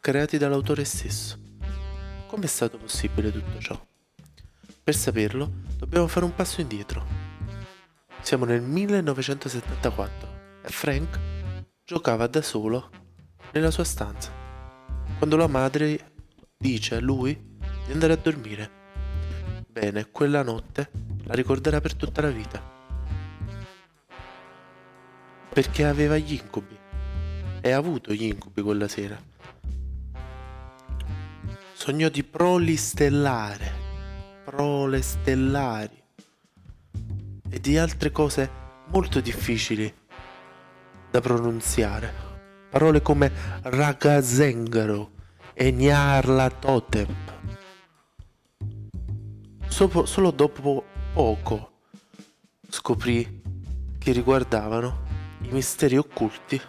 creati dall'autore stesso. Come è stato possibile tutto ciò? Per saperlo dobbiamo fare un passo indietro. Siamo nel millenovecentosettantaquattro. Frank giocava da solo nella sua stanza quando la madre dice a lui di andare a dormire. Bene, quella notte la ricorderà per tutta la vita perché aveva gli incubi e ha avuto gli incubi quella sera. Sognò di proli stellare, prole stellari e di altre cose molto difficili da pronunziare, parole come ragazengaro e Nyarlathotep. Solo, solo dopo poco scoprì che riguardavano i misteri occulti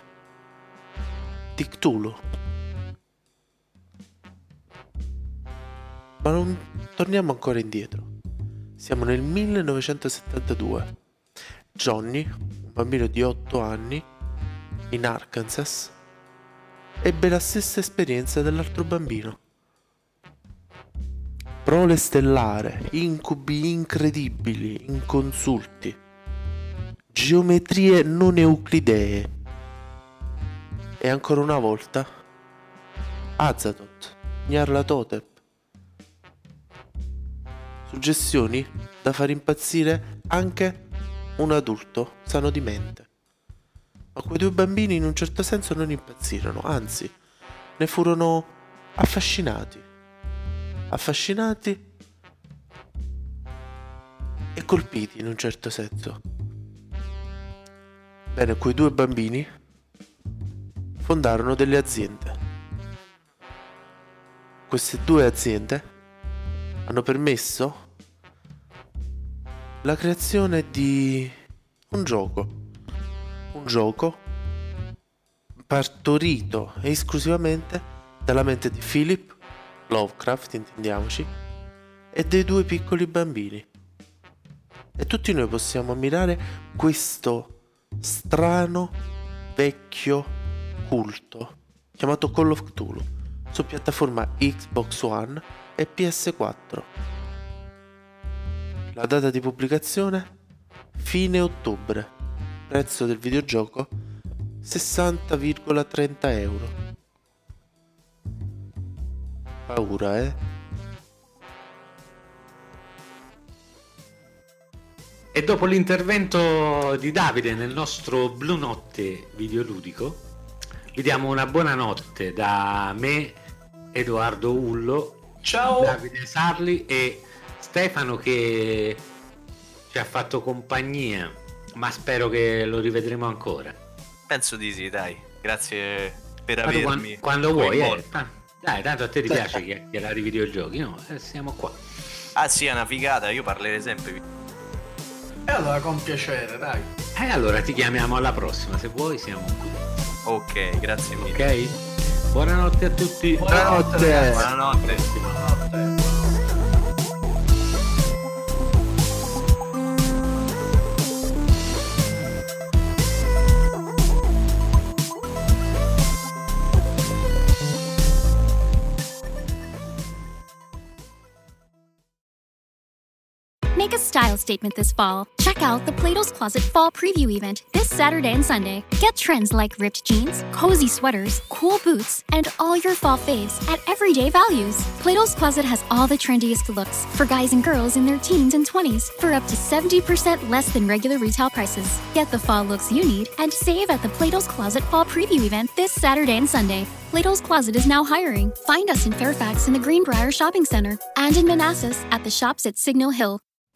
di Cthulhu. Ma non torniamo ancora indietro. Siamo nel millenovecentosettantadue. Johnny, un bambino di otto anni, in Arkansas, ebbe la stessa esperienza dell'altro bambino. Prole stellare, incubi incredibili, inconsulti, geometrie non euclidee e ancora una volta Azathoth, Nyarlathotep, suggestioni da far impazzire anche un adulto sano di mente. Ma quei due bambini in un certo senso non impazzirono, anzi, ne furono affascinati, affascinati e colpiti in un certo senso. Bene, quei due bambini fondarono delle aziende. Queste due aziende hanno permesso la creazione di un gioco. Un gioco partorito esclusivamente dalla mente di Philip Lovecraft, intendiamoci, e dei due piccoli bambini. E tutti noi possiamo ammirare questo strano vecchio culto chiamato Call of Cthulhu su piattaforma Xbox One e P S quattro. La data di pubblicazione? Fine ottobre. Prezzo del videogioco sessanta virgola trenta euro. Paura, eh? E dopo l'intervento di Davide nel nostro Blu Notte videoludico, vi diamo una buona notte da me, Edoardo Ullo. Ciao! Davide Sarli e Stefano che ci ha fatto compagnia. Ma spero che lo rivedremo ancora. Penso di sì, dai. Grazie per quando, avermi Quando, quando vuoi, eh. Dai, tanto a te ti piace chiacchierare i videogiochi, no? Eh, siamo qua. Ah sì, è una figata, io parlerei sempre. E allora, con piacere, dai. E eh, allora ti chiamiamo alla prossima, se vuoi siamo qui. Ok, grazie mille. Ok? Buonanotte a tutti. Buonanotte. Buonanotte. Buonanotte. Make a style statement this fall. Check out the Plato's Closet Fall Preview Event this Saturday and Sunday. Get trends like ripped jeans, cozy sweaters, cool boots, and all your fall faves at everyday values. Plato's Closet has all the trendiest looks for guys and girls in their teens and twenties for up to seventy percent less than regular retail prices. Get the fall looks you need and save at the Plato's Closet Fall Preview Event this Saturday and Sunday. Plato's Closet is now hiring. Find us in Fairfax in the Greenbrier Shopping Center and in Manassas at the shops at Signal Hill.